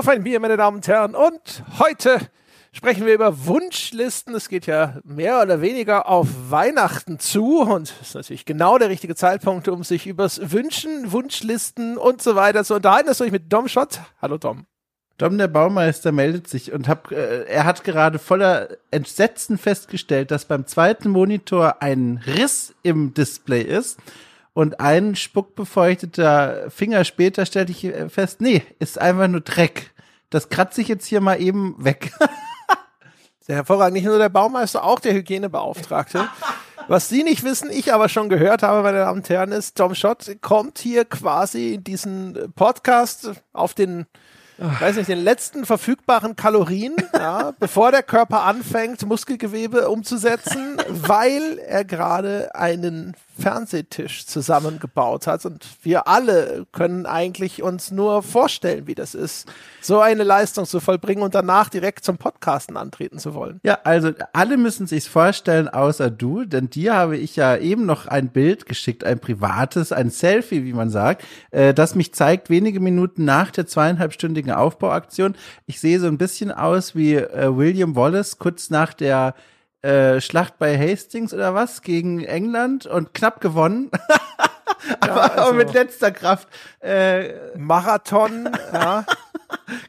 Auf ein Bier, meine Damen und Herren. Und heute sprechen wir über Wunschlisten. Es geht ja mehr oder weniger auf Weihnachten zu und ist natürlich genau der richtige Zeitpunkt, um sich übers Wünschen, Wunschlisten und so weiter zu unterhalten. Das tue ich mit Tom Schott. Hallo Tom. Tom, der Baumeister, meldet sich und er hat gerade voller Entsetzen festgestellt, dass beim zweiten Monitor ein Riss im Display ist. Und ein spuckbefeuchteter Finger später stellte ich fest, nee, ist einfach nur Dreck. Das kratze ich jetzt hier mal eben weg. Sehr hervorragend. Nicht nur der Baumeister, auch der Hygienebeauftragte. Was Sie nicht wissen, ich aber schon gehört habe, meine Damen und Herren, ist, Tom Schott kommt hier quasi in diesen Podcast auf den, weiß nicht, den letzten verfügbaren Kalorien, ja, bevor der Körper anfängt, Muskelgewebe umzusetzen, weil er gerade einen Fernsehtisch zusammengebaut hat und wir alle können eigentlich uns nur vorstellen, wie das ist, so eine Leistung zu vollbringen und danach direkt zum Podcasten antreten zu wollen. Ja, also alle müssen sich's vorstellen, außer du, denn dir habe ich ja eben noch ein Bild geschickt, ein privates, ein Selfie, wie man sagt, das mich zeigt, wenige Minuten nach der 2,5-stündigen Aufbauaktion. Ich sehe so ein bisschen aus wie William Wallace, kurz nach der Schlacht bei Hastings oder was gegen England und knapp gewonnen. Aber ja, also mit letzter Kraft. Marathon, ja.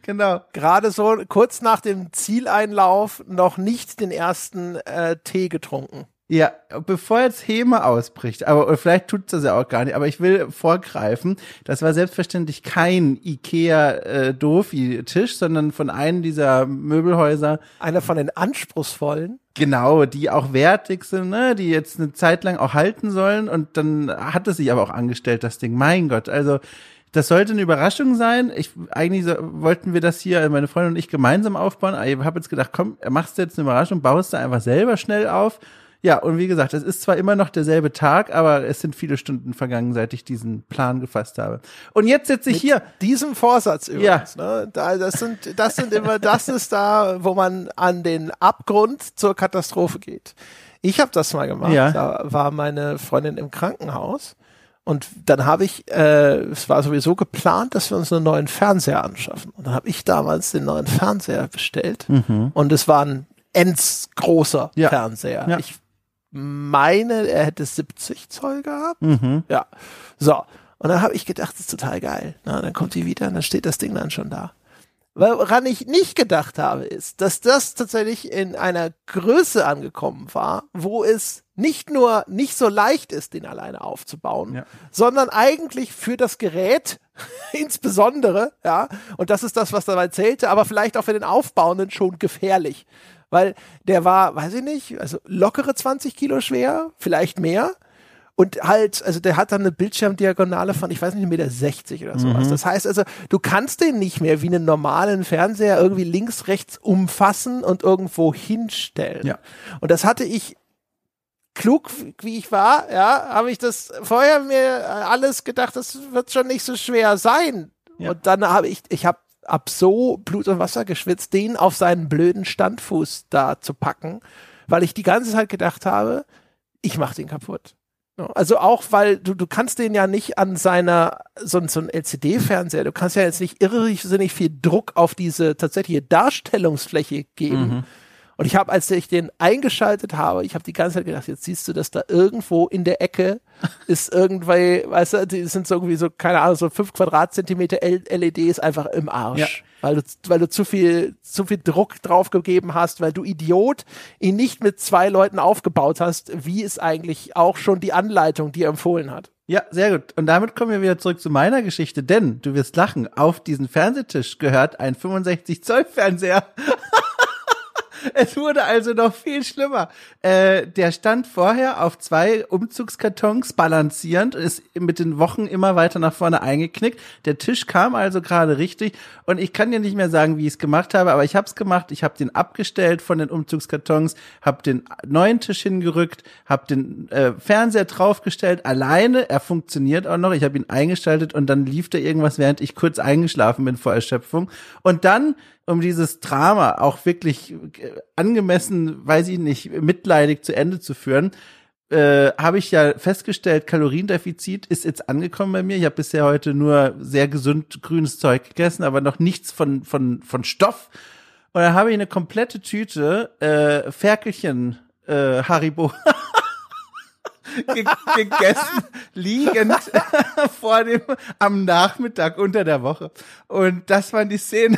Genau. Gerade so kurz nach dem Zieleinlauf noch nicht den ersten Tee getrunken. Ja, bevor jetzt Häme ausbricht, aber vielleicht tut's das ja auch gar nicht, aber ich will vorgreifen, das war selbstverständlich kein Ikea-Dofi-Tisch, sondern von einem dieser Möbelhäuser. Einer von den anspruchsvollen. Genau, die auch wertig sind, ne, die jetzt eine Zeit lang auch halten sollen und dann hat es sich aber auch angestellt, das Ding, mein Gott, also das sollte eine Überraschung sein. Wollten wir das hier, meine Freundin und ich, gemeinsam aufbauen, aber ich habe jetzt gedacht, komm, machst du jetzt eine Überraschung, baust du einfach selber schnell auf. Ja, und wie gesagt, es ist zwar immer noch derselbe Tag, aber es sind viele Stunden vergangen, seit ich diesen Plan gefasst habe. Und jetzt sitze ich hier. Mit diesem Vorsatz übrigens. Ja. Ne? Das ist da, wo man an den Abgrund zur Katastrophe geht. Ich habe das mal gemacht. Ja. Da war meine Freundin im Krankenhaus. Und dann habe ich, es war sowieso geplant, dass wir uns einen neuen Fernseher anschaffen. Und dann habe ich damals den neuen Fernseher bestellt. Mhm. Und es war ein großer Fernseher. Ja. Ich meine, er hätte 70 Zoll gehabt. Mhm. Ja. So. Und dann habe ich gedacht, das ist total geil. Na, dann kommt die wieder und dann steht das Ding dann schon da. Woran ich nicht gedacht habe, ist, dass das tatsächlich in einer Größe angekommen war, wo es nicht nur nicht so leicht ist, den alleine aufzubauen, ja, sondern eigentlich für das Gerät insbesondere, ja, und das ist das, was dabei zählte, aber vielleicht auch für den Aufbauenden schon gefährlich. Weil der war, weiß ich nicht, also lockere 20 Kilo schwer, vielleicht mehr. Und halt, also der hat dann eine Bildschirmdiagonale von, ich weiß nicht, 1,60 Meter oder sowas. Mhm. Das heißt also, du kannst den nicht mehr wie einen normalen Fernseher irgendwie links, rechts umfassen und irgendwo hinstellen. Ja. Und das hatte ich, klug wie ich war, ja, habe ich das vorher mir alles gedacht, das wird schon nicht so schwer sein. Ja. Und dann habe ich habe ab so Blut und Wasser geschwitzt, den auf seinen blöden Standfuß da zu packen, weil ich die ganze Zeit gedacht habe, ich mache den kaputt. Also auch, weil du kannst den ja nicht an seiner, so ein LCD-Fernseher, du kannst ja jetzt nicht irrsinnig viel Druck auf diese tatsächliche Darstellungsfläche geben. Mhm. Und ich habe, als ich den eingeschaltet habe, ich habe die ganze Zeit gedacht, jetzt siehst du, dass da irgendwo in der Ecke ist irgendwie, weißt du, die sind so irgendwie so, keine Ahnung, so 5 Quadratzentimeter LEDs einfach im Arsch. Ja. Weil du zu viel Druck drauf gegeben hast, weil du Idiot ihn nicht mit 2 Leuten aufgebaut hast, wie es eigentlich auch schon die Anleitung dir empfohlen hat. Ja, sehr gut. Und damit kommen wir wieder zurück zu meiner Geschichte, denn du wirst lachen, auf diesen Fernsehtisch gehört ein 65-Zoll-Fernseher. Es wurde also noch viel schlimmer. Der stand vorher auf 2 Umzugskartons balancierend, ist mit den Wochen immer weiter nach vorne eingeknickt. Der Tisch kam also gerade richtig und ich kann dir nicht mehr sagen, wie ich es gemacht habe, aber ich habe es gemacht. Ich habe den abgestellt von den Umzugskartons, habe den neuen Tisch hingerückt, habe den Fernseher draufgestellt, alleine. Er funktioniert auch noch. Ich habe ihn eingeschaltet und dann lief da irgendwas, während ich kurz eingeschlafen bin vor Erschöpfung. Und dann, um dieses Drama auch wirklich angemessen, weiß ich nicht, mitleidig zu Ende zu führen, habe ich ja festgestellt, Kaloriendefizit ist jetzt angekommen bei mir. Ich habe bisher heute nur sehr gesund grünes Zeug gegessen, aber noch nichts von Stoff. Und dann habe ich eine komplette Tüte Ferkelchen Haribo gegessen, liegend am Nachmittag unter der Woche. Und das waren die Szenen,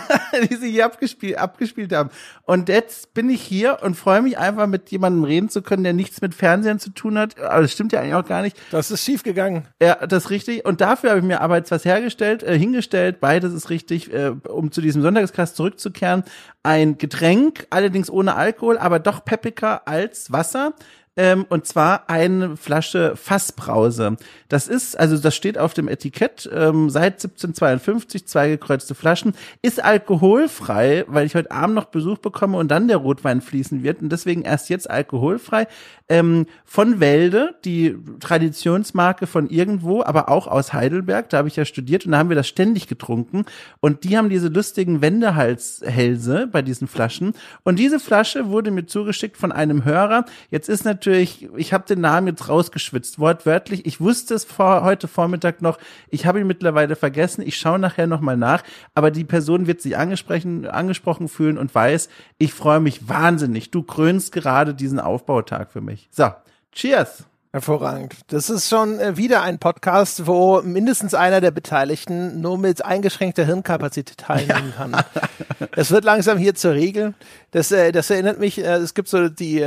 die sie hier abgespielt haben. Und jetzt bin ich hier und freue mich einfach, mit jemandem reden zu können, der nichts mit Fernsehen zu tun hat. Aber das stimmt ja eigentlich auch gar nicht. Das ist schief gegangen. Ja, das ist richtig. Und dafür habe ich mir aber jetzt was hingestellt. Beides ist richtig, um zu diesem Sonntagskast zurückzukehren. Ein Getränk, allerdings ohne Alkohol, aber doch peppiger als Wasser. Und zwar eine Flasche Fassbrause. Das ist, also das steht auf dem Etikett, seit 1752, 2 gekreuzte Flaschen, ist alkoholfrei, weil ich heute Abend noch Besuch bekomme und dann der Rotwein fließen wird und deswegen erst jetzt alkoholfrei, von Welde, die Traditionsmarke von irgendwo, aber auch aus Heidelberg, da habe ich ja studiert und da haben wir das ständig getrunken und die haben diese lustigen Wendehalshälse bei diesen Flaschen und diese Flasche wurde mir zugeschickt von einem Hörer. Jetzt ist natürlich, ich habe den Namen jetzt rausgeschwitzt, wortwörtlich. Ich wusste es heute Vormittag noch. Ich habe ihn mittlerweile vergessen. Ich schaue nachher nochmal nach. Aber die Person wird sich angesprochen fühlen und weiß, ich freue mich wahnsinnig. Du krönst gerade diesen Aufbautag für mich. So, cheers. Hervorragend. Das ist schon wieder ein Podcast, wo mindestens einer der Beteiligten nur mit eingeschränkter Hirnkapazität teilnehmen kann. Es wird langsam hier zur Regel. Das erinnert mich, es gibt so so eine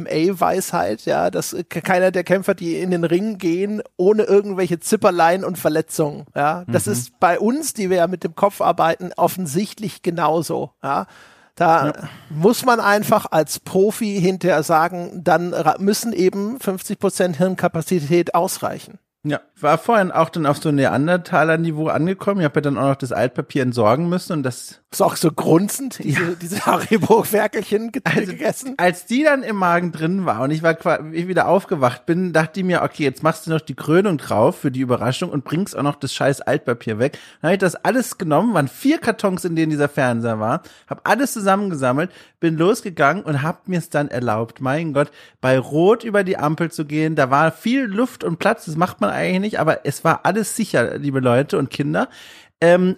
MMA-Weisheit, ja, dass keiner der Kämpfer, die in den Ring gehen, ohne irgendwelche Zipperleien und Verletzungen, ja. Das ist bei uns, die wir ja mit dem Kopf arbeiten, offensichtlich genauso, ja. Da muss man einfach als Profi hinterher sagen, dann müssen eben 50% Hirnkapazität ausreichen. Ja, war vorhin auch dann auf so Neandertaler-Niveau angekommen. Ich habe ja dann auch noch das Altpapier entsorgen müssen und das ist auch so grunzend, diese Haribo-Ferkelchen gegessen. Als die dann im Magen drin war und ich wieder aufgewacht bin, dachte ich mir, okay, jetzt machst du noch die Krönung drauf für die Überraschung und bringst auch noch das scheiß Altpapier weg. Dann habe ich das alles genommen, waren 4 Kartons, in denen dieser Fernseher war, habe alles zusammengesammelt, bin losgegangen und habe mir es dann erlaubt, mein Gott, bei Rot über die Ampel zu gehen. Da war viel Luft und Platz, das macht man eigentlich nicht, aber es war alles sicher, liebe Leute und Kinder.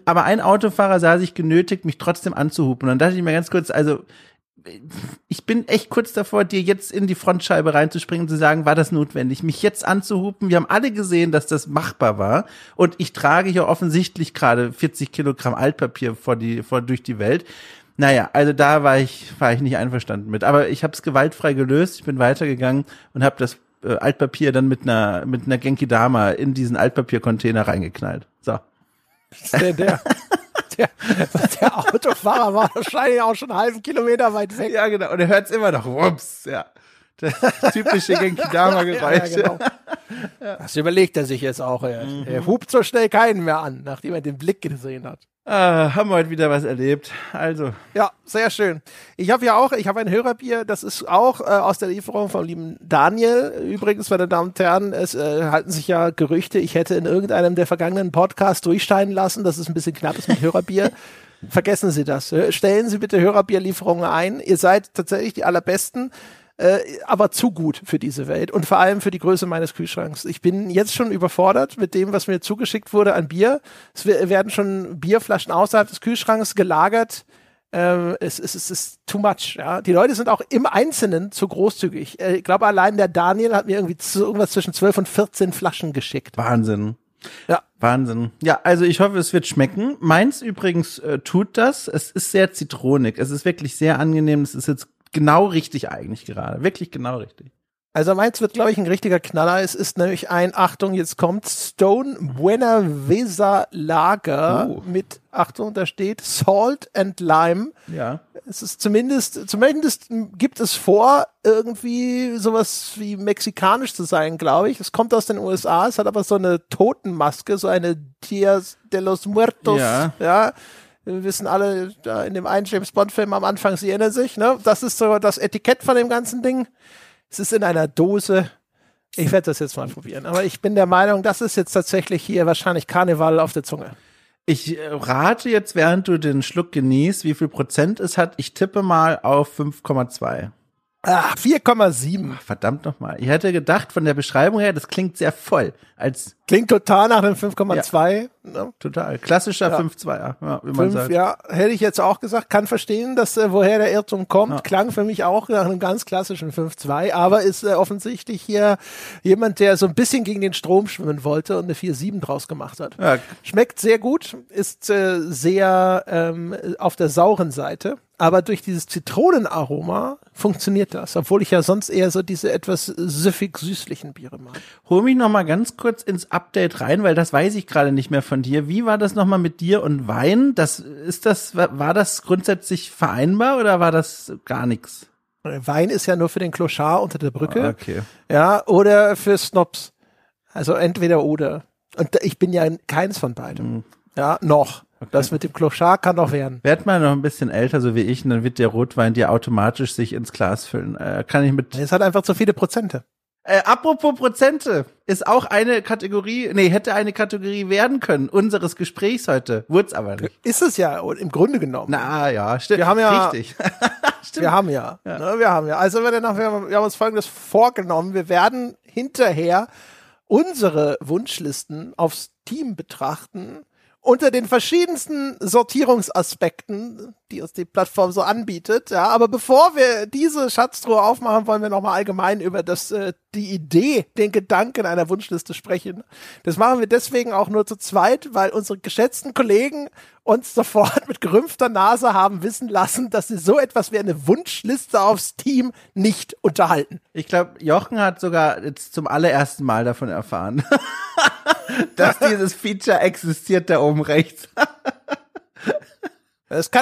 Aber ein Autofahrer sah sich genötigt, mich trotzdem anzuhupen. Und dann dachte ich mir ganz kurz, also ich bin echt kurz davor, dir jetzt in die Frontscheibe reinzuspringen und zu sagen, war das notwendig, mich jetzt anzuhupen? Wir haben alle gesehen, dass das machbar war. Und ich trage hier offensichtlich gerade 40 Kilogramm Altpapier durch die Welt. Naja, also da war ich nicht einverstanden mit. Aber ich habe es gewaltfrei gelöst. Ich bin weitergegangen und habe das Altpapier dann mit einer Genki-Dama in diesen Altpapiercontainer reingeknallt. So. Der Autofahrer war wahrscheinlich auch schon einen halben Kilometer weit weg. Ja, genau. Und er hört es immer noch. Wumps, ja. Das typische Genki-Dama-Geräusch. Ja, genau. Ja. Das überlegt er sich jetzt auch. Er hupt so schnell keinen mehr an, nachdem er den Blick gesehen hat. Haben wir heute wieder was erlebt. Also. Ja, sehr schön. Ich habe ein Hörerbier, das ist auch aus der Lieferung vom lieben Daniel. Übrigens, meine Damen und Herren, es halten sich ja Gerüchte, ich hätte in irgendeinem der vergangenen Podcasts durchscheinen lassen, dass es ein bisschen knapp ist mit Hörerbier. Vergessen Sie das. Stellen Sie bitte Hörerbierlieferungen ein. Ihr seid tatsächlich die allerbesten. Aber zu gut für diese Welt und vor allem für die Größe meines Kühlschranks. Ich bin jetzt schon überfordert mit dem, was mir zugeschickt wurde an Bier. Es werden schon Bierflaschen außerhalb des Kühlschranks gelagert. Es ist too much. Ja? Die Leute sind auch im Einzelnen zu großzügig. Ich glaube, allein der Daniel hat mir irgendwie irgendwas zwischen 12 und 14 Flaschen geschickt. Wahnsinn. Ja. Wahnsinn. Ja, also ich hoffe, es wird schmecken. Meins übrigens tut das. Es ist sehr zitronig. Es ist wirklich sehr angenehm. Es ist jetzt genau richtig eigentlich gerade. Wirklich genau richtig. Also meins wird, glaube ich, ein richtiger Knaller. Es ist nämlich ein, Achtung, jetzt kommt Stone Buenavista Lager mit, Achtung, da steht Salt and Lime. Ja. Es ist zumindest gibt es vor, irgendwie sowas wie mexikanisch zu sein, glaube ich. Es kommt aus den USA, es hat aber so eine Totenmaske, so eine Dia de los Muertos. Ja. Wir wissen alle, da in dem einen James-Bond-Film am Anfang, sie erinnern sich, ne? Das ist so das Etikett von dem ganzen Ding. Es ist in einer Dose. Ich werde das jetzt mal probieren. Aber ich bin der Meinung, das ist jetzt tatsächlich hier wahrscheinlich Karneval auf der Zunge. Ich rate jetzt, während du den Schluck genießt, wie viel Prozent es hat. Ich tippe mal auf 5,2. Ach, 4,7. Verdammt nochmal. Ich hätte gedacht, von der Beschreibung her, das klingt sehr voll. Klingt total nach einem 5,2. Ja, ne? Total. Klassischer 5,2er, ja, wie man sagt. Ja, hätte ich jetzt auch gesagt. Kann verstehen, dass woher der Irrtum kommt. Ja. Klang für mich auch nach einem ganz klassischen 5,2. Aber ist offensichtlich hier jemand, der so ein bisschen gegen den Strom schwimmen wollte und eine 4,7 draus gemacht hat. Ja. Schmeckt sehr gut. Ist sehr auf der sauren Seite. Aber durch dieses Zitronenaroma funktioniert das, obwohl ich ja sonst eher so diese etwas süffig-süßlichen Biere mag. Hol mich noch mal ganz kurz ins Update rein, weil das weiß ich gerade nicht mehr von dir. Wie war das noch mal mit dir und Wein? War das grundsätzlich vereinbar oder war das gar nichts? Wein ist ja nur für den Kloschar unter der Brücke. Ah, okay. Ja, oder für Snobs. Also entweder oder. Und ich bin ja keins von beidem. Mhm. Ja, noch. Okay. Das mit dem Kloschar kann noch werden. Werd mal noch ein bisschen älter, so wie ich, und dann wird der Rotwein dir automatisch sich ins Glas füllen. Kann ich mit... Es hat einfach zu viele Prozente. Apropos Prozente, ist auch eine Kategorie, hätte eine Kategorie werden können, unseres Gesprächs heute. Wurd's aber nicht. Ist es ja, im Grunde genommen. Na ja, stimmt. Wir haben ja... Richtig. Stimmt. Wir haben ja. Also wir haben uns Folgendes vorgenommen. Wir werden hinterher unsere Wunschlisten auf Steam betrachten, unter den verschiedensten Sortierungsaspekten, die uns die Plattform so anbietet. Ja, aber bevor wir diese Schatztruhe aufmachen, wollen wir nochmal allgemein über die Idee, den Gedanken einer Wunschliste sprechen. Das machen wir deswegen auch nur zu zweit, weil unsere geschätzten Kollegen uns sofort mit gerümpfter Nase haben wissen lassen, dass sie so etwas wie eine Wunschliste auf Steam nicht unterhalten. Ich glaube, Jochen hat sogar jetzt zum allerersten Mal davon erfahren, dass dieses Feature existiert da oben rechts. Das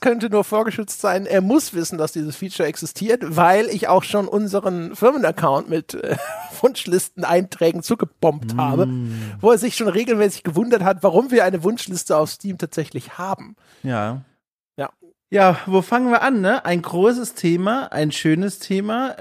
könnte nur vorgeschützt sein. Er muss wissen, dass dieses Feature existiert, weil ich auch schon unseren Firmenaccount mit Wunschlisten-Einträgen zugebombt habe, wo er sich schon regelmäßig gewundert hat, warum wir eine Wunschliste auf Steam tatsächlich haben. Ja, wo fangen wir an, ne? Ein großes Thema, ein schönes Thema,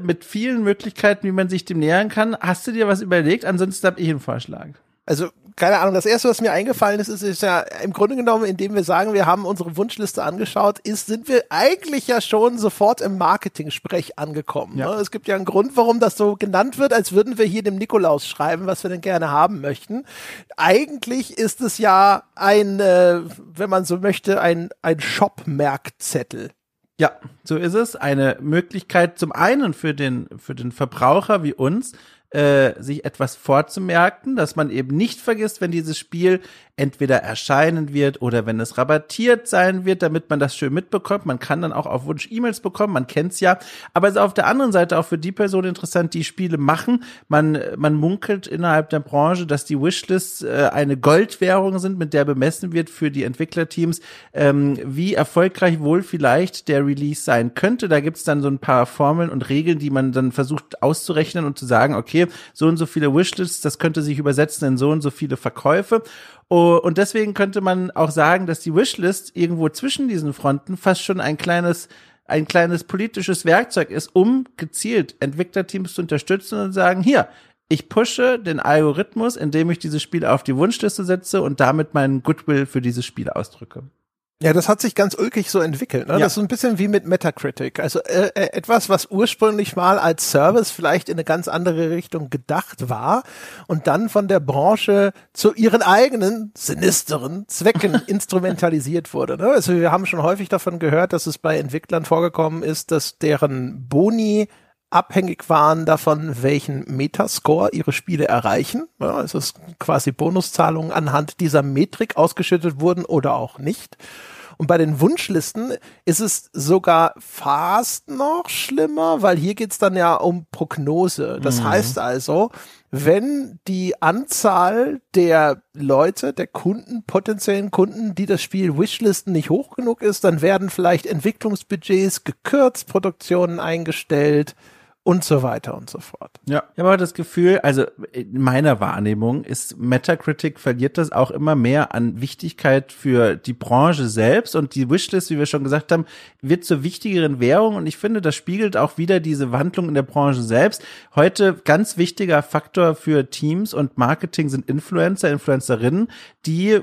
mit vielen Möglichkeiten, wie man sich dem nähern kann. Hast du dir was überlegt? Ansonsten habe ich einen Vorschlag. Also, keine Ahnung, das Erste, was mir eingefallen ist ja im Grunde genommen, indem wir sagen, wir haben unsere Wunschliste angeschaut, sind wir eigentlich ja schon sofort im Marketing-Sprech angekommen. Ja. Ne? Es gibt ja einen Grund, warum das so genannt wird, als würden wir hier dem Nikolaus schreiben, was wir denn gerne haben möchten. Eigentlich ist es ja wenn man so möchte, ein Shop-Merkzettel. Ja, so ist es. Eine Möglichkeit zum einen für den Verbraucher wie uns, sich etwas vorzumerken, dass man eben nicht vergisst, wenn dieses Spiel entweder erscheinen wird oder wenn es rabattiert sein wird, damit man das schön mitbekommt. Man kann dann auch auf Wunsch E-Mails bekommen, man kennt's ja. Aber es ist auf der anderen Seite auch für die Person interessant, die Spiele machen. Man munkelt innerhalb der Branche, dass die Wishlists eine Goldwährung sind, mit der bemessen wird für die Entwicklerteams, wie erfolgreich wohl vielleicht der Release sein könnte. Da gibt's dann so ein paar Formeln und Regeln, die man dann versucht auszurechnen und zu sagen, okay, so und so viele Wishlists, das könnte sich übersetzen in so und so viele Verkäufe. Und deswegen könnte man auch sagen, dass die Wishlist irgendwo zwischen diesen Fronten fast schon ein kleines politisches Werkzeug ist, um gezielt Entwicklerteams zu unterstützen und sagen, hier, ich pushe den Algorithmus, indem ich dieses Spiel auf die Wunschliste setze und damit meinen Goodwill für dieses Spiel ausdrücke. Ja, das hat sich ganz ulkig so entwickelt. Ne? Ja. Das ist so ein bisschen wie mit Metacritic. Also etwas, was ursprünglich mal als Service vielleicht in eine ganz andere Richtung gedacht war und dann von der Branche zu ihren eigenen sinisteren Zwecken instrumentalisiert wurde. Ne? Also wir haben schon häufig davon gehört, dass es bei Entwicklern vorgekommen ist, dass deren Boni abhängig waren davon, welchen Metascore ihre Spiele erreichen. Ja, es ist quasi Bonuszahlungen anhand dieser Metrik ausgeschüttet wurden oder auch nicht. Und bei den Wunschlisten ist es sogar fast noch schlimmer, weil hier geht's dann ja um Prognose. Das heißt also, wenn die Anzahl der Leute, der Kunden, potenziellen Kunden, die das Spiel Wishlisten nicht hoch genug ist, dann werden vielleicht Entwicklungsbudgets gekürzt, Produktionen eingestellt und so weiter und so fort. Ja, ich habe aber das Gefühl, also in meiner Wahrnehmung ist Metacritic, verliert das auch immer mehr an Wichtigkeit für die Branche selbst, und die Wishlist, wie wir schon gesagt haben, wird zur wichtigeren Währung, und ich finde, das spiegelt auch wieder diese Wandlung in der Branche selbst. Heute ganz wichtiger Faktor für Teams und Marketing sind Influencer, Influencerinnen, die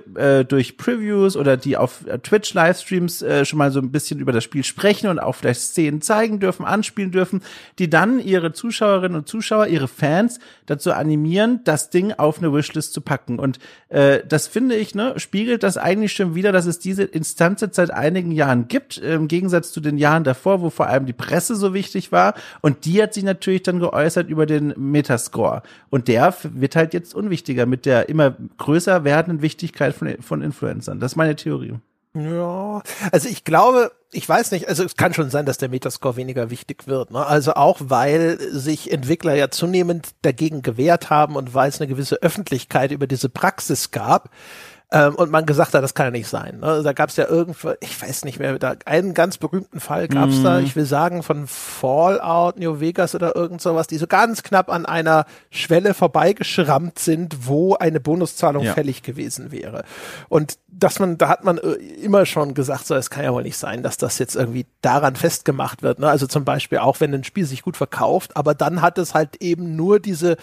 durch Previews oder die auf Twitch-Livestreams schon mal so ein bisschen über das Spiel sprechen und auch vielleicht Szenen zeigen dürfen, anspielen dürfen, die dann ihre Zuschauerinnen und Zuschauer, ihre Fans dazu animieren, das Ding auf eine Wishlist zu packen. Und das finde ich, ne, spiegelt das eigentlich schon wieder, dass es diese Instanz jetzt seit einigen Jahren gibt, im Gegensatz zu den Jahren davor, wo vor allem die Presse so wichtig war. Und die hat sich natürlich dann geäußert über den Metascore. Und der wird halt jetzt unwichtiger mit der immer größer werdenden Wichtigkeit von Influencern. Das ist meine Theorie. Ja, also ich glaube, ich weiß nicht, also es kann schon sein, dass der Metascore weniger wichtig wird, ne? Also auch, weil sich Entwickler ja zunehmend dagegen gewehrt haben und weil es eine gewisse Öffentlichkeit über diese Praxis gab. Und man gesagt hat, das kann ja nicht sein. Ne? Da gab es ja irgendwo, ich weiß nicht mehr, da einen ganz berühmten Fall gab es da, ich will sagen, von Fallout New Vegas oder irgend sowas, die so ganz knapp an einer Schwelle vorbeigeschrammt sind, wo eine Bonuszahlung fällig gewesen wäre. Und dass man, da hat man immer schon gesagt, so, es kann ja wohl nicht sein, dass das jetzt irgendwie daran festgemacht wird. Ne? Also zum Beispiel auch, wenn ein Spiel sich gut verkauft, aber dann hat es halt eben nur diese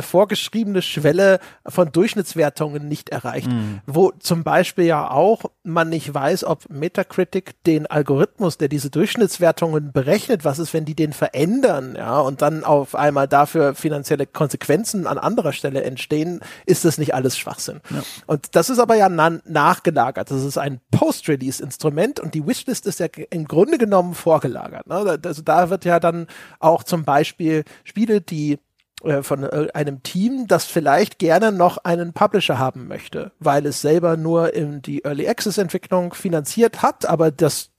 vorgeschriebene Schwelle von Durchschnittswertungen nicht erreicht. Wo zum Beispiel ja auch man nicht weiß, ob Metacritic den Algorithmus, der diese Durchschnittswertungen berechnet, was ist, wenn die den verändern, ja, und dann auf einmal dafür finanzielle Konsequenzen an anderer Stelle entstehen, ist das nicht alles Schwachsinn. Ja. Und das ist aber ja nachgelagert. Das ist ein Post-Release-Instrument und die Wishlist ist ja im Grunde genommen vorgelagert. Ne? Also da wird ja dann auch zum Beispiel Spiele, die von einem Team, das vielleicht gerne noch einen Publisher haben möchte, weil es selber nur in die Early Access Entwicklung finanziert hat, aber das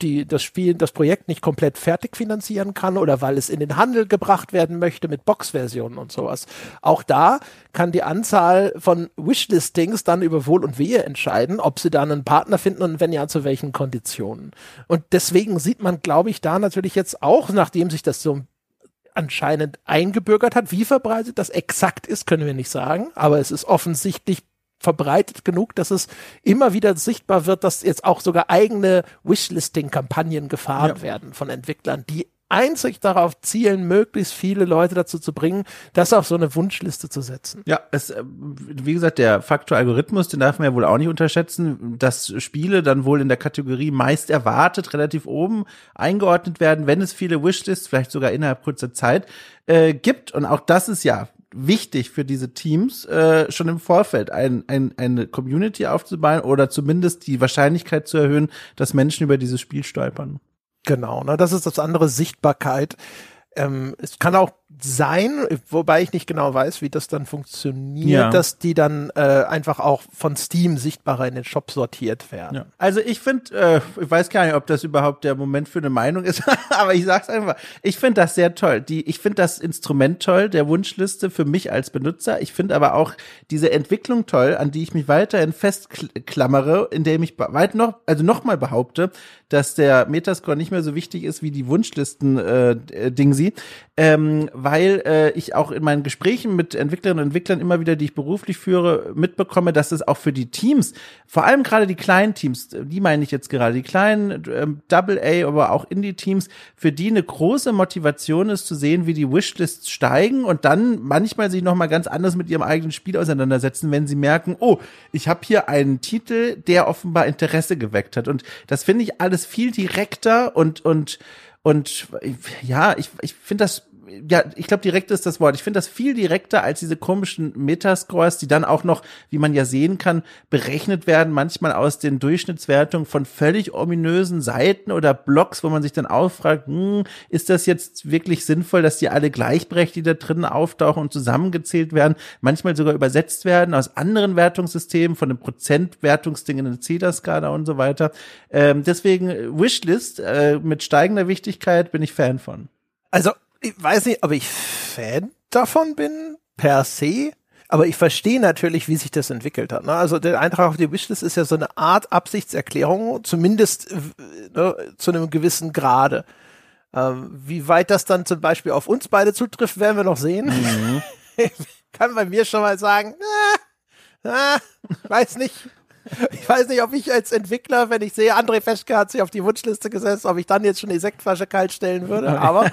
Projekt nicht komplett fertig finanzieren kann oder weil es in den Handel gebracht werden möchte mit Box-Versionen und sowas. Auch da kann die Anzahl von Wishlistings dann über Wohl und Wehe entscheiden, ob sie da einen Partner finden und wenn ja, zu welchen Konditionen. Und deswegen sieht man, glaube ich, da natürlich jetzt auch, nachdem sich das so anscheinend eingebürgert hat. Wie verbreitet das exakt ist, können wir nicht sagen, aber es ist offensichtlich verbreitet genug, dass es immer wieder sichtbar wird, dass jetzt auch sogar eigene Wishlisting-Kampagnen gefahren werden von Entwicklern, die einzig darauf zielen, möglichst viele Leute dazu zu bringen, das auf so eine Wunschliste zu setzen. Ja, es, wie gesagt, der Faktor Algorithmus, den darf man ja wohl auch nicht unterschätzen, dass Spiele dann wohl in der Kategorie meist erwartet, relativ oben eingeordnet werden, wenn es viele Wishlists, vielleicht sogar innerhalb kurzer Zeit, gibt. Und auch das ist ja wichtig für diese Teams, schon im Vorfeld eine Community aufzubauen oder zumindest die Wahrscheinlichkeit zu erhöhen, dass Menschen über dieses Spiel stolpern. Genau, ne, das ist das andere, Sichtbarkeit. Es kann auch sein, wobei ich nicht genau weiß, wie das dann funktioniert, dass die dann einfach auch von Steam sichtbarer in den Shop sortiert werden. Ja. Also ich finde, ich weiß gar nicht, ob das überhaupt der Moment für eine Meinung ist, aber ich sag's einfach, ich finde das sehr toll. Ich finde das Instrument toll, der Wunschliste für mich als Benutzer. Ich finde aber auch diese Entwicklung toll, an die ich mich weiterhin festklammere, indem ich nochmal behaupte, dass der Metascore nicht mehr so wichtig ist wie die Wunschlisten Dingsi. Weil ich auch in meinen Gesprächen mit Entwicklerinnen und Entwicklern immer wieder, die ich beruflich führe, mitbekomme, dass es auch für die Teams, vor allem gerade die kleinen Teams, die meine ich jetzt gerade, die kleinen Double-A, aber auch Indie-Teams, für die eine große Motivation ist, zu sehen, wie die Wishlists steigen und dann manchmal sich nochmal ganz anders mit ihrem eigenen Spiel auseinandersetzen, wenn sie merken, oh, ich habe hier einen Titel, der offenbar Interesse geweckt hat. Und das finde ich alles viel direkter und ja, ich finde das, ja, ich glaube, direkt ist das Wort. Ich finde das viel direkter als diese komischen Metascores, die dann auch noch, wie man ja sehen kann, berechnet werden, manchmal aus den Durchschnittswertungen von völlig ominösen Seiten oder Blogs, wo man sich dann auffragt, ist das jetzt wirklich sinnvoll, dass die alle gleichberechtigt da drin auftauchen und zusammengezählt werden, manchmal sogar übersetzt werden aus anderen Wertungssystemen, von einem Prozentwertungsding in eine Zeta-Skala und so weiter. Deswegen Wishlist mit steigender Wichtigkeit bin ich Fan von. Also, ich weiß nicht, ob ich Fan davon bin, per se, aber ich verstehe natürlich, wie sich das entwickelt hat. Ne? Also der Eintrag auf die Wishlist ist ja so eine Art Absichtserklärung, zumindest zu einem gewissen Grade. Wie weit das dann zum Beispiel auf uns beide zutrifft, werden wir noch sehen. Mhm. Ich kann bei mir schon mal sagen, weiß nicht. Ich weiß nicht, ob ich als Entwickler, wenn ich sehe, André Feschke hat sich auf die Wunschliste gesetzt, ob ich dann jetzt schon die Sektflasche kalt stellen würde, aber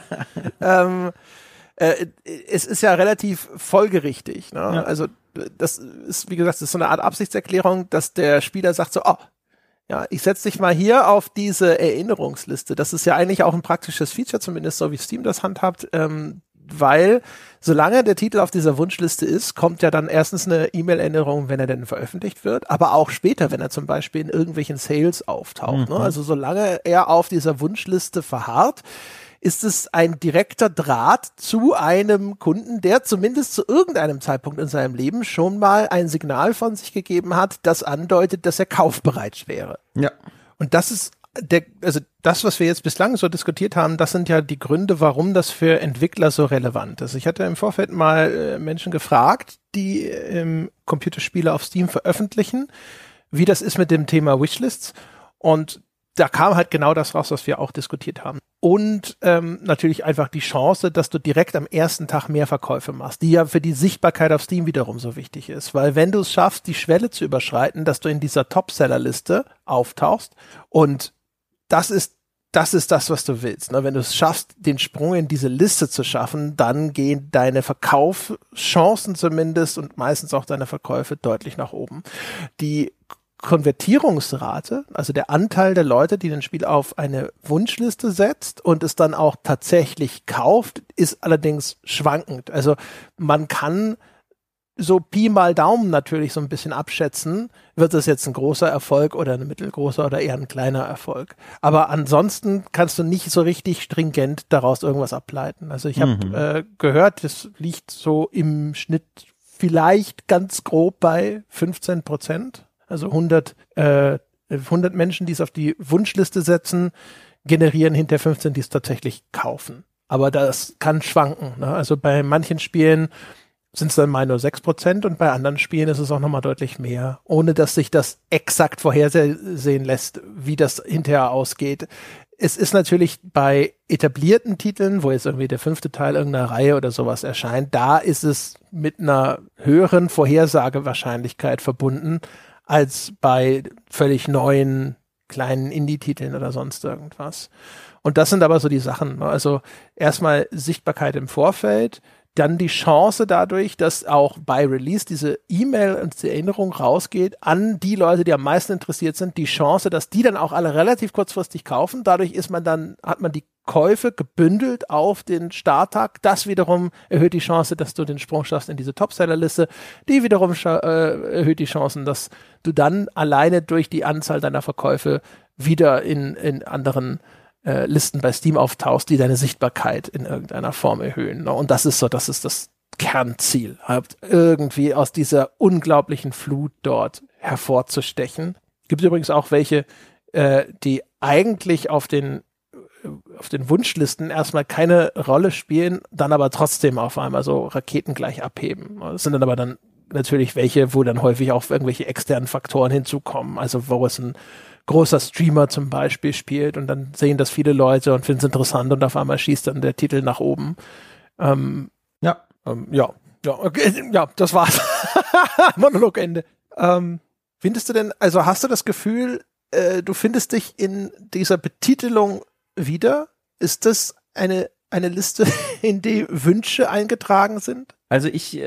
es ist ja relativ folgerichtig, ne? Ja. Also das ist, wie gesagt, das ist so eine Art Absichtserklärung, dass der Spieler sagt so, oh, ja, ich setze dich mal hier auf diese Erinnerungsliste. Das ist ja eigentlich auch ein praktisches Feature, zumindest so wie Steam das handhabt, weil solange der Titel auf dieser Wunschliste ist, kommt ja dann erstens eine E-Mail-Änderung, wenn er denn veröffentlicht wird, aber auch später, wenn er zum Beispiel in irgendwelchen Sales auftaucht. Mhm. Ne? Also solange er auf dieser Wunschliste verharrt, ist es ein direkter Draht zu einem Kunden, der zumindest zu irgendeinem Zeitpunkt in seinem Leben schon mal ein Signal von sich gegeben hat, das andeutet, dass er kaufbereit wäre. Ja. Und das ist das, was wir jetzt bislang so diskutiert haben, das sind ja die Gründe, warum das für Entwickler so relevant ist. Ich hatte im Vorfeld mal Menschen gefragt, die Computerspiele auf Steam veröffentlichen, wie das ist mit dem Thema Wishlists. Und da kam halt genau das raus, was wir auch diskutiert haben. Und natürlich einfach die Chance, dass du direkt am ersten Tag mehr Verkäufe machst, die ja für die Sichtbarkeit auf Steam wiederum so wichtig ist. Weil wenn du es schaffst, die Schwelle zu überschreiten, dass du in dieser Top-Seller-Liste auftauchst und das ist das, was du willst. Ne? Wenn du es schaffst, den Sprung in diese Liste zu schaffen, dann gehen deine Verkaufschancen zumindest und meistens auch deine Verkäufe deutlich nach oben. Die Konvertierungsrate, also der Anteil der Leute, die ein Spiel auf eine Wunschliste setzt und es dann auch tatsächlich kauft, ist allerdings schwankend. Also man kann so Pi mal Daumen natürlich so ein bisschen abschätzen, wird das jetzt ein großer Erfolg oder ein mittelgroßer oder eher ein kleiner Erfolg. Aber ansonsten kannst du nicht so richtig stringent daraus irgendwas ableiten. Also ich habe gehört, das liegt so im Schnitt vielleicht ganz grob bei 15%. Also 100 Menschen, die es auf die Wunschliste setzen, generieren hinter 15, die es tatsächlich kaufen. Aber das kann schwanken, ne? Also bei manchen Spielen sind es dann mal nur 6% und bei anderen Spielen ist es auch nochmal deutlich mehr, ohne dass sich das exakt vorhersehen lässt, wie das hinterher ausgeht. Es ist natürlich bei etablierten Titeln, wo jetzt irgendwie der 5. Teil irgendeiner Reihe oder sowas erscheint, da ist es mit einer höheren Vorhersagewahrscheinlichkeit verbunden, als bei völlig neuen kleinen Indie-Titeln oder sonst irgendwas. Und das sind aber so die Sachen, ne? Also erstmal Sichtbarkeit im Vorfeld, dann die Chance dadurch, dass auch bei Release diese E-Mail und die Erinnerung rausgeht an die Leute, die am meisten interessiert sind, die Chance, dass die dann auch alle relativ kurzfristig kaufen. Dadurch ist man dann, hat man die Käufe gebündelt auf den Starttag. Das wiederum erhöht die Chance, dass du den Sprung schaffst in diese Topseller-Liste. Die wiederum erhöht die Chancen, dass du dann alleine durch die Anzahl deiner Verkäufe wieder in anderen Listen bei Steam auftauchst, die deine Sichtbarkeit in irgendeiner Form erhöhen. Ne? Und das ist so, das ist das Kernziel, halt irgendwie aus dieser unglaublichen Flut dort hervorzustechen. Gibt übrigens auch welche, die eigentlich auf den Wunschlisten erstmal keine Rolle spielen, dann aber trotzdem auf einmal so raketengleich abheben. Das sind dann aber dann natürlich welche, wo dann häufig auch irgendwelche externen Faktoren hinzukommen. Also wo es ein großer Streamer zum Beispiel spielt und dann sehen das viele Leute und finden es interessant und auf einmal schießt dann der Titel nach oben. Das war's. Monologende. Findest du denn, also hast du das Gefühl, du findest dich in dieser Betitelung wieder? Ist das eine Liste, in die Wünsche eingetragen sind? Also ich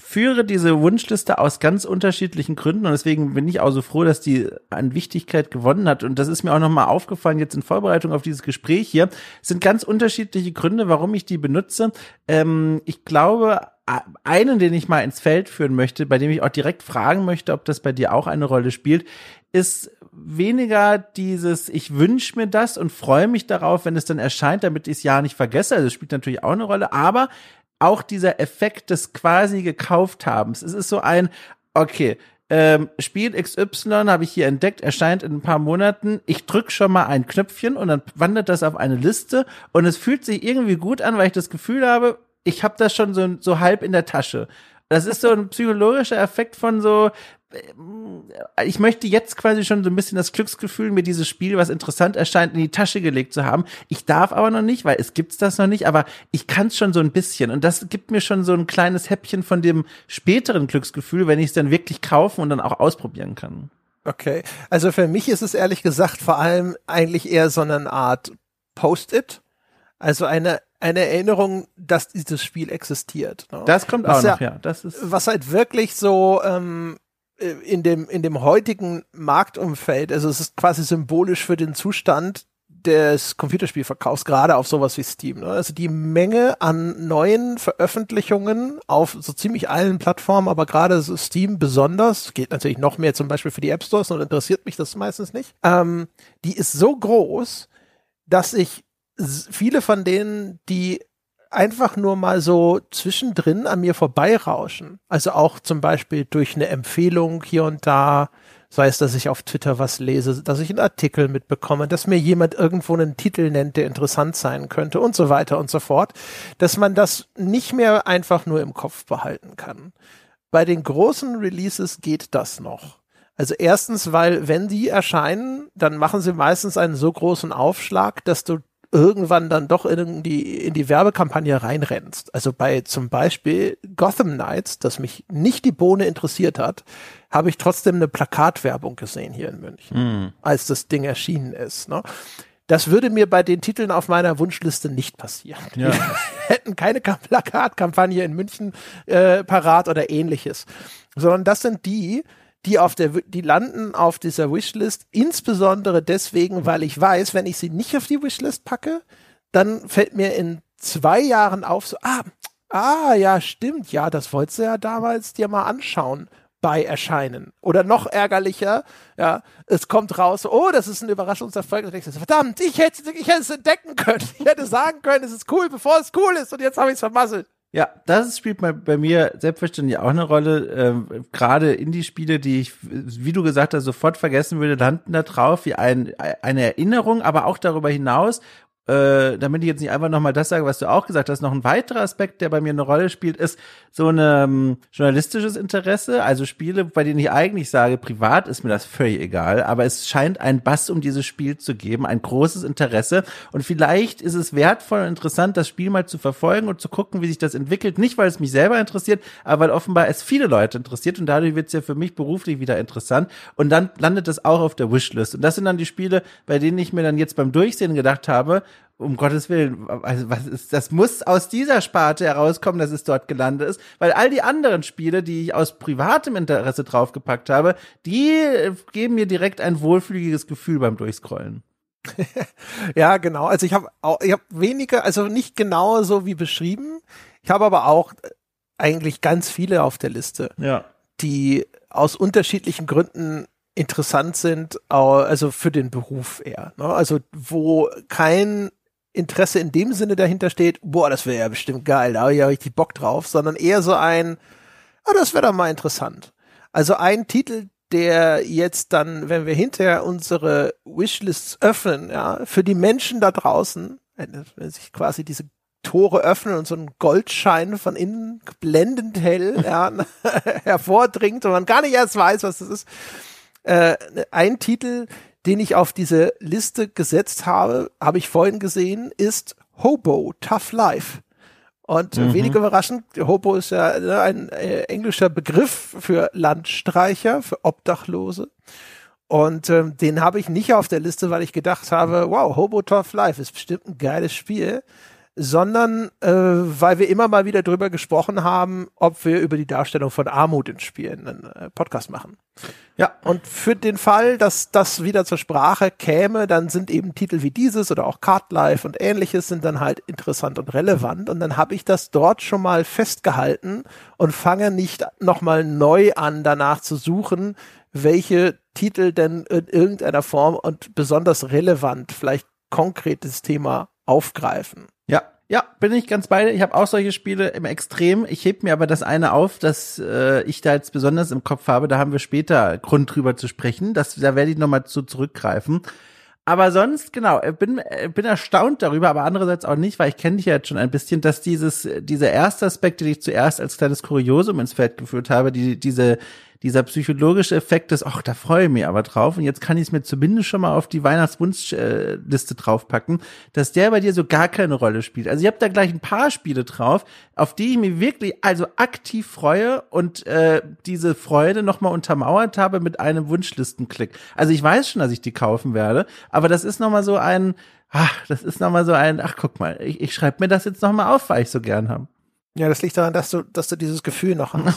führe diese Wunschliste aus ganz unterschiedlichen Gründen und deswegen bin ich auch so froh, dass die an Wichtigkeit gewonnen hat. Und das ist mir auch nochmal aufgefallen jetzt in Vorbereitung auf dieses Gespräch hier. Es sind ganz unterschiedliche Gründe, warum ich die benutze. Ich glaube, einen, den ich mal ins Feld führen möchte, bei dem ich auch direkt fragen möchte, ob das bei dir auch eine Rolle spielt, ist weniger dieses, ich wünsche mir das und freue mich darauf, wenn es dann erscheint, damit ich es ja nicht vergesse. Also das spielt natürlich auch eine Rolle, aber auch dieser Effekt des quasi Gekaufthabens. Es ist so ein, okay, Spiel XY habe ich hier entdeckt, erscheint in ein paar Monaten, ich drücke schon mal ein Knöpfchen und dann wandert das auf eine Liste und es fühlt sich irgendwie gut an, weil ich das Gefühl habe, ich habe das schon so halb in der Tasche. Das ist so ein psychologischer Effekt von so, ich möchte jetzt quasi schon so ein bisschen das Glücksgefühl, mir dieses Spiel, was interessant erscheint, in die Tasche gelegt zu haben. Ich darf aber noch nicht, weil es gibt's das noch nicht, aber ich kann's schon so ein bisschen. Und das gibt mir schon so ein kleines Häppchen von dem späteren Glücksgefühl, wenn ich es dann wirklich kaufen und dann auch ausprobieren kann. Okay, also für mich ist es ehrlich gesagt vor allem eigentlich eher so eine Art Post-it, also eine Erinnerung, dass dieses Spiel existiert. Ne? Das kommt was auch noch, ja. Das ist was halt wirklich so in dem heutigen Marktumfeld, also es ist quasi symbolisch für den Zustand des Computerspielverkaufs, gerade auf sowas wie Steam. Ne? Also die Menge an neuen Veröffentlichungen auf so ziemlich allen Plattformen, aber gerade so Steam besonders, geht natürlich noch mehr zum Beispiel für die App Stores, und interessiert mich das meistens nicht, die ist so groß, dass ich viele von denen, die einfach nur mal so zwischendrin an mir vorbeirauschen, also auch zum Beispiel durch eine Empfehlung hier und da, sei es, dass ich auf Twitter was lese, dass ich einen Artikel mitbekomme, dass mir jemand irgendwo einen Titel nennt, der interessant sein könnte und so weiter und so fort, dass man das nicht mehr einfach nur im Kopf behalten kann. Bei den großen Releases geht das noch. Also erstens, weil wenn die erscheinen, dann machen sie meistens einen so großen Aufschlag, dass du irgendwann dann doch in die Werbekampagne reinrennst. Also bei zum Beispiel Gotham Knights, das mich nicht die Bohne interessiert hat, habe ich trotzdem eine Plakatwerbung gesehen hier in München, als das Ding erschienen ist. Ne? Das würde mir bei den Titeln auf meiner Wunschliste nicht passieren. Ja. Die hätten keine Plakatkampagne in München parat oder ähnliches. Sondern das sind die landen auf dieser Wishlist, insbesondere deswegen, weil ich weiß, wenn ich sie nicht auf die Wishlist packe, dann fällt mir in 2 Jahren auf, so, ja, stimmt, ja, das wolltest du ja damals dir mal anschauen bei Erscheinen. Oder noch ärgerlicher, ja, es kommt raus, oh, das ist ein Überraschungserfolg, und ich so, verdammt, ich hätte es entdecken können, ich hätte sagen können, es ist cool, bevor es cool ist, und jetzt habe ich es vermasselt. Ja, das spielt bei mir selbstverständlich auch eine Rolle. Gerade Indie-Spiele, die ich, wie du gesagt hast, sofort vergessen würde, landen da drauf wie eine Erinnerung, aber auch darüber hinaus, damit ich jetzt nicht einfach nochmal das sage, was du auch gesagt hast, noch ein weiterer Aspekt, der bei mir eine Rolle spielt, ist so ein journalistisches Interesse, also Spiele, bei denen ich eigentlich sage, privat ist mir das völlig egal, aber es scheint einen Bass um dieses Spiel zu geben, ein großes Interesse, und vielleicht ist es wertvoll und interessant, das Spiel mal zu verfolgen und zu gucken, wie sich das entwickelt, nicht weil es mich selber interessiert, aber weil offenbar es viele Leute interessiert, und dadurch wird es ja für mich beruflich wieder interessant, und dann landet das auch auf der Wishlist, und das sind dann die Spiele, bei denen ich mir dann jetzt beim Durchsehen gedacht habe, um Gottes Willen, also was ist, das muss aus dieser Sparte herauskommen, dass es dort gelandet ist, weil all die anderen Spiele, die ich aus privatem Interesse draufgepackt habe, die geben mir direkt ein wohlfühliges Gefühl beim Durchscrollen. Ja, genau. Also ich habe wenige, also nicht genau so wie beschrieben. Ich habe aber auch eigentlich ganz viele auf der Liste, ja, die aus unterschiedlichen Gründen interessant sind, also für den Beruf eher. Ne? Also wo kein Interesse in dem Sinne dahinter steht, boah, das wäre ja bestimmt geil, da habe ich ja richtig Bock drauf, sondern eher so ein, das wäre doch mal interessant. Also ein Titel, der jetzt dann, wenn wir hinterher unsere Wishlists öffnen, ja, für die Menschen da draußen, wenn sich quasi diese Tore öffnen und so ein Goldschein von innen blendend hell ja, hervordringt und man gar nicht erst weiß, was das ist. Ein Titel, den ich auf diese Liste gesetzt habe, habe ich vorhin gesehen, ist Hobo, Tough Life. Und wenig überraschend, Hobo ist ja ein englischer Begriff für Landstreicher, für Obdachlose. Und den habe ich nicht auf der Liste, weil ich gedacht habe, wow, Hobo, Tough Life ist bestimmt ein geiles Spiel, sondern weil wir immer mal wieder drüber gesprochen haben, ob wir über die Darstellung von Armut in Spielen einen Podcast machen. Ja, und für den Fall, dass das wieder zur Sprache käme, dann sind eben Titel wie dieses oder auch Card Life und ähnliches sind dann halt interessant und relevant, und dann habe ich das dort schon mal festgehalten und fange nicht nochmal neu an, danach zu suchen, welche Titel denn in irgendeiner Form und besonders relevant vielleicht konkretes Thema aufgreifen. Ja, bin ich ganz bei dir. Ich habe auch solche Spiele im Extrem. Ich heb mir aber das eine auf, das ich da jetzt besonders im Kopf habe. Da haben wir später Grund drüber zu sprechen. Da werde ich nochmal zurückgreifen. Aber sonst, genau, bin erstaunt darüber, aber andererseits auch nicht, weil ich kenne dich ja jetzt schon ein bisschen, dass dieser erste Aspekt, den ich zuerst als kleines Kuriosum ins Feld geführt habe, dieser psychologische Effekt ist, ach, da freue ich mich aber drauf und jetzt kann ich es mir zumindest schon mal auf die Weihnachtswunschliste draufpacken, dass der bei dir so gar keine Rolle spielt. Also ich habe da gleich ein paar Spiele drauf, auf die ich mich wirklich also aktiv freue und diese Freude nochmal untermauert habe mit einem Wunschlistenklick. Also ich weiß schon, dass ich die kaufen werde, aber das ist nochmal so ein, ach guck mal, ich schreibe mir das jetzt nochmal auf, weil ich so gern habe. Ja, das liegt daran, dass du dieses Gefühl noch hast.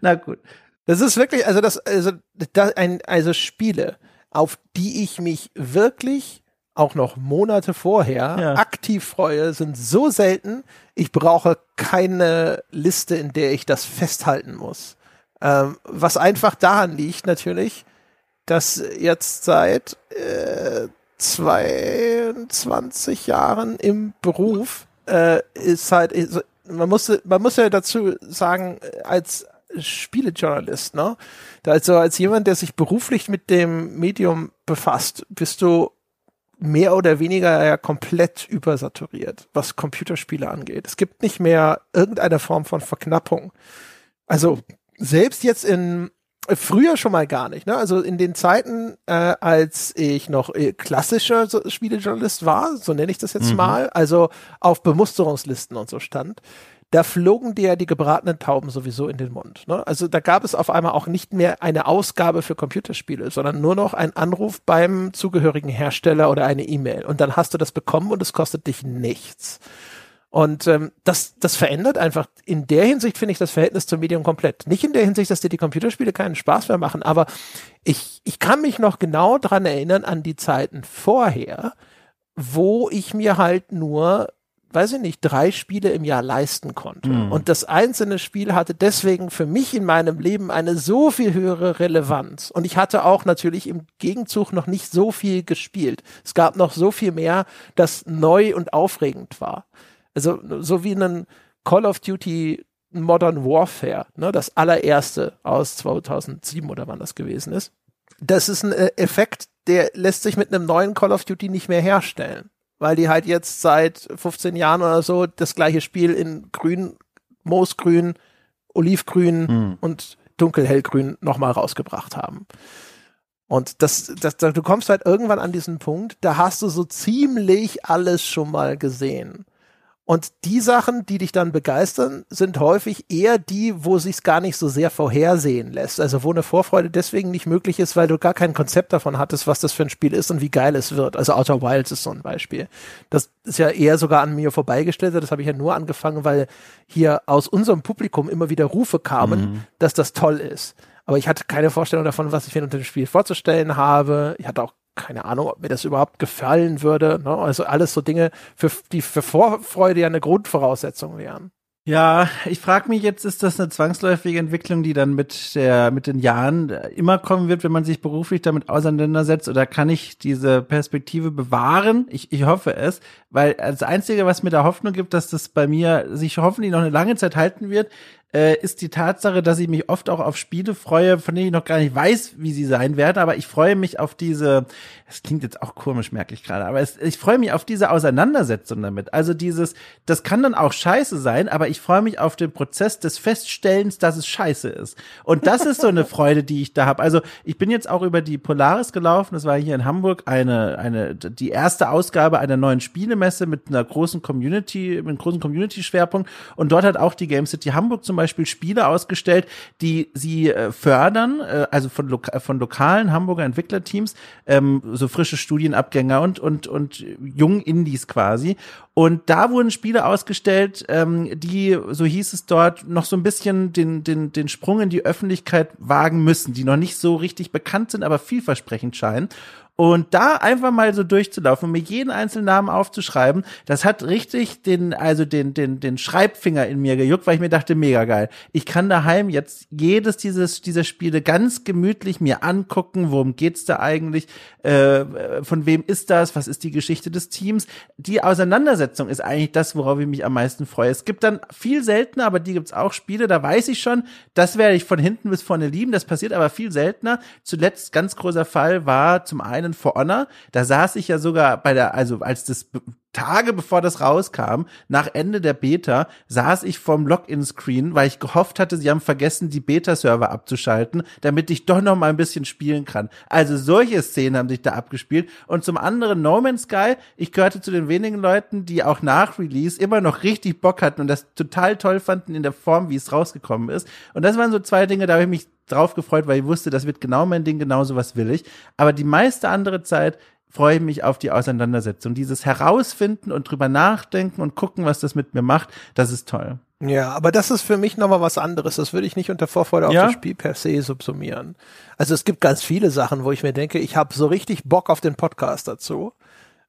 Na gut. Das ist wirklich, also Spiele, auf die ich mich wirklich auch noch Monate vorher aktiv freue, sind so selten, ich brauche keine Liste, in der ich das festhalten muss. Was einfach daran liegt natürlich, dass jetzt seit 22 Jahren im Beruf ist halt, man muss ja dazu sagen, als Spielejournalist, ne? Also als jemand, der sich beruflich mit dem Medium befasst, bist du mehr oder weniger ja komplett übersaturiert, was Computerspiele angeht. Es gibt nicht mehr irgendeine Form von Verknappung. Also selbst jetzt früher schon mal gar nicht, ne? Also in den Zeiten, als ich noch klassischer Spielejournalist war, so nenne ich das jetzt mal, also auf Bemusterungslisten und so stand, da flogen dir ja die gebratenen Tauben sowieso in den Mund, ne? Also da gab es auf einmal auch nicht mehr eine Ausgabe für Computerspiele, sondern nur noch einen Anruf beim zugehörigen Hersteller oder eine E-Mail. Und dann hast du das bekommen und es kostet dich nichts. Und das verändert einfach, in der Hinsicht finde ich das Verhältnis zum Medium komplett. Nicht in der Hinsicht, dass dir die Computerspiele keinen Spaß mehr machen, aber ich kann mich noch genau dran erinnern an die Zeiten vorher, wo ich mir halt nur, weiß ich nicht, 3 Spiele im Jahr leisten konnte. Mhm. Und das einzelne Spiel hatte deswegen für mich in meinem Leben eine so viel höhere Relevanz. Und ich hatte auch natürlich im Gegenzug noch nicht so viel gespielt. Es gab noch so viel mehr, das neu und aufregend war. Also so wie ein Call of Duty Modern Warfare, ne, das allererste aus 2007 oder wann das gewesen ist. Das ist ein Effekt, der lässt sich mit einem neuen Call of Duty nicht mehr herstellen, weil die halt jetzt seit 15 Jahren oder so das gleiche Spiel in grün, moosgrün, olivgrün und dunkelhellgrün nochmal rausgebracht haben. Und du kommst halt irgendwann an diesen Punkt, da hast du so ziemlich alles schon mal gesehen. Und die Sachen, die dich dann begeistern, sind häufig eher die, wo sich's gar nicht so sehr vorhersehen lässt. Also wo eine Vorfreude deswegen nicht möglich ist, weil du gar kein Konzept davon hattest, was das für ein Spiel ist und wie geil es wird. Also Outer Wilds ist so ein Beispiel. Das ist ja eher sogar an mir vorbeigestellt. Das habe ich ja nur angefangen, weil hier aus unserem Publikum immer wieder Rufe kamen, dass das toll ist. Aber ich hatte keine Vorstellung davon, was ich mir unter dem Spiel vorzustellen habe. Ich hatte auch keine Ahnung, ob mir das überhaupt gefallen würde, ne? Also alles so Dinge, die für Vorfreude ja eine Grundvoraussetzung wären. Ja, ich frage mich jetzt, ist das eine zwangsläufige Entwicklung, die dann mit den Jahren immer kommen wird, wenn man sich beruflich damit auseinandersetzt, oder kann ich diese Perspektive bewahren? Ich hoffe es, weil das Einzige, was mir da Hoffnung gibt, dass das bei mir sich hoffentlich noch eine lange Zeit halten wird, ist die Tatsache, dass ich mich oft auch auf Spiele freue, von denen ich noch gar nicht weiß, wie sie sein werden, aber ich freue mich auf diese, das klingt jetzt auch komisch, merke ich gerade, aber ich freue mich auf diese Auseinandersetzung damit. Also das kann dann auch scheiße sein, aber ich freue mich auf den Prozess des Feststellens, dass es scheiße ist. Und das ist so eine Freude, die ich da habe. Also ich bin jetzt auch über die Polaris gelaufen, das war hier in Hamburg die erste Ausgabe einer neuen Spielemesse mit einer großen Community, mit einem großen Community-Schwerpunkt, und dort hat auch die Game City Hamburg zum Beispiel Spiele ausgestellt, die sie fördern, also von lokalen Hamburger Entwicklerteams, so frische Studienabgänger und jungen Indies quasi. Und da wurden Spiele ausgestellt, die, so hieß es dort, noch so ein bisschen den Sprung in die Öffentlichkeit wagen müssen, die noch nicht so richtig bekannt sind, aber vielversprechend scheinen. Und da einfach mal so durchzulaufen und mir jeden einzelnen Namen aufzuschreiben, das hat richtig den Schreibfinger in mir gejuckt, weil ich mir dachte, mega geil. Ich kann daheim jetzt jedes dieser Spiele ganz gemütlich mir angucken, worum geht's da eigentlich, von wem ist das, was ist die Geschichte des Teams. Die Auseinandersetzung ist eigentlich das, worauf ich mich am meisten freue. Es gibt dann viel seltener, aber die gibt's auch Spiele, da weiß ich schon, das werde ich von hinten bis vorne lieben, das passiert aber viel seltener. Zuletzt ganz großer Fall war zum einen einen For Honor, da saß ich ja sogar bei der, also als das Tage bevor das rauskam, nach Ende der Beta, saß ich vorm Login-Screen, weil ich gehofft hatte, sie haben vergessen, die Beta-Server abzuschalten, damit ich doch noch mal ein bisschen spielen kann. Also solche Szenen haben sich da abgespielt. Und zum anderen No Man's Sky, ich gehörte zu den wenigen Leuten, die auch nach Release immer noch richtig Bock hatten und das total toll fanden in der Form, wie es rausgekommen ist. Und das waren so zwei Dinge, da habe ich mich drauf gefreut, weil ich wusste, das wird genau mein Ding, genau sowas will ich. Aber die meiste andere Zeit freue ich mich auf die Auseinandersetzung. Dieses Herausfinden und drüber nachdenken und gucken, was das mit mir macht, das ist toll. Ja, aber das ist für mich nochmal was anderes. Das würde ich nicht unter Vorfreude auf das Spiel per se subsumieren. Also es gibt ganz viele Sachen, wo ich mir denke, ich habe so richtig Bock auf den Podcast dazu.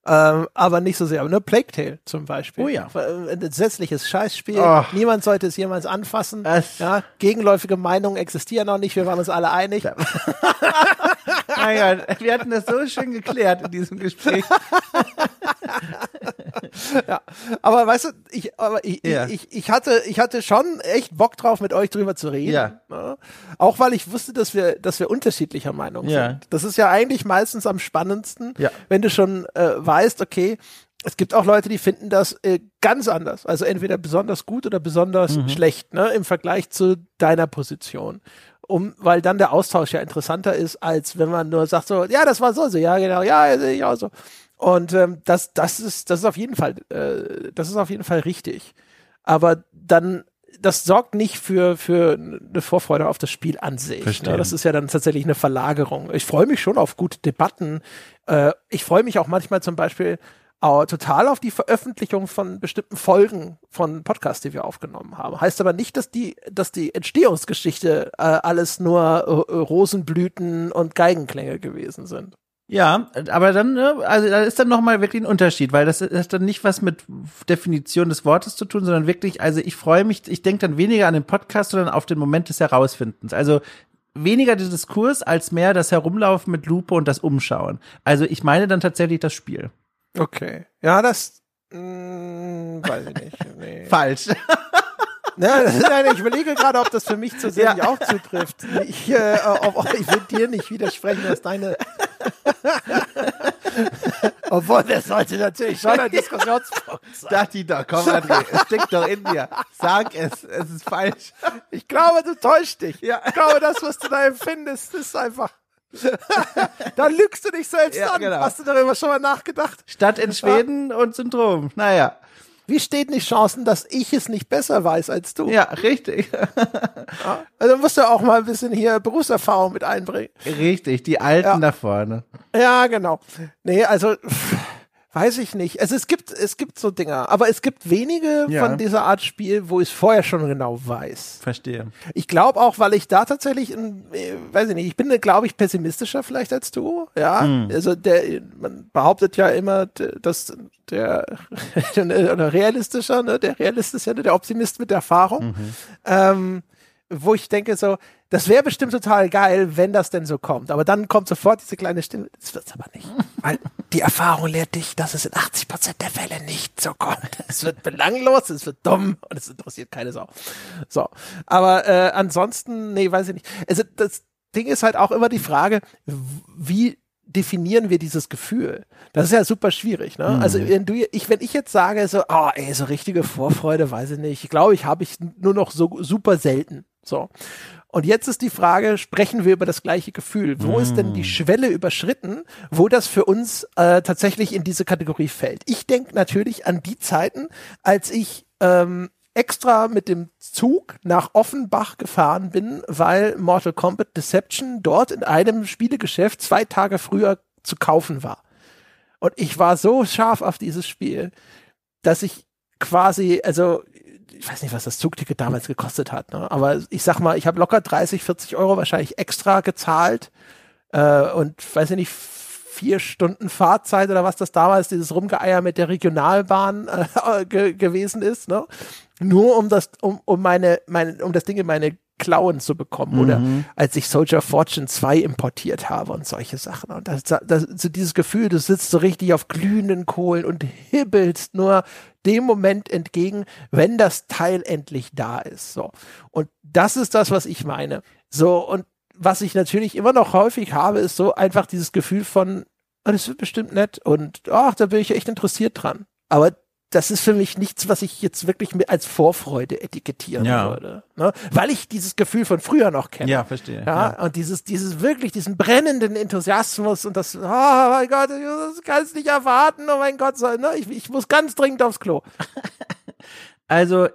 Aber nicht so sehr. Aber ne, Plague Tale zum Beispiel. Oh ja. Ein entsetzliches Scheißspiel. Oh. Niemand sollte es jemals anfassen. Ja, gegenläufige Meinungen existieren noch nicht. Wir waren uns alle einig. Ja. Mein Gott, wir hatten das so schön geklärt in diesem Gespräch. Ja, aber weißt du, ich hatte schon echt Bock drauf, mit euch drüber zu reden. Ja. Ne? Auch weil ich wusste, dass wir unterschiedlicher Meinung sind. Das ist ja eigentlich meistens am spannendsten, wenn du schon weißt, okay, es gibt auch Leute, die finden das ganz anders. Also entweder besonders gut oder besonders schlecht, ne, im Vergleich zu deiner Position. Weil dann der Austausch ja interessanter ist, als wenn man nur sagt so, ja, das war so, ja, genau, ja, sehe ich auch so. Und das ist auf jeden Fall richtig. Aber dann, das sorgt nicht für eine Vorfreude auf das Spiel an sich. Ne? Das ist ja dann tatsächlich eine Verlagerung. Ich freue mich schon auf gute Debatten. Ich freue mich auch manchmal zum Beispiel total auf die Veröffentlichung von bestimmten Folgen von Podcasts, die wir aufgenommen haben. Heißt aber nicht, dass die Entstehungsgeschichte alles nur Rosenblüten und Geigenklänge gewesen sind. Ja, aber dann, also da ist dann nochmal wirklich ein Unterschied, weil das hat dann nicht was mit Definition des Wortes zu tun, sondern wirklich, also ich freue mich, ich denke dann weniger an den Podcast, sondern auf den Moment des Herausfindens. Also weniger der Diskurs, als mehr das Herumlaufen mit Lupe und das Umschauen. Also ich meine dann tatsächlich das Spiel. Okay. Ja, das weiß ich nicht. Nee. Falsch. Nein, ich überlege gerade, ob das für mich tatsächlich auch zutrifft. Ich will dir nicht widersprechen, dass deine obwohl, das sollte natürlich schon ein Diskussionspunkt sein. Da komm, André, es steckt doch in dir. Sag es ist falsch. Ich glaube, du täuschst dich. Ja. Ich glaube, das, was du da empfindest, ist einfach dann lügst du dich selbst an. Genau. Hast du darüber schon mal nachgedacht? Stadt in Schweden und Syndrom. Naja. Wie stehen die Chancen, dass ich es nicht besser weiß als du? Ja, richtig. Also musst du auch mal ein bisschen hier Berufserfahrung mit einbringen. Richtig, die Alten da vorne. Ja, genau. Nee, also weiß ich nicht. Also es gibt so Dinger, aber es gibt wenige von dieser Art Spiel, wo ich es vorher schon genau weiß. Verstehe. Ich glaube auch, weil ich da tatsächlich, ich bin, glaube ich, pessimistischer vielleicht als du. Ja, also man behauptet ja immer, dass der realistischere, der Optimist mit Erfahrung. Wo ich denke so, das wäre bestimmt total geil, wenn das denn so kommt. Aber dann kommt sofort diese kleine Stimme, das wird's aber nicht. Weil die Erfahrung lehrt dich, dass es in 80% der Fälle nicht so kommt. Es wird belanglos, es wird dumm und es interessiert keine Sau. So, aber ansonsten, nee, weiß ich nicht. Also das Ding ist halt auch immer die Frage, wie definieren wir dieses Gefühl? Das ist ja super schwierig, ne? Also wenn ich jetzt sage, so, so richtige Vorfreude, weiß ich nicht. Ich glaube, ich habe ich nur noch so super selten. So. Und jetzt ist die Frage, sprechen wir über das gleiche Gefühl? Wo ist denn die Schwelle überschritten, wo das für uns tatsächlich in diese Kategorie fällt? Ich denke natürlich an die Zeiten, als ich extra mit dem Zug nach Offenbach gefahren bin, weil Mortal Kombat Deception dort in einem Spielegeschäft 2 Tage früher zu kaufen war. Und ich war so scharf auf dieses Spiel, dass ich quasi, ich weiß nicht, was das Zugticket damals gekostet hat, ne? Aber ich sag mal, ich habe locker 30-40 € wahrscheinlich extra gezahlt und weiß ich nicht, 4 Stunden Fahrzeit oder was das damals, dieses Rumgeeier mit der Regionalbahn gewesen ist, ne? Nur um das Ding in meine Klauen zu bekommen, oder als ich Soldier Fortune 2 importiert habe und solche Sachen. Und so dieses Gefühl, du sitzt so richtig auf glühenden Kohlen und hibbelst nur dem Moment entgegen, wenn das Teil endlich da ist. So. Und das ist das, was ich meine. So, und was ich natürlich immer noch häufig habe, ist so einfach dieses Gefühl von, oh, das wird bestimmt nett und ach, da bin ich echt interessiert dran. Aber das ist für mich nichts, was ich jetzt wirklich als Vorfreude etikettieren würde. Ne? Weil ich dieses Gefühl von früher noch kenne. Ja, verstehe. Ja? Ja. Und dieses wirklich, diesen brennenden Enthusiasmus und das, oh mein Gott, ich kann es nicht erwarten, oh mein Gott, ne? Ich muss ganz dringend aufs Klo. Also,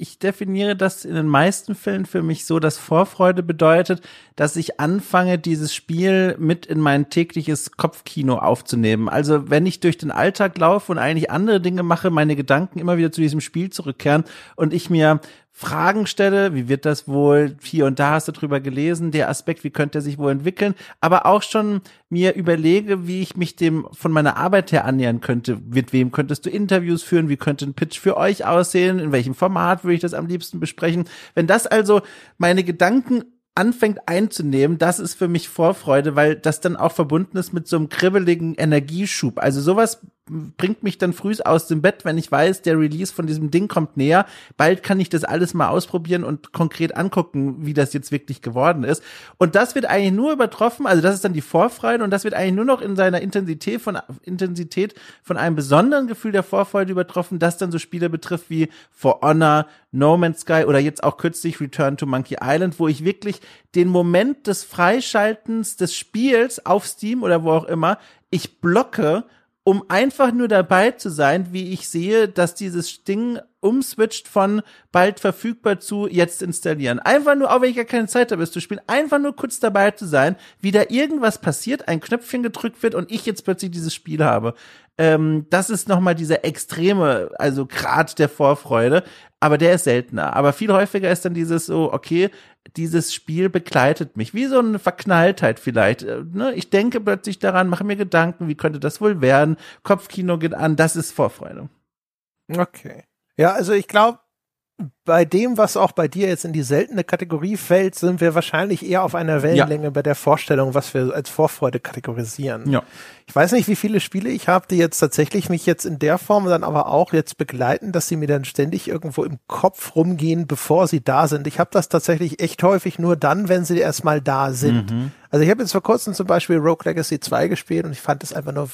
ich definiere das in den meisten Fällen für mich so, dass Vorfreude bedeutet, dass ich anfange, dieses Spiel mit in mein tägliches Kopfkino aufzunehmen. Also wenn ich durch den Alltag laufe und eigentlich andere Dinge mache, meine Gedanken immer wieder zu diesem Spiel zurückkehren und ich mir Fragen stelle, wie wird das wohl, hier und da hast du drüber gelesen, der Aspekt, wie könnte er sich wohl entwickeln, aber auch schon mir überlege, wie ich mich dem von meiner Arbeit her annähern könnte, mit wem könntest du Interviews führen, wie könnte ein Pitch für euch aussehen, in welchem Format würde ich das am liebsten besprechen, wenn das also meine Gedanken anfängt einzunehmen, das ist für mich Vorfreude, weil das dann auch verbunden ist mit so einem kribbeligen Energieschub, also sowas bringt mich dann früh aus dem Bett, wenn ich weiß, der Release von diesem Ding kommt näher. Bald kann ich das alles mal ausprobieren und konkret angucken, wie das jetzt wirklich geworden ist. Und das wird eigentlich nur übertroffen, also das ist dann die Vorfreude und das wird eigentlich nur noch in seiner Intensität von einem besonderen Gefühl der Vorfreude übertroffen, das dann so Spiele betrifft wie For Honor, No Man's Sky oder jetzt auch kürzlich Return to Monkey Island, wo ich wirklich den Moment des Freischaltens des Spiels auf Steam oder wo auch immer, ich blocke, um einfach nur dabei zu sein, wie ich sehe, dass dieses Ding umswitcht von bald verfügbar zu jetzt installieren. Einfach nur, auch wenn ich gar keine Zeit habe, es zu spielen, einfach nur kurz dabei zu sein, wie da irgendwas passiert, ein Knöpfchen gedrückt wird und ich jetzt plötzlich dieses Spiel habe. Das ist nochmal dieser extreme, also Grad der Vorfreude, aber der ist seltener. Aber viel häufiger ist dann dieses so, okay, dieses Spiel begleitet mich, wie so eine Verknalltheit vielleicht. Ne? Ich denke plötzlich daran, mache mir Gedanken, wie könnte das wohl werden? Kopfkino geht an, das ist Vorfreude. Okay. Ja, also ich glaube, bei dem, was auch bei dir jetzt in die seltene Kategorie fällt, sind wir wahrscheinlich eher auf einer Wellenlänge bei der Vorstellung, was wir als Vorfreude kategorisieren. Ja. Ich weiß nicht, wie viele Spiele ich habe, die jetzt tatsächlich mich jetzt in der Form dann aber auch jetzt begleiten, dass sie mir dann ständig irgendwo im Kopf rumgehen, bevor sie da sind. Ich habe das tatsächlich echt häufig nur dann, wenn sie erstmal da sind. Mhm. Also ich habe jetzt vor kurzem zum Beispiel Rogue Legacy 2 gespielt und ich fand es einfach nur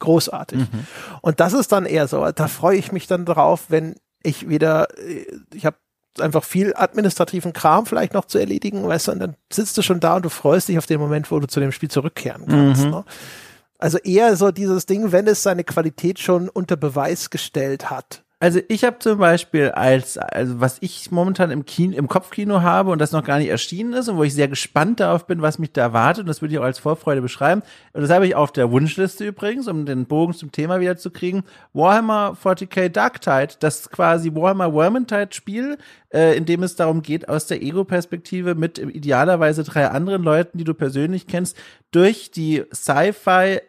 großartig. Mhm. Und das ist dann eher so, da freue ich mich dann drauf, wenn ich habe einfach viel administrativen Kram vielleicht noch zu erledigen, weißt du, und dann sitzt du schon da und du freust dich auf den Moment, wo du zu dem Spiel zurückkehren kannst, ne? Also eher so dieses Ding, wenn es seine Qualität schon unter Beweis gestellt hat. Also ich habe zum Beispiel was ich momentan im Kopfkino habe und das noch gar nicht erschienen ist und wo ich sehr gespannt darauf bin, was mich da erwartet, und das würde ich auch als Vorfreude beschreiben. Und das habe ich auf der Wunschliste übrigens, um den Bogen zum Thema wieder zu kriegen. Warhammer 40k Darktide, das quasi Warhammer-Wormantide-Spiel, in dem es darum geht, aus der Ego-Perspektive mit idealerweise 3 anderen Leuten, die du persönlich kennst, durch die Sci-Fi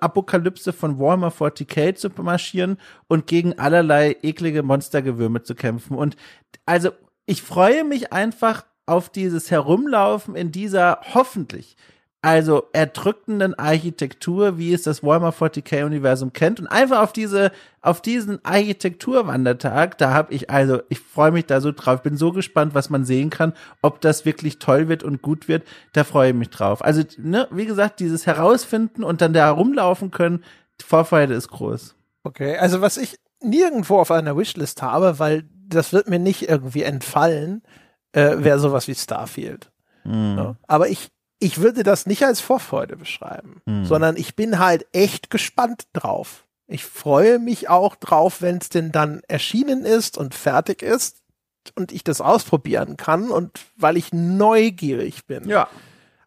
Apokalypse von Warhammer 40k zu marschieren und gegen allerlei eklige Monstergewürme zu kämpfen. Und also ich freue mich einfach auf dieses Herumlaufen in dieser hoffentlich also erdrückenden Architektur, wie es das Warhammer 40k-Universum kennt, und einfach auf diesen Architekturwandertag, ich freue mich da so drauf, bin so gespannt, was man sehen kann, ob das wirklich toll wird und gut wird, da freue ich mich drauf. Also, ne, wie gesagt, dieses Herausfinden und dann da herumlaufen können, die Vorfreude ist groß. Okay, also was ich nirgendwo auf einer Wishlist habe, weil das wird mir nicht irgendwie entfallen, wäre sowas wie Starfield. Mhm. Ja. Aber ich würde das nicht als Vorfreude beschreiben, sondern ich bin halt echt gespannt drauf. Ich freue mich auch drauf, wenn es denn dann erschienen ist und fertig ist und ich das ausprobieren kann und weil ich neugierig bin. Ja.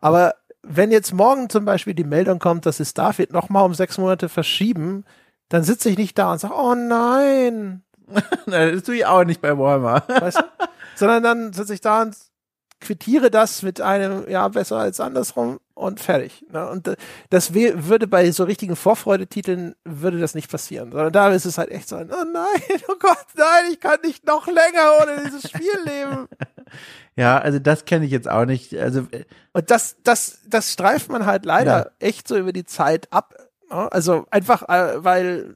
Aber wenn jetzt morgen zum Beispiel die Meldung kommt, dass sie Starfield nochmal um 6 Monate verschieben, dann sitze ich nicht da und sage, oh nein. Nein, das tue ich auch nicht bei Warhammer. Weißt du? Sondern dann sitze ich da und quittiere das mit einem, ja, besser als andersrum und fertig. Ne? Und das würde bei so richtigen Vorfreudetiteln würde das nicht passieren, sondern da ist es halt echt so, oh nein, oh Gott, nein, ich kann nicht noch länger ohne dieses Spiel leben. Ja, also das kenne ich jetzt auch nicht. Also und das streift man halt leider echt so über die Zeit ab. Ne? Also einfach, weil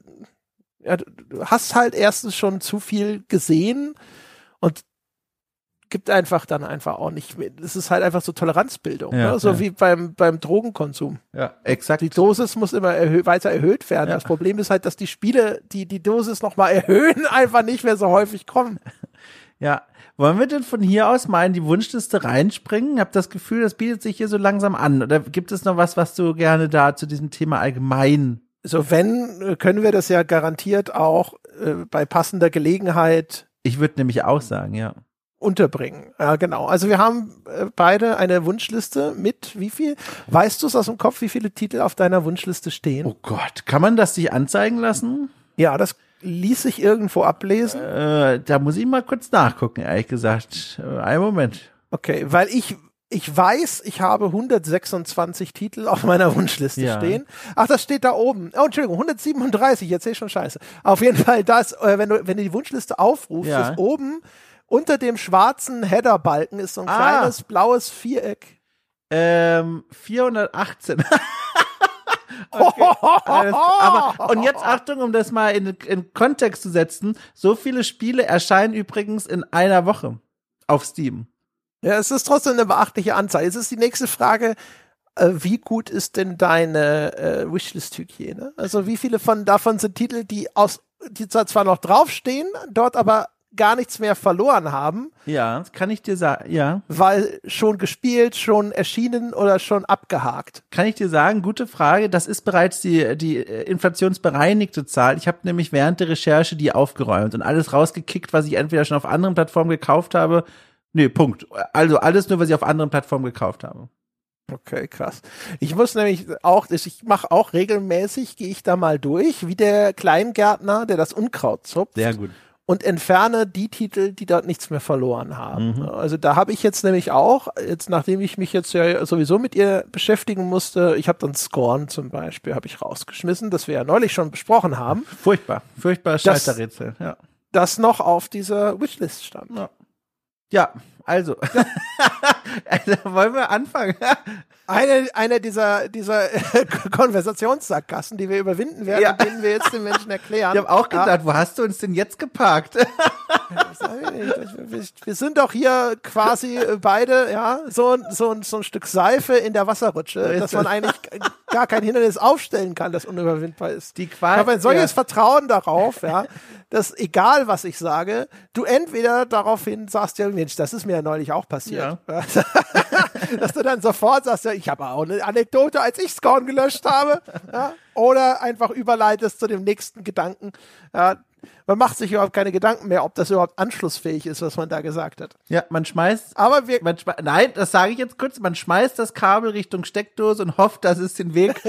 du hast halt erstens schon zu viel gesehen und gibt einfach dann einfach auch nicht. Es ist halt einfach so Toleranzbildung, ja, ne? So ja. Wie beim Drogenkonsum. Ja, exakt. Die Dosis muss immer weiter erhöht werden. Ja. Das Problem ist halt, dass die Spiele, die Dosis nochmal erhöhen, einfach nicht mehr so häufig kommen. Ja, wollen wir denn von hier aus mal in die Wunschliste reinspringen? Ich habe das Gefühl, das bietet sich hier so langsam an. Oder gibt es noch was du gerne da zu diesem Thema allgemein? So, wenn, können wir das ja garantiert auch bei passender Gelegenheit. Ich würde nämlich auch sagen, ja. Unterbringen. Ja, genau. Also wir haben beide eine Wunschliste mit wie viel? Weißt du es aus dem Kopf, wie viele Titel auf deiner Wunschliste stehen? Oh Gott, kann man das sich anzeigen lassen? Ja, das ließ sich irgendwo ablesen. Da muss ich mal kurz nachgucken, ehrlich gesagt. Einen Moment. Okay, weil ich weiß, ich habe 126 Titel auf meiner Wunschliste stehen. Ach, das steht da oben. Oh, Entschuldigung, 137, jetzt sehe ich schon scheiße. Auf jeden Fall, das, wenn du die Wunschliste aufrufst, ist oben unter dem schwarzen Header-Balken ist so ein kleines blaues Viereck. 418. Okay. Aber, und jetzt Achtung, um das mal in Kontext zu setzen, so viele Spiele erscheinen übrigens in einer Woche auf Steam. Ja, es ist trotzdem eine beachtliche Anzahl. Jetzt ist die nächste Frage, wie gut ist denn deine Wishlist-Hygiene? Also wie viele davon sind Titel, die zwar noch draufstehen, dort aber gar nichts mehr verloren haben. Ja, das kann ich dir sagen, ja. Weil schon gespielt, schon erschienen oder schon abgehakt. Kann ich dir sagen, gute Frage, das ist bereits die inflationsbereinigte Zahl. Ich habe nämlich während der Recherche die aufgeräumt und alles rausgekickt, was ich entweder schon auf anderen Plattformen gekauft habe. Nee, Punkt. Also alles nur, was ich auf anderen Plattformen gekauft habe. Okay, krass. Ich muss nämlich auch, ich mache auch regelmäßig, gehe ich da mal durch, wie der Kleingärtner, der das Unkraut zupft. Sehr gut. Und entferne die Titel, die dort nichts mehr verloren haben. Mhm. Also da habe ich jetzt nämlich auch, jetzt nachdem ich mich jetzt ja sowieso mit ihr beschäftigen musste, ich habe dann Scorn zum Beispiel, habe ich rausgeschmissen, das wir ja neulich schon besprochen haben. Furchtbar Scheiterrätsel, ja. Das noch auf dieser Wishlist stand. Ja, also. Also wollen wir anfangen? Eine dieser Konversationssarkassen, die wir überwinden werden, und denen wir jetzt den Menschen erklären. Ich habe auch gedacht, wo hast du uns denn jetzt geparkt? Wir sind doch hier quasi beide, ja, so ein Stück Seife in der Wasserrutsche, dass man eigentlich gar kein Hindernis aufstellen kann, das unüberwindbar ist. Ich habe ein solches Vertrauen darauf, ja, dass egal, was ich sage, du entweder daraufhin sagst, ja Mensch, das ist mir ja neulich auch passiert. Ja. Dass du dann sofort sagst, ja, ich habe auch eine Anekdote, als ich Scorn gelöscht habe. Ja, oder einfach überleitest zu dem nächsten Gedanken. Ja, man macht sich überhaupt keine Gedanken mehr, ob das überhaupt anschlussfähig ist, was man da gesagt hat. Ja, man schmeißt. Nein, das sage ich jetzt kurz. Man schmeißt das Kabel Richtung Steckdose und hofft, dass es den Weg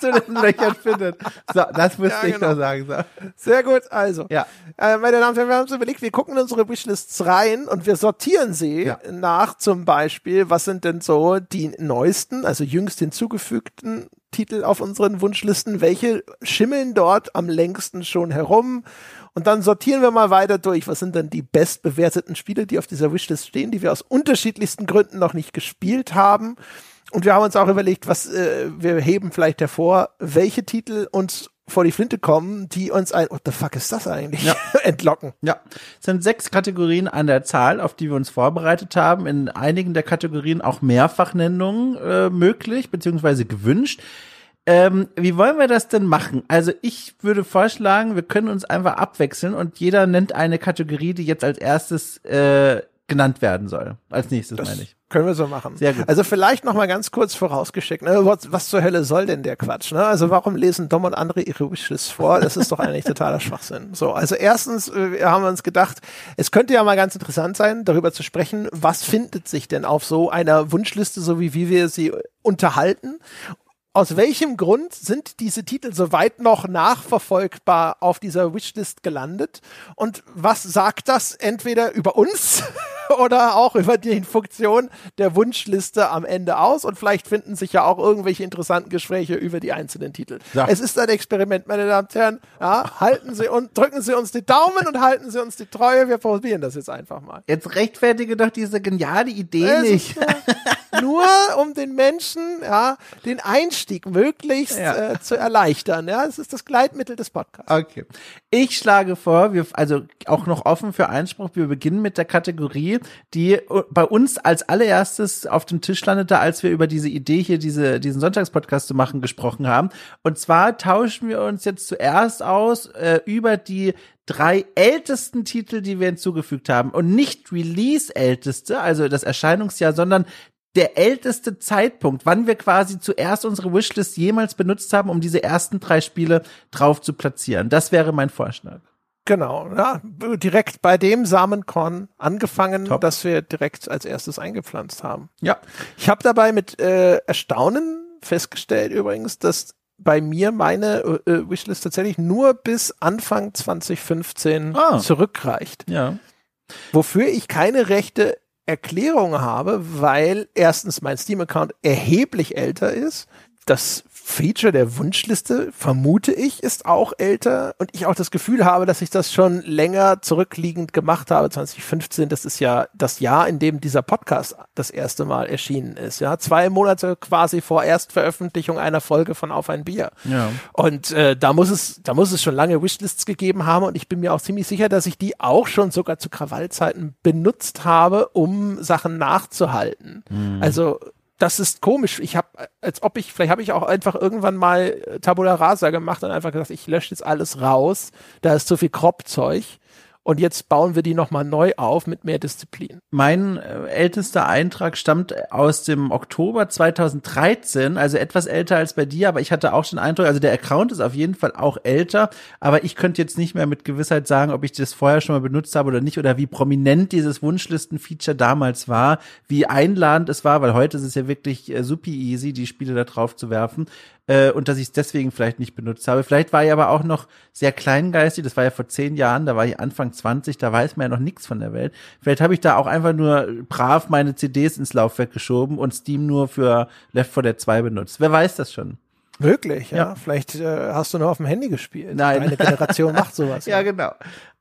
zu den Löchern findet. So, das müsste ich noch sagen. So. Sehr gut, also. Ja. Meine Damen und Herren, wir haben uns überlegt, wir gucken in unsere Wishlists rein und wir sortieren sie nach zum Beispiel, was sind denn so die neuesten, also jüngst hinzugefügten Titel auf unseren Wunschlisten, welche schimmeln dort am längsten schon herum, und dann sortieren wir mal weiter durch, was sind denn die bestbewerteten Spiele, die auf dieser Wishlist stehen, die wir aus unterschiedlichsten Gründen noch nicht gespielt haben, und wir haben uns auch überlegt, was wir heben vielleicht hervor, welche Titel uns vor die Flinte kommen, die uns ein What the fuck ist das eigentlich? Entlocken. Ja, es sind 6 Kategorien an der Zahl, auf die wir uns vorbereitet haben. In einigen der Kategorien auch Mehrfachnennungen möglich, beziehungsweise gewünscht. Wie wollen wir das denn machen? Also ich würde vorschlagen, wir können uns einfach abwechseln und jeder nennt eine Kategorie, die jetzt als erstes genannt werden soll. Als nächstes, meine ich. Können wir so machen. Sehr gut. Also vielleicht noch mal ganz kurz vorausgeschickt, ne? Was zur Hölle soll denn der Quatsch? Ne? Also warum lesen Dom und andere ihre Wishlists vor? Das ist doch eigentlich totaler Schwachsinn. So, also erstens haben wir uns gedacht, es könnte ja mal ganz interessant sein, darüber zu sprechen, was findet sich denn auf so einer Wunschliste, so wie wir sie unterhalten? Aus welchem Grund sind diese Titel soweit noch nachverfolgbar auf dieser Wishlist gelandet? Und was sagt das entweder über uns oder auch über die Funktion der Wunschliste am Ende aus? Und vielleicht finden sich ja auch irgendwelche interessanten Gespräche über die einzelnen Titel. Ja. Es ist ein Experiment, meine Damen und Herren. Ja, halten Sie und drücken Sie uns die Daumen und halten Sie uns die Treue. Wir probieren das jetzt einfach mal. Jetzt rechtfertige doch diese geniale Idee nicht. nur um den Menschen den Einstieg möglichst zu erleichtern. Ja, es ist das Gleitmittel des Podcasts. Okay. Ich schlage vor, wir also auch noch offen für Einspruch, wir beginnen mit der Kategorie, die bei uns als allererstes auf dem Tisch landete, als wir über diese Idee hier, diesen Sonntagspodcast zu machen, gesprochen haben. Und zwar tauschen wir uns jetzt zuerst aus über die 3 ältesten Titel, die wir hinzugefügt haben. Und nicht Release-älteste, also das Erscheinungsjahr, sondern der älteste Zeitpunkt, wann wir quasi zuerst unsere Wishlist jemals benutzt haben, um diese ersten 3 Spiele drauf zu platzieren. Das wäre mein Vorschlag. Genau, ja, direkt bei dem Samenkorn angefangen, Top. Das wir direkt als erstes eingepflanzt haben. Ja. Ich habe dabei mit Erstaunen festgestellt übrigens, dass bei mir meine Wishlist tatsächlich nur bis Anfang 2015 zurückreicht. Ja. Wofür ich keine rechte Erklärung habe, weil erstens mein Steam-Account erheblich älter ist. Das Feature der Wunschliste, vermute ich, ist auch älter und ich auch das Gefühl habe, dass ich das schon länger zurückliegend gemacht habe. 2015, das ist ja das Jahr, in dem dieser Podcast das erste Mal erschienen ist. Ja, 2 Monate quasi vor Erstveröffentlichung einer Folge von Auf ein Bier. Ja. Und da muss es schon lange Wishlists gegeben haben und ich bin mir auch ziemlich sicher, dass ich die auch schon sogar zu Krawallzeiten benutzt habe, um Sachen nachzuhalten. Mhm. Also das ist komisch. Vielleicht habe ich auch einfach irgendwann mal Tabula Rasa gemacht und einfach gesagt, ich lösche jetzt alles raus. Da ist so viel Kropfzeug. Und jetzt bauen wir die nochmal neu auf mit mehr Disziplin. Mein ältester Eintrag stammt aus dem Oktober 2013, also etwas älter als bei dir, aber ich hatte auch schon Eindruck, also der Account ist auf jeden Fall auch älter, aber ich könnte jetzt nicht mehr mit Gewissheit sagen, ob ich das vorher schon mal benutzt habe oder nicht oder wie prominent dieses Wunschlisten-Feature damals war, wie einladend es war, weil heute ist es ja wirklich super easy, die Spiele da drauf zu werfen. Und dass ich es deswegen vielleicht nicht benutzt habe. Vielleicht war ich aber auch noch sehr kleingeistig, das war ja vor 10 Jahren, da war ich Anfang 20, da weiß man ja noch nichts von der Welt. Vielleicht habe ich da auch einfach nur brav meine CDs ins Laufwerk geschoben und Steam nur für Left 4 Dead 2 benutzt. Wer weiß das schon? Wirklich, ja. Vielleicht hast du nur auf dem Handy gespielt. Nein. Eine Generation macht sowas. Ja, genau.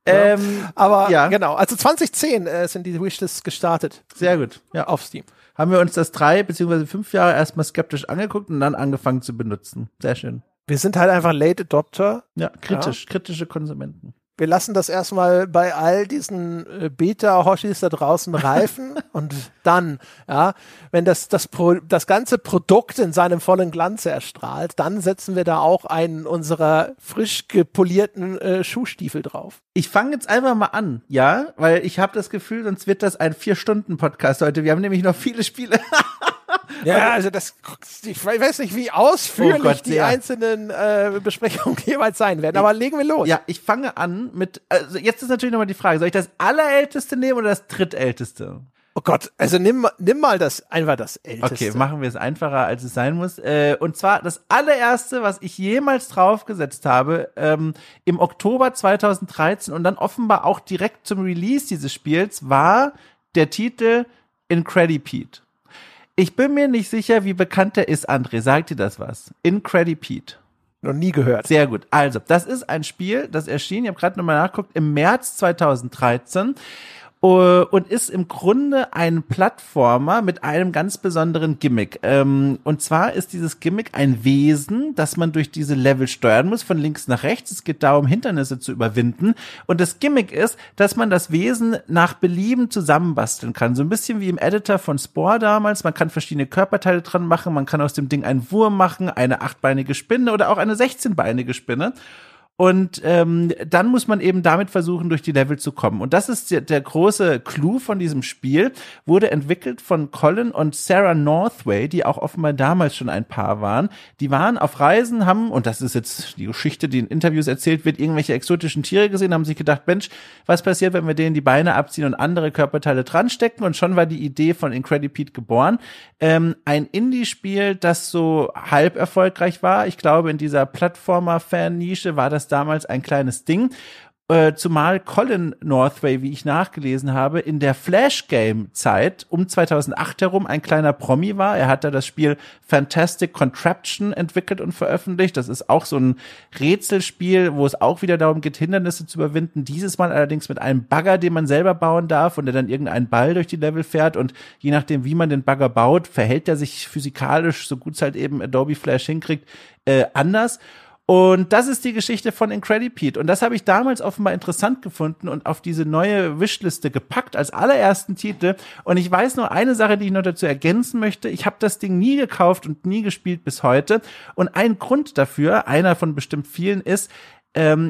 Genau, also 2010 sind die Wishlists gestartet. Sehr gut, ja, auf Steam. Haben wir uns das 3 bzw. 5 Jahre erstmal skeptisch angeguckt und dann angefangen zu benutzen. Sehr schön. Wir sind halt einfach Late Adopter. Ja, kritische Konsumenten. Wir lassen das erstmal bei all diesen Beta-Hoshis da draußen reifen und dann, ja, wenn das ganze Produkt in seinem vollen Glanze erstrahlt, dann setzen wir da auch einen unserer frisch gepolierten Schuhstiefel drauf. Ich fange jetzt einfach mal an, ja, weil ich habe das Gefühl, sonst wird das ein 4-Stunden-Podcast heute. Wir haben nämlich noch viele Spiele. Ja, also das, ich weiß nicht, wie ausführlich einzelnen Besprechungen jeweils sein werden, aber legen wir los. Ja, ich fange an mit, also jetzt ist natürlich nochmal die Frage, soll ich das Allerälteste nehmen oder das Drittälteste? Oh Gott, also nimm mal das Älteste. Okay, machen wir es einfacher, als es sein muss. Und zwar das allererste, was ich jemals draufgesetzt habe, im Oktober 2013 und dann offenbar auch direkt zum Release dieses Spiels, war der Titel Incredipede. Ich bin mir nicht sicher, wie bekannt der ist, André. Sagt dir das was? Incredipede. Noch nie gehört. Sehr gut. Also, das ist ein Spiel, das erschien, ich habe gerade nochmal nachgeguckt, im März 2013 und ist im Grunde ein Plattformer mit einem ganz besonderen Gimmick. Und zwar ist dieses Gimmick ein Wesen, das man durch diese Level steuern muss, von links nach rechts. Es geht darum, Hindernisse zu überwinden. Und das Gimmick ist, dass man das Wesen nach Belieben zusammenbasteln kann. So ein bisschen wie im Editor von Spore damals. Man kann verschiedene Körperteile dran machen. Man kann aus dem Ding einen Wurm machen, eine 8-beinige Spinne oder auch eine 16-beinige Spinne. Und dann muss man eben damit versuchen, durch die Level zu kommen. Und das ist der große Clou von diesem Spiel. Wurde entwickelt von Colin und Sarah Northway, die auch offenbar damals schon ein Paar waren. Die waren auf Reisen, haben, und das ist jetzt die Geschichte, die in Interviews erzählt wird, irgendwelche exotischen Tiere gesehen, haben sich gedacht, Mensch, was passiert, wenn wir denen die Beine abziehen und andere Körperteile dran stecken? Und schon war die Idee von Incredipede geboren. Ein Indie-Spiel, das so halb erfolgreich war. Ich glaube, in dieser Plattformer-Fan-Nische war das damals ein kleines Ding. zumal Colin Northway, wie ich nachgelesen habe, in der Flash-Game-Zeit um 2008 herum ein kleiner Promi war. Er hat da das Spiel Fantastic Contraption entwickelt und veröffentlicht. Das ist auch so ein Rätselspiel, wo es auch wieder darum geht, Hindernisse zu überwinden. Dieses Mal allerdings mit einem Bagger, den man selber bauen darf und der dann irgendeinen Ball durch die Level fährt. Und je nachdem, wie man den Bagger baut, verhält er sich physikalisch, so gut es halt eben Adobe Flash hinkriegt, anders. Und das ist die Geschichte von Incredipede. Und das habe ich damals offenbar interessant gefunden und auf diese neue Wishliste gepackt als allerersten Titel. Und ich weiß nur eine Sache, die ich noch dazu ergänzen möchte. Ich habe das Ding nie gekauft und nie gespielt bis heute. Und ein Grund dafür, einer von bestimmt vielen, ist,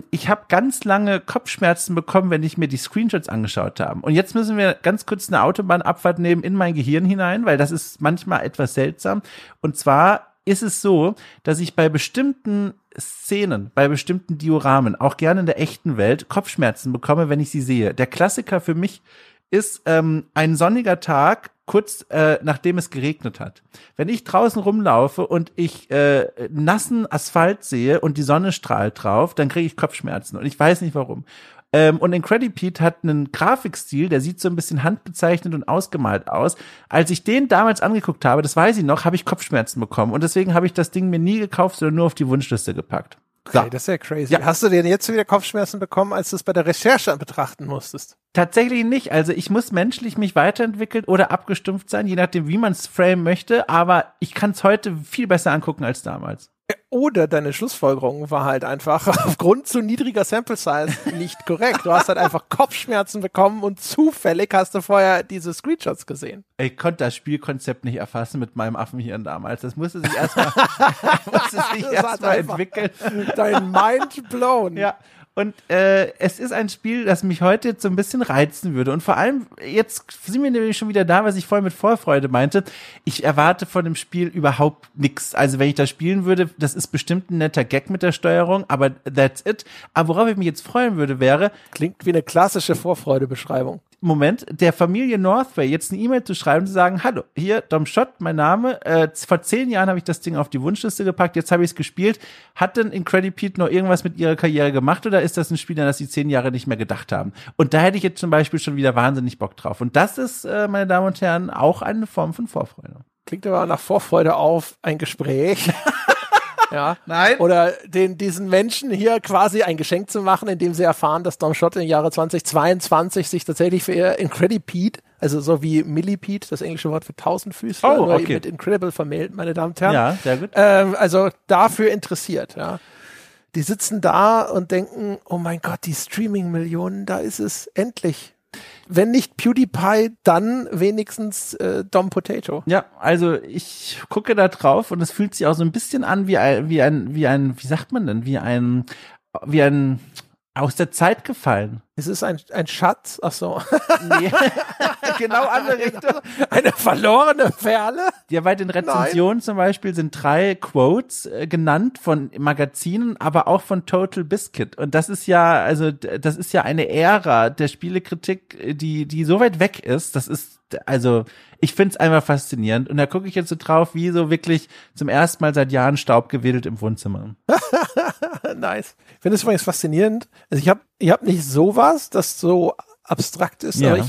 ich habe ganz lange Kopfschmerzen bekommen, wenn ich mir die Screenshots angeschaut habe. Und jetzt müssen wir ganz kurz eine Autobahnabfahrt nehmen in mein Gehirn hinein, weil das ist manchmal etwas seltsam. Und zwar ist es so, dass ich bei bestimmten Szenen, bei bestimmten Dioramen, auch gerne in der echten Welt, Kopfschmerzen bekomme, wenn ich sie sehe. Der Klassiker für mich ist ein sonniger Tag, kurz nachdem es geregnet hat. Wenn ich draußen rumlaufe und ich nassen Asphalt sehe und die Sonne strahlt drauf, dann kriege ich Kopfschmerzen und ich weiß nicht warum. Und Incredipede hat einen Grafikstil, der sieht so ein bisschen handgezeichnet und ausgemalt aus. Als ich den damals angeguckt habe, das weiß ich noch, habe ich Kopfschmerzen bekommen. Und deswegen habe ich das Ding mir nie gekauft, sondern nur auf die Wunschliste gepackt. So. Okay, das ist ja crazy. Ja. Hast du denn jetzt wieder Kopfschmerzen bekommen, als du es bei der Recherche betrachten musstest? Tatsächlich nicht. Also ich muss menschlich mich weiterentwickelt oder abgestumpft sein, je nachdem, wie man es framen möchte. Aber ich kann es heute viel besser angucken als damals. Oder deine Schlussfolgerung war halt einfach aufgrund zu niedriger Sample Size nicht korrekt. Du hast halt einfach Kopfschmerzen bekommen und zufällig hast du vorher diese Screenshots gesehen. Ich konnte das Spielkonzept nicht erfassen mit meinem Affenhirn damals. Das musste sich erstmal entwickeln. Dein Mind blown. Ja. Und es ist ein Spiel, das mich heute jetzt so ein bisschen reizen würde. Und vor allem, jetzt sind wir nämlich schon wieder da, was ich vorhin mit Vorfreude meinte. Ich erwarte von dem Spiel überhaupt nichts. Also wenn ich das spielen würde, das ist bestimmt ein netter Gag mit der Steuerung, aber that's it. Aber worauf ich mich jetzt freuen würde, wäre... Klingt wie eine klassische Vorfreudebeschreibung. Moment, der Familie Northway jetzt eine E-Mail zu schreiben, zu sagen, hallo, hier, Tom Schott, mein Name, vor 10 Jahren habe ich das Ding auf die Wunschliste gepackt, jetzt habe ich es gespielt. Hat denn Incredipede noch irgendwas mit ihrer Karriere gemacht oder ist das ein Spiel, an das sie 10 Jahre nicht mehr gedacht haben? Und da hätte ich jetzt zum Beispiel schon wieder wahnsinnig Bock drauf. Und das ist, meine Damen und Herren, auch eine Form von Vorfreude. Klingt aber nach Vorfreude auf ein Gespräch. Ja. Nein. Oder diesen Menschen hier quasi ein Geschenk zu machen, indem sie erfahren, dass Tom Schott im Jahre 2022 sich tatsächlich für ihr Incredipede, also so wie Millipede, das englische Wort für Tausendfüßler, oh, okay, mit Incredible vermählt, meine Damen und Herren. Ja, sehr gut. Also dafür interessiert, ja. Die sitzen da und denken, oh mein Gott, die Streaming-Millionen, da ist es endlich. Wenn nicht PewDiePie, dann wenigstens Dom Potato. Ja, also ich gucke da drauf und es fühlt sich auch so ein bisschen an wie ein aus der Zeit gefallen. Es ist ein Schatz, ach so. Nee. Genau andere Richtung. Eine verlorene Perle? Ja, bei den Rezensionen zum Beispiel sind 3 Quotes genannt von Magazinen, aber auch von Total Biscuit. Und das ist ja, also das ist ja eine Ära der Spielekritik, die so weit weg ist. Das ist, also ich find's einfach faszinierend. Und da gucke ich jetzt so drauf, wie so wirklich zum ersten Mal seit Jahren Staub gewedelt im Wohnzimmer. Nice. Ich finde es übrigens faszinierend. Also ich hab nicht sowas, das so abstrakt ist, ja. Aber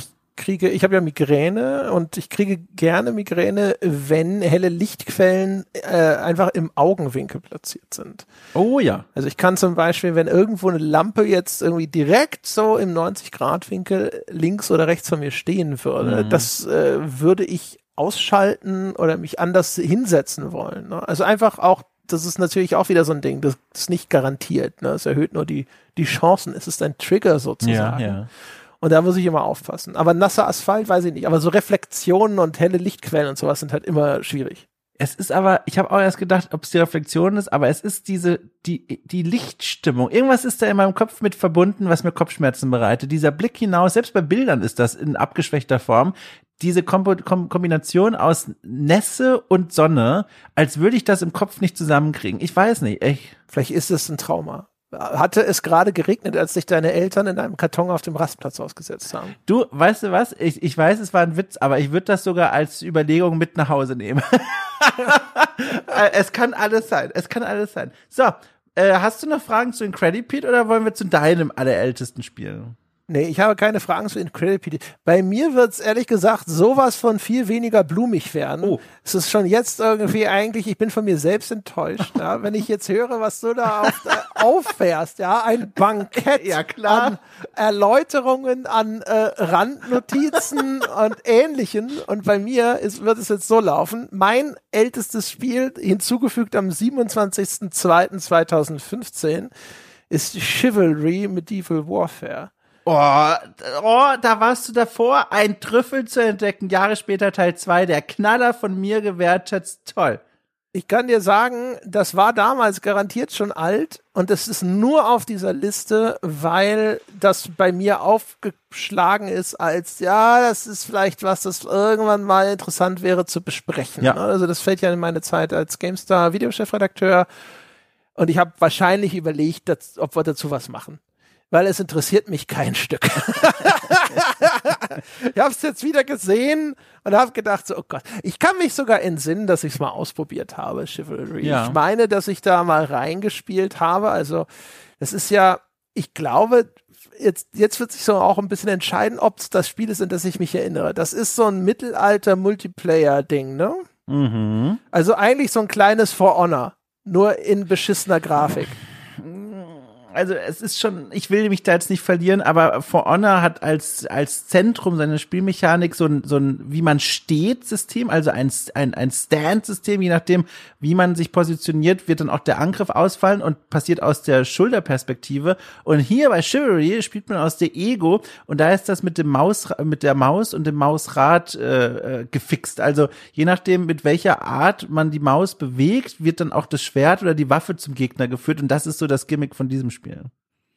ich habe ja Migräne und ich kriege gerne Migräne, wenn helle Lichtquellen einfach im Augenwinkel platziert sind. Oh ja. Also ich kann zum Beispiel, wenn irgendwo eine Lampe jetzt irgendwie direkt so im 90-Grad-Winkel links oder rechts von mir stehen würde, das würde ich ausschalten oder mich anders hinsetzen wollen. Ne? Also einfach auch, das ist natürlich auch wieder so ein Ding, das ist nicht garantiert. Ne? Es erhöht nur die Chancen. Es ist ein Trigger sozusagen. Ja. Und da muss ich immer aufpassen. Aber nasser Asphalt weiß ich nicht. Aber so Reflexionen und helle Lichtquellen und sowas sind halt immer schwierig. Es ist aber, ich habe auch erst gedacht, ob es die Reflexion ist, aber es ist die Lichtstimmung. Irgendwas ist da in meinem Kopf mit verbunden, was mir Kopfschmerzen bereitet. Dieser Blick hinaus, selbst bei Bildern ist das in abgeschwächter Form, diese Kombination aus Nässe und Sonne, als würde ich das im Kopf nicht zusammenkriegen. Ich weiß nicht, echt. Vielleicht ist es ein Trauma. Hatte es gerade geregnet, als sich deine Eltern in einem Karton auf dem Rastplatz ausgesetzt haben? Du, weißt du was? Ich weiß, es war ein Witz, aber ich würde das sogar als Überlegung mit nach Hause nehmen. Es kann alles sein. So, Hast du noch Fragen zu Incredipede oder wollen wir zu deinem allerältesten Spiel? Nee, ich habe keine Fragen zu Incredipede. Bei mir wird's ehrlich gesagt sowas von viel weniger blumig werden. Oh. Es ist schon jetzt irgendwie eigentlich, ich bin von mir selbst enttäuscht, ja, wenn ich jetzt höre, was du da auffährst, ja, ein Bankett ja, klar. An Erläuterungen, an Randnotizen und Ähnlichem. Und bei mir wird es jetzt so laufen. Mein ältestes Spiel, hinzugefügt am 27.02.2015, ist Chivalry Medieval Warfare. Oh, da warst du davor, ein Trüffel zu entdecken. Jahre später Teil 2, der Knaller von mir gewertet. Toll. Ich kann dir sagen, das war damals garantiert schon alt und es ist nur auf dieser Liste, weil das bei mir aufgeschlagen ist als, ja, das ist vielleicht was, das irgendwann mal interessant wäre zu besprechen. Ja. Also das fällt ja in meine Zeit als GameStar-Videochefredakteur und ich habe wahrscheinlich überlegt, ob wir dazu was machen. Weil es interessiert mich kein Stück. Ich habe es jetzt wieder gesehen und habe gedacht, so, oh Gott. Ich kann mich sogar entsinnen, dass ich es mal ausprobiert habe, Chivalry. Ja. Ich meine, dass ich da mal reingespielt habe. Also das ist ja, ich glaube, jetzt wird sich so auch ein bisschen entscheiden, ob es das Spiel ist, an das ich mich erinnere. Das ist so ein Mittelalter-Multiplayer-Ding, ne? Mhm. Also eigentlich so ein kleines For Honor, nur in beschissener Grafik. Also es ist schon, ich will mich da jetzt nicht verlieren, aber For Honor hat als Zentrum seiner Spielmechanik so ein wie man steht System, also ein Stand-System, je nachdem, wie man sich positioniert, wird dann auch der Angriff ausfallen und passiert aus der Schulterperspektive. Und hier bei Chivalry spielt man aus der Ego und da ist das mit der Maus und dem Mausrad gefixt. Also je nachdem, mit welcher Art man die Maus bewegt, wird dann auch das Schwert oder die Waffe zum Gegner geführt und das ist so das Gimmick von diesem Spiel.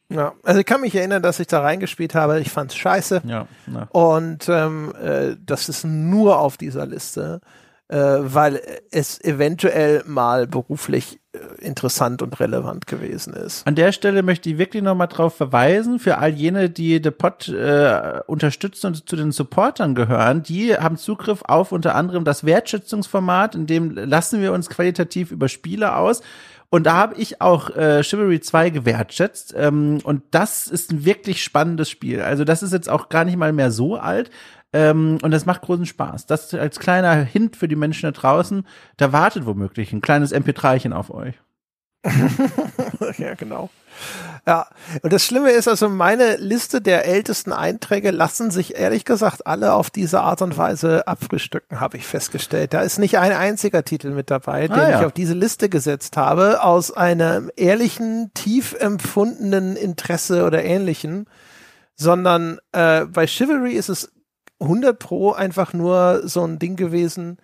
Ja, also ich kann mich erinnern, dass ich da reingespielt habe, ich fand's scheiße. Ja, ja. Und das ist nur auf dieser Liste, weil es eventuell mal beruflich interessant und relevant gewesen ist. An der Stelle möchte ich wirklich nochmal drauf verweisen, für all jene, die The Pod unterstützen und zu den Supportern gehören, die haben Zugriff auf unter anderem das Wertschätzungsformat, in dem lassen wir uns qualitativ über Spiele aus. Und da habe ich auch Chivalry 2 gewertschätzt und das ist ein wirklich spannendes Spiel. Also das ist jetzt auch gar nicht mal mehr so alt und das macht großen Spaß. Das als kleiner Hint für die Menschen da draußen, da wartet womöglich ein kleines MP3-chen auf euch. Ja, genau. Ja, und das Schlimme ist, also meine Liste der ältesten Einträge lassen sich ehrlich gesagt alle auf diese Art und Weise abfrühstücken, habe ich festgestellt. Da ist nicht ein einziger Titel mit dabei, den ich auf diese Liste gesetzt habe, aus einem ehrlichen, tief empfundenen Interesse oder Ähnlichem, sondern bei Chivalry ist es 100% einfach nur so ein Ding gewesen,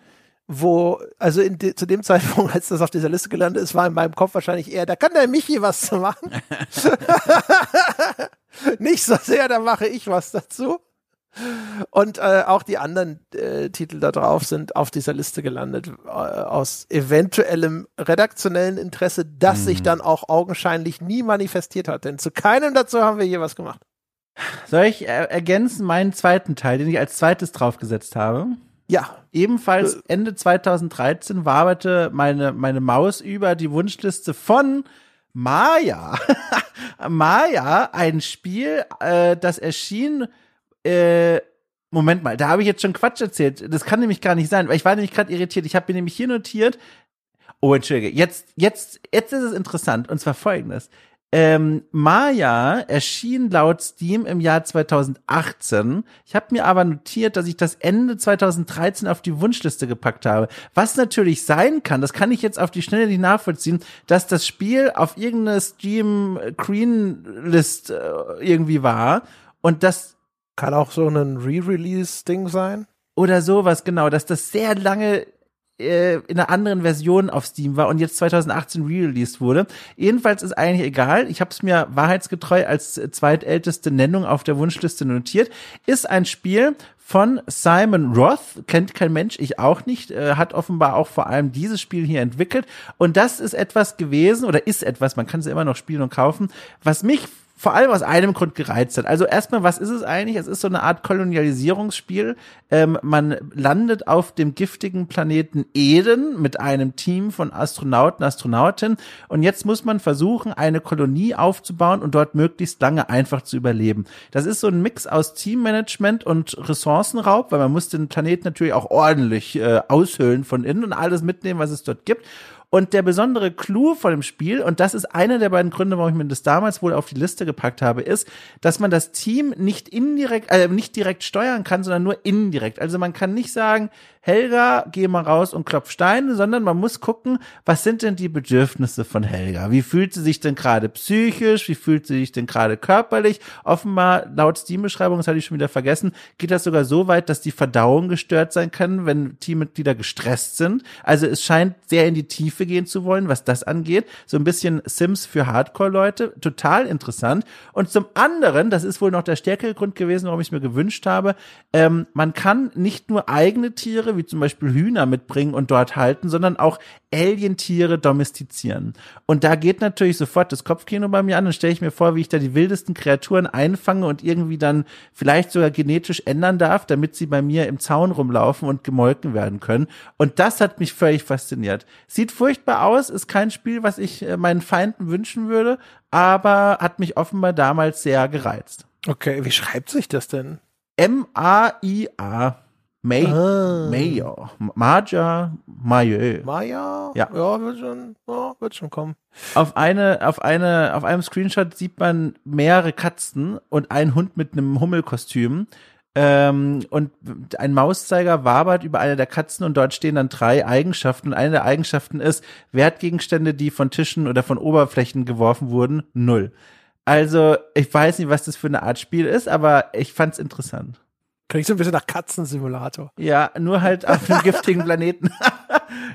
wo, also zu dem Zeitpunkt, als das auf dieser Liste gelandet ist, war in meinem Kopf wahrscheinlich eher, da kann der Michi was zu machen. Nicht so sehr, da mache ich was dazu. Und auch die anderen Titel da drauf sind auf dieser Liste gelandet, aus eventuellem redaktionellen Interesse, das sich dann auch augenscheinlich nie manifestiert hat. Denn zu keinem dazu haben wir hier was gemacht. Soll ich ergänzen meinen zweiten Teil, den ich als zweites draufgesetzt habe? Ja. Ebenfalls Ende 2013 waberte meine Maus über die Wunschliste von Maya. Maya, ein Spiel, das erschien Moment mal, da habe ich jetzt schon Quatsch erzählt. Das kann nämlich gar nicht sein, weil ich war nämlich gerade irritiert. Ich habe mir nämlich hier notiert, oh, entschuldige, jetzt ist es interessant, und zwar Folgendes. Maya erschien laut Steam im Jahr 2018. Ich habe mir aber notiert, dass ich das Ende 2013 auf die Wunschliste gepackt habe. Was natürlich sein kann, das kann ich jetzt auf die Schnelle nicht nachvollziehen, dass das Spiel auf irgendeiner Steam-Greenlist irgendwie war. Und das kann auch so ein Re-Release-Ding sein? Oder sowas, genau, dass das sehr lange in einer anderen Version auf Steam war und jetzt 2018 re-released wurde. Jedenfalls ist eigentlich egal. Ich habe es mir wahrheitsgetreu als zweitälteste Nennung auf der Wunschliste notiert. Ist ein Spiel von Simon Roth, kennt kein Mensch, ich auch nicht, hat offenbar auch vor allem dieses Spiel hier entwickelt. Und das ist etwas gewesen, oder ist etwas, man kann es ja immer noch spielen und kaufen, was mich vor allem aus einem Grund gereizt hat. Also erstmal, was ist es eigentlich? Es ist so eine Art Kolonialisierungsspiel. Man landet auf dem giftigen Planeten Eden mit einem Team von Astronauten, Astronautinnen und jetzt muss man versuchen, eine Kolonie aufzubauen und dort möglichst lange einfach zu überleben. Das ist so ein Mix aus Teammanagement und Ressourcenraub, weil man muss den Planeten natürlich auch ordentlich aushöhlen von innen und alles mitnehmen, was es dort gibt. Und der besondere Clou von dem Spiel, und das ist einer der beiden Gründe, warum ich mir das damals wohl auf die Liste gepackt habe, ist, dass man das Team nicht direkt steuern kann, sondern nur indirekt. Also man kann nicht sagen, Helga, geh mal raus und klopf Steine, sondern man muss gucken, was sind denn die Bedürfnisse von Helga? Wie fühlt sie sich denn gerade psychisch? Wie fühlt sie sich denn gerade körperlich? Offenbar, laut Steam-Beschreibung, das hatte ich schon wieder vergessen, geht das sogar so weit, dass die Verdauung gestört sein kann, wenn Teammitglieder gestresst sind. Also es scheint sehr in die Tiefe gehen zu wollen, was das angeht. So ein bisschen Sims für Hardcore-Leute. Total interessant. Und zum anderen, das ist wohl noch der stärkere Grund gewesen, warum ich es mir gewünscht habe, man kann nicht nur eigene Tiere wie zum Beispiel Hühner mitbringen und dort halten, sondern auch Alientiere domestizieren. Und da geht natürlich sofort das Kopfkino bei mir an und stelle ich mir vor, wie ich da die wildesten Kreaturen einfange und irgendwie dann vielleicht sogar genetisch ändern darf, damit sie bei mir im Zaun rumlaufen und gemolken werden können. Und das hat mich völlig fasziniert. Sieht furchtbar aus, ist kein Spiel, was ich meinen Feinden wünschen würde, aber hat mich offenbar damals sehr gereizt. Okay, wie schreibt sich das denn? M-A-I-A. Maya. Ja, wird schon kommen. Auf einem Screenshot sieht man mehrere Katzen und einen Hund mit einem Hummelkostüm. Und ein Mauszeiger wabert über eine der Katzen und dort stehen dann 3 Eigenschaften. Und eine der Eigenschaften ist, Wertgegenstände, die von Tischen oder von Oberflächen geworfen wurden, 0. Also, ich weiß nicht, was das für eine Art Spiel ist, aber ich fand's interessant. Klingt so ein bisschen nach Katzensimulator. Ja, nur halt auf einem giftigen Planeten.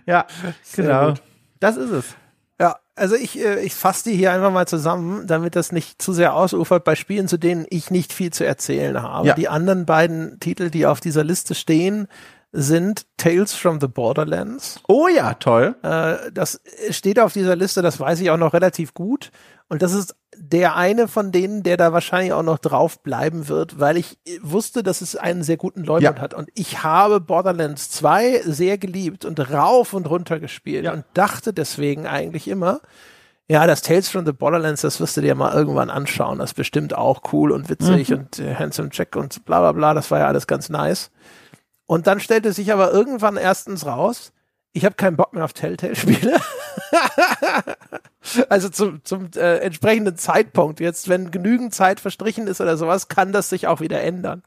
Ja, sehr genau. Gut. Das ist es. Ja, also ich fasse die hier einfach mal zusammen, damit das nicht zu sehr ausufert bei Spielen, zu denen ich nicht viel zu erzählen habe. Ja. Die anderen beiden Titel, die auf dieser Liste stehen, sind Tales from the Borderlands. Oh ja, toll. Das steht auf dieser Liste, das weiß ich auch noch relativ gut. Und das ist der eine von denen, der da wahrscheinlich auch noch drauf bleiben wird, weil ich wusste, dass es einen sehr guten Leumund hat. Und ich habe Borderlands 2 sehr geliebt und rauf und runter gespielt und dachte deswegen eigentlich immer, ja, das Tales from the Borderlands, das wirst du dir mal irgendwann anschauen. Das ist bestimmt auch cool und witzig und Handsome Jack und bla bla bla. Das war ja alles ganz nice. Und dann stellte sich aber irgendwann erstens raus, ich habe keinen Bock mehr auf Telltale-Spiele. Also zum entsprechenden Zeitpunkt. Jetzt, wenn genügend Zeit verstrichen ist oder sowas, kann das sich auch wieder ändern.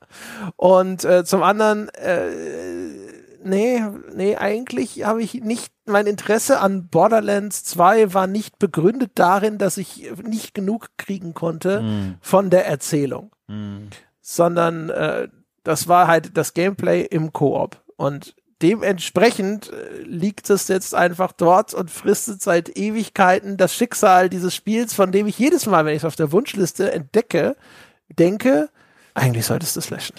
Und zum anderen, nee, eigentlich habe ich nicht, mein Interesse an Borderlands 2 war nicht begründet darin, dass ich nicht genug kriegen konnte von der Erzählung. Sondern das war halt das Gameplay im Koop. Und dementsprechend liegt es jetzt einfach dort und fristet seit Ewigkeiten das Schicksal dieses Spiels, von dem ich jedes Mal, wenn ich es auf der Wunschliste entdecke, denke, eigentlich solltest du es löschen.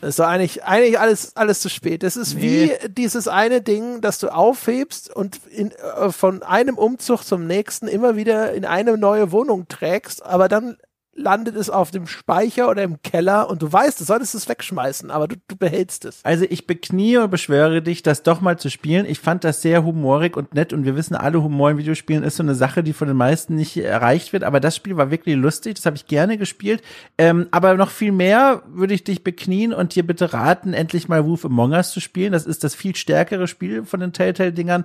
Es war eigentlich alles zu spät. Es ist wie dieses eine Ding, das du aufhebst und von einem Umzug zum nächsten immer wieder in eine neue Wohnung trägst, aber dann landet es auf dem Speicher oder im Keller und du weißt, du solltest es wegschmeißen, aber du behältst es. Also ich beknie und beschwöre dich, das doch mal zu spielen. Ich fand das sehr humorig und nett und wir wissen alle, Humor in Videospielen ist so eine Sache, die von den meisten nicht erreicht wird, aber das Spiel war wirklich lustig, das habe ich gerne gespielt. Aber noch viel mehr würde ich dich beknien und dir bitte raten, endlich mal Wolf Among Us zu spielen. Das ist das viel stärkere Spiel von den Telltale-Dingern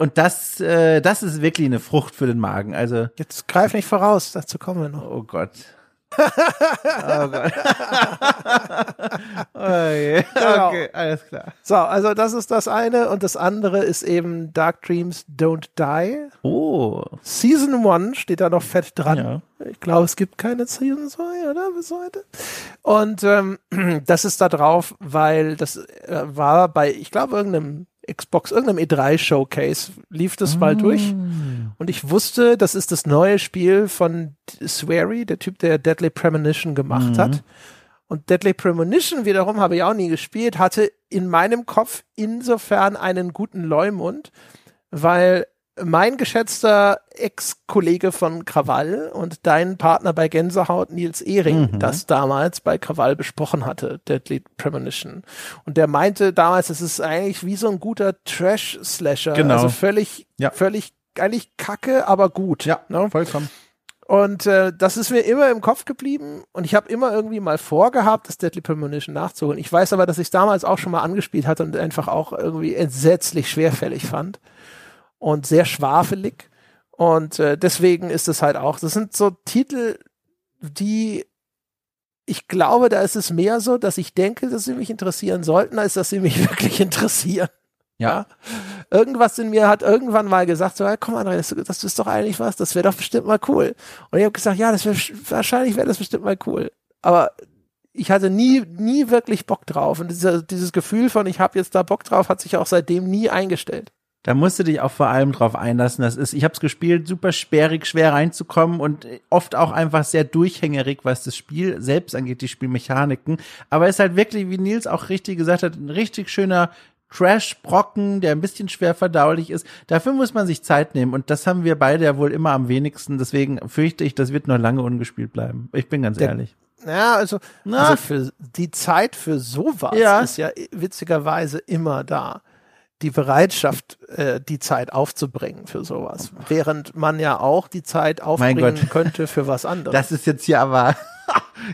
und das ist wirklich eine Frucht für den Magen. Also jetzt greif nicht voraus, dazu kommen wir noch. Oh Gott. Oh Gott. Okay. Genau. Okay, alles klar. So, also das ist das eine und das andere ist eben Dark Dreams Don't Die. Oh. Season 1 steht da noch fett dran. Ja. Ich glaube, es gibt keine Season 2, oder? Bis heute. Und das ist da drauf, weil das war bei, ich glaube, irgendeinem Xbox, irgendeinem E3-Showcase lief das mal durch. Und ich wusste, das ist das neue Spiel von Swery, der Typ, der Deadly Premonition gemacht hat. Und Deadly Premonition wiederum habe ich auch nie gespielt, hatte in meinem Kopf insofern einen guten Leumund, weil mein geschätzter Ex-Kollege von Krawall und dein Partner bei Gänsehaut, Nils Ehring, das damals bei Krawall besprochen hatte, Deadly Premonition. Und der meinte damals, es ist eigentlich wie so ein guter Trash-Slasher. Genau. Also völlig, eigentlich kacke, aber gut. Ja, ne? Vollkommen. Und das ist mir immer im Kopf geblieben und ich habe immer irgendwie mal vorgehabt, das Deadly Premonition nachzuholen. Ich weiß aber, dass ich es damals auch schon mal angespielt hatte und einfach auch irgendwie entsetzlich schwerfällig fand und sehr schwafelig. Und deswegen ist es halt auch, das sind so Titel, die, ich glaube, da ist es mehr so, dass ich denke, dass sie mich interessieren sollten, als dass sie mich wirklich interessieren. Ja. Irgendwas in mir hat irgendwann mal gesagt, so, hey, komm André, das ist doch eigentlich was, das wäre doch bestimmt mal cool. Und ich habe gesagt, ja, wahrscheinlich wäre das bestimmt mal cool. Aber ich hatte nie wirklich Bock drauf. Und dieses Gefühl von, ich habe jetzt da Bock drauf, hat sich auch seitdem nie eingestellt. Da musst du dich auch vor allem drauf einlassen. Das ist, ich habe es gespielt, super sperrig, schwer reinzukommen und oft auch einfach sehr durchhängerig, was das Spiel selbst angeht, die Spielmechaniken. Aber es ist halt wirklich, wie Nils auch richtig gesagt hat, ein richtig schöner Trash-Brocken, der ein bisschen schwer verdaulich ist. Dafür muss man sich Zeit nehmen. Und das haben wir beide ja wohl immer am wenigsten. Deswegen fürchte ich, das wird noch lange ungespielt bleiben. Ich bin ganz ehrlich. Ja, also für die Zeit für sowas ist ja witzigerweise immer da. Die Bereitschaft, die Zeit aufzubringen für sowas. Während man ja auch die Zeit aufbringen könnte für was anderes. Das ist jetzt hier aber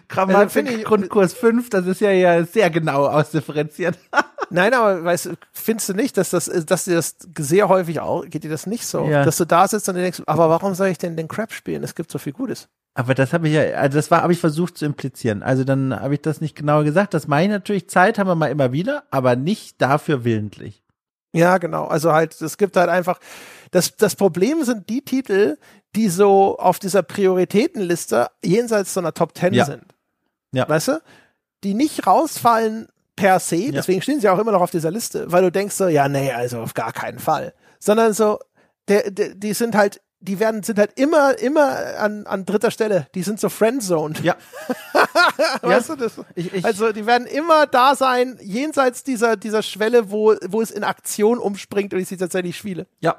Grammatik Grundkurs 5, das ist ja sehr genau ausdifferenziert. Nein, aber findest du nicht, dass dir das sehr häufig auch, geht dir das nicht so, dass du da sitzt und dir denkst, aber warum soll ich denn den Crap spielen? Es gibt so viel Gutes. Aber das habe ich habe ich versucht zu implizieren. Also dann habe ich das nicht genau gesagt. Das meine ich natürlich, Zeit haben wir mal immer wieder, aber nicht dafür willentlich. Ja, genau. Also halt, es gibt halt einfach, das Problem sind die Titel, die so auf dieser Prioritätenliste jenseits so einer Top 10 sind. Ja. Weißt du? Die nicht rausfallen per se, deswegen stehen sie auch immer noch auf dieser Liste, weil du denkst so, ja, nee, also auf gar keinen Fall. Sondern so, die sind halt, immer an dritter Stelle. Die sind so friendzoned. Ja. Weißt du das? Also die werden immer da sein, jenseits dieser Schwelle, wo es in Aktion umspringt und ich sie tatsächlich spiele. Ja.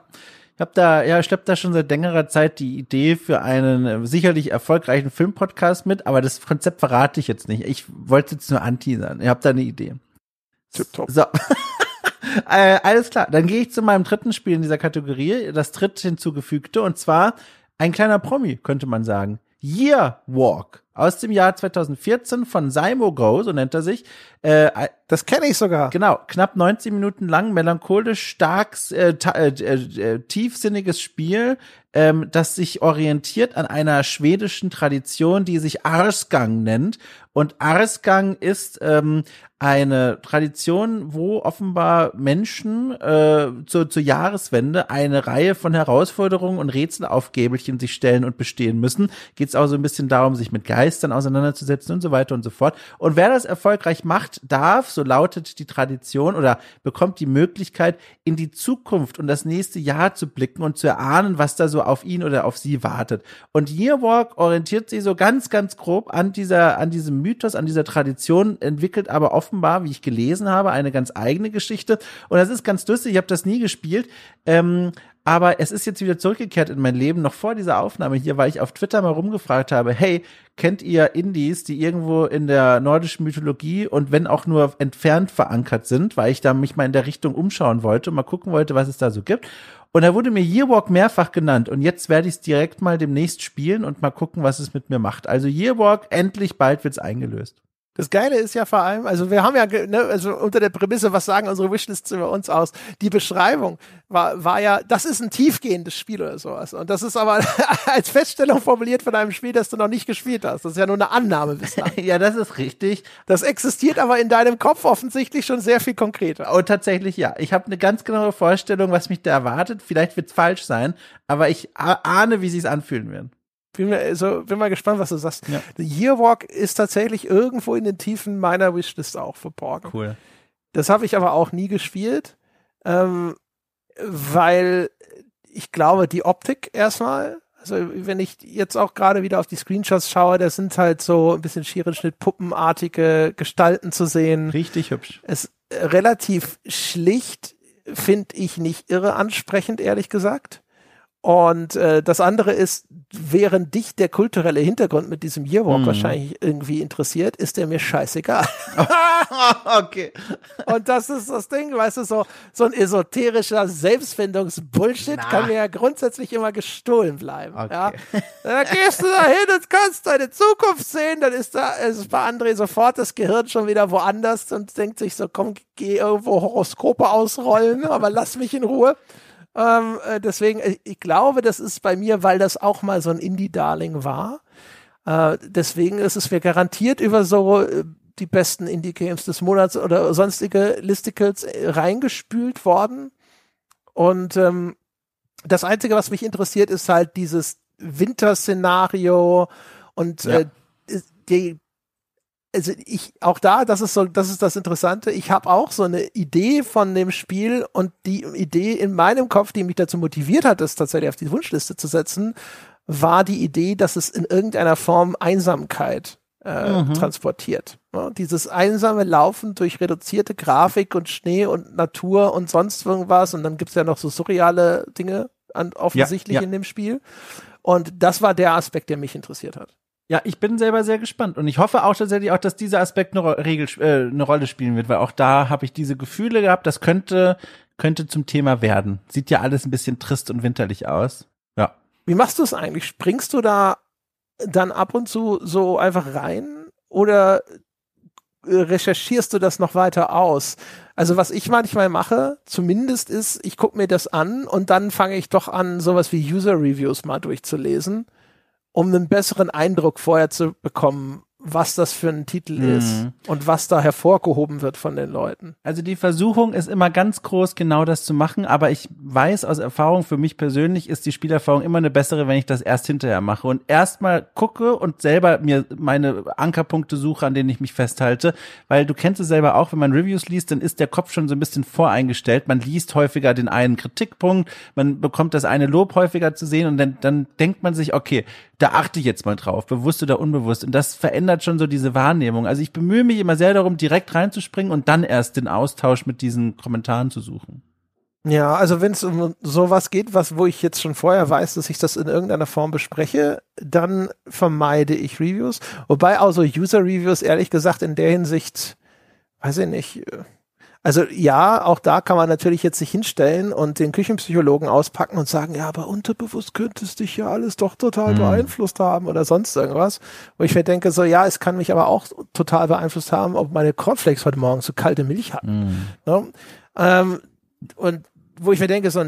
Ich schleppe da schon seit längerer Zeit die Idee für einen sicherlich erfolgreichen Filmpodcast mit, aber das Konzept verrate ich jetzt nicht. Ich wollte jetzt nur anteasern. Ihr habt da eine Idee. Tipptopp. So. Alles klar. Dann gehe ich zu meinem dritten Spiel in dieser Kategorie, das dritt hinzugefügte, und zwar ein kleiner Promi, könnte man sagen. Year Walk aus dem Jahr 2014 von Simogo, so nennt er sich. Das kenne ich sogar. Genau, knapp 90 Minuten lang, melancholisch, stark, tiefsinniges Spiel, das sich orientiert an einer schwedischen Tradition, die sich Årsgång nennt. Und Årsgång ist eine Tradition, wo offenbar Menschen zur Jahreswende eine Reihe von Herausforderungen und Rätselaufgäbelchen sich stellen und bestehen müssen. Geht es auch so ein bisschen darum, sich mit Geistern auseinanderzusetzen und so weiter und so fort. Und wer das erfolgreich macht, darf, so lautet die Tradition, oder bekommt die Möglichkeit, in die Zukunft und das nächste Jahr zu blicken und zu erahnen, was da so auf ihn oder auf sie wartet. Und Year Walk orientiert sich so ganz, ganz grob an diesem Mythos, an dieser Tradition, entwickelt aber offenbar, wie ich gelesen habe, eine ganz eigene Geschichte. Und das ist ganz lustig, ich habe das nie gespielt, aber es ist jetzt wieder zurückgekehrt in mein Leben, noch vor dieser Aufnahme hier, weil ich auf Twitter mal rumgefragt habe, hey, kennt ihr Indies, die irgendwo in der nordischen Mythologie und wenn auch nur entfernt verankert sind, weil ich da mich mal in der Richtung umschauen wollte und mal gucken wollte, was es da so gibt. Und da wurde mir Year Walk mehrfach genannt und jetzt werde ich es direkt mal demnächst spielen und mal gucken, was es mit mir macht. Also Year Walk, endlich, bald wird's eingelöst. Das Geile ist ja vor allem, also wir haben ja, unter der Prämisse, was sagen unsere Wishlists über uns aus? Die Beschreibung war ja, das ist ein tiefgehendes Spiel oder sowas. Und das ist aber als Feststellung formuliert von einem Spiel, das du noch nicht gespielt hast. Das ist ja nur eine Annahme bislang. Ja, das ist richtig. Das existiert aber in deinem Kopf offensichtlich schon sehr viel konkreter. Oh, tatsächlich, ja. Ich habe eine ganz genaue Vorstellung, was mich da erwartet. Vielleicht wird's falsch sein, aber ich ahne, wie sich's anfühlen wird. Bin mal gespannt, was du sagst. Ja. Year Walk ist tatsächlich irgendwo in den Tiefen meiner Wishlist auch verborgen. Cool. Das habe ich aber auch nie gespielt, weil ich glaube, die Optik erstmal, also wenn ich jetzt auch gerade wieder auf die Screenshots schaue, da sind halt so ein bisschen Scherenschnitt, puppenartige Gestalten zu sehen. Richtig hübsch. Es relativ schlicht, finde ich nicht irre ansprechend, ehrlich gesagt. Und das andere ist, während dich der kulturelle Hintergrund mit diesem Year Walk wahrscheinlich irgendwie interessiert, ist der mir scheißegal. Okay. Und das ist das Ding, weißt du, so ein esoterischer Selbstfindungsbullshit kann mir ja grundsätzlich immer gestohlen bleiben. Okay. Ja? Dann gehst du da hin und kannst deine Zukunft sehen, dann ist bei André sofort das Gehirn schon wieder woanders und denkt sich so, komm, geh irgendwo Horoskope ausrollen, aber lass mich in Ruhe. Deswegen, ich glaube, das ist bei mir, weil das auch mal so ein Indie-Darling war. Deswegen ist es mir garantiert über so die besten Indie-Games des Monats oder sonstige Listicles reingespült worden. Und das Einzige, was mich interessiert, ist halt dieses Winterszenario und das ist das Interessante. Ich habe auch so eine Idee von dem Spiel und die Idee in meinem Kopf, die mich dazu motiviert hat, das tatsächlich auf die Wunschliste zu setzen, war die Idee, dass es in irgendeiner Form Einsamkeit transportiert. Ja, dieses einsame Laufen durch reduzierte Grafik und Schnee und Natur und sonst irgendwas, und dann gibt's ja noch so surreale Dinge offensichtlich in dem Spiel. Und das war der Aspekt, der mich interessiert hat. Ja, ich bin selber sehr gespannt und ich hoffe auch tatsächlich auch, dass dieser Aspekt eine Rolle spielen wird, weil auch da habe ich diese Gefühle gehabt, das könnte zum Thema werden. Sieht ja alles ein bisschen trist und winterlich aus. Ja. Wie machst du es eigentlich? Springst du da dann ab und zu so einfach rein oder recherchierst du das noch weiter aus? Also was ich manchmal mache, zumindest ist, ich gucke mir das an und dann fange ich doch an, sowas wie User-Reviews mal durchzulesen, um einen besseren Eindruck vorher zu bekommen, was das für ein Titel ist und was da hervorgehoben wird von den Leuten. Also die Versuchung ist immer ganz groß, genau das zu machen, aber ich weiß aus Erfahrung, für mich persönlich ist die Spielerfahrung immer eine bessere, wenn ich das erst hinterher mache und erstmal gucke und selber mir meine Ankerpunkte suche, an denen ich mich festhalte, weil du kennst es selber auch, wenn man Reviews liest, dann ist der Kopf schon so ein bisschen voreingestellt, man liest häufiger den einen Kritikpunkt, man bekommt das eine Lob häufiger zu sehen und dann denkt man sich, okay, da achte ich jetzt mal drauf, bewusst oder unbewusst, und das verändert schon so diese Wahrnehmung. Also ich bemühe mich immer sehr darum, direkt reinzuspringen und dann erst den Austausch mit diesen Kommentaren zu suchen. Ja, also wenn es um sowas geht, wo ich jetzt schon vorher weiß, dass ich das in irgendeiner Form bespreche, dann vermeide ich Reviews. Wobei auch so User-Reviews, ehrlich gesagt, in der Hinsicht, weiß ich nicht. Also ja, auch da kann man natürlich jetzt sich hinstellen und den Küchenpsychologen auspacken und sagen, ja, aber unterbewusst könntest dich ja alles doch total beeinflusst haben oder sonst irgendwas. Wo ich mir denke, so ja, es kann mich aber auch total beeinflusst haben, ob meine Cornflakes heute Morgen so kalte Milch hatten. Ne? Und wo ich mir denke, so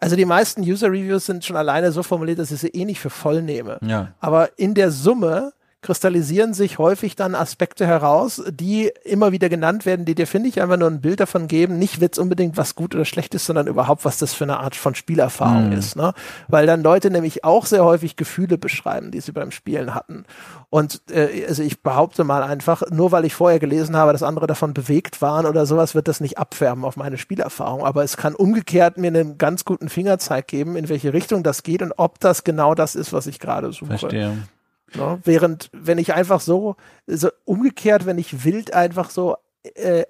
also die meisten User-Reviews sind schon alleine so formuliert, dass ich sie eh nicht für voll nehme. Ja. Aber in der Summe kristallisieren sich häufig dann Aspekte heraus, die immer wieder genannt werden, die dir, finde ich, einfach nur ein Bild davon geben, nicht jetzt unbedingt, was gut oder schlecht ist, sondern überhaupt, was das für eine Art von Spielerfahrung ist. Ne? Weil dann Leute nämlich auch sehr häufig Gefühle beschreiben, die sie beim Spielen hatten. Und also ich behaupte mal einfach, nur weil ich vorher gelesen habe, dass andere davon bewegt waren oder sowas, wird das nicht abfärben auf meine Spielerfahrung. Aber es kann umgekehrt mir einen ganz guten Fingerzeig geben, in welche Richtung das geht und ob das genau das ist, was ich gerade suche. Verstehe. No, während, wenn ich einfach so umgekehrt, wenn ich wild einfach so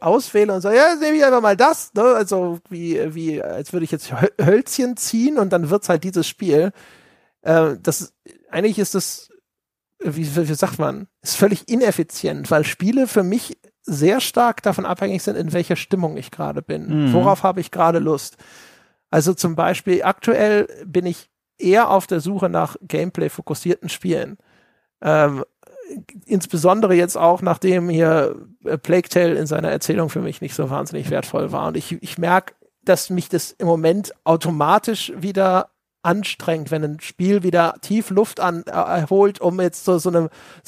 auswähle und sage, ja, jetzt nehme ich einfach mal das, ne? Also wie als würde ich jetzt Hölzchen ziehen und dann wird's halt dieses Spiel. Eigentlich ist das, wie sagt man, ist völlig ineffizient, weil Spiele für mich sehr stark davon abhängig sind, in welcher Stimmung ich gerade bin. Worauf habe ich gerade Lust? Also zum Beispiel aktuell bin ich eher auf der Suche nach Gameplay-fokussierten Spielen. Insbesondere jetzt auch, nachdem hier Plague Tale in seiner Erzählung für mich nicht so wahnsinnig wertvoll war. Und ich merke, dass mich das im Moment automatisch wieder anstrengt, wenn ein Spiel wieder tief Luft erholt, um jetzt so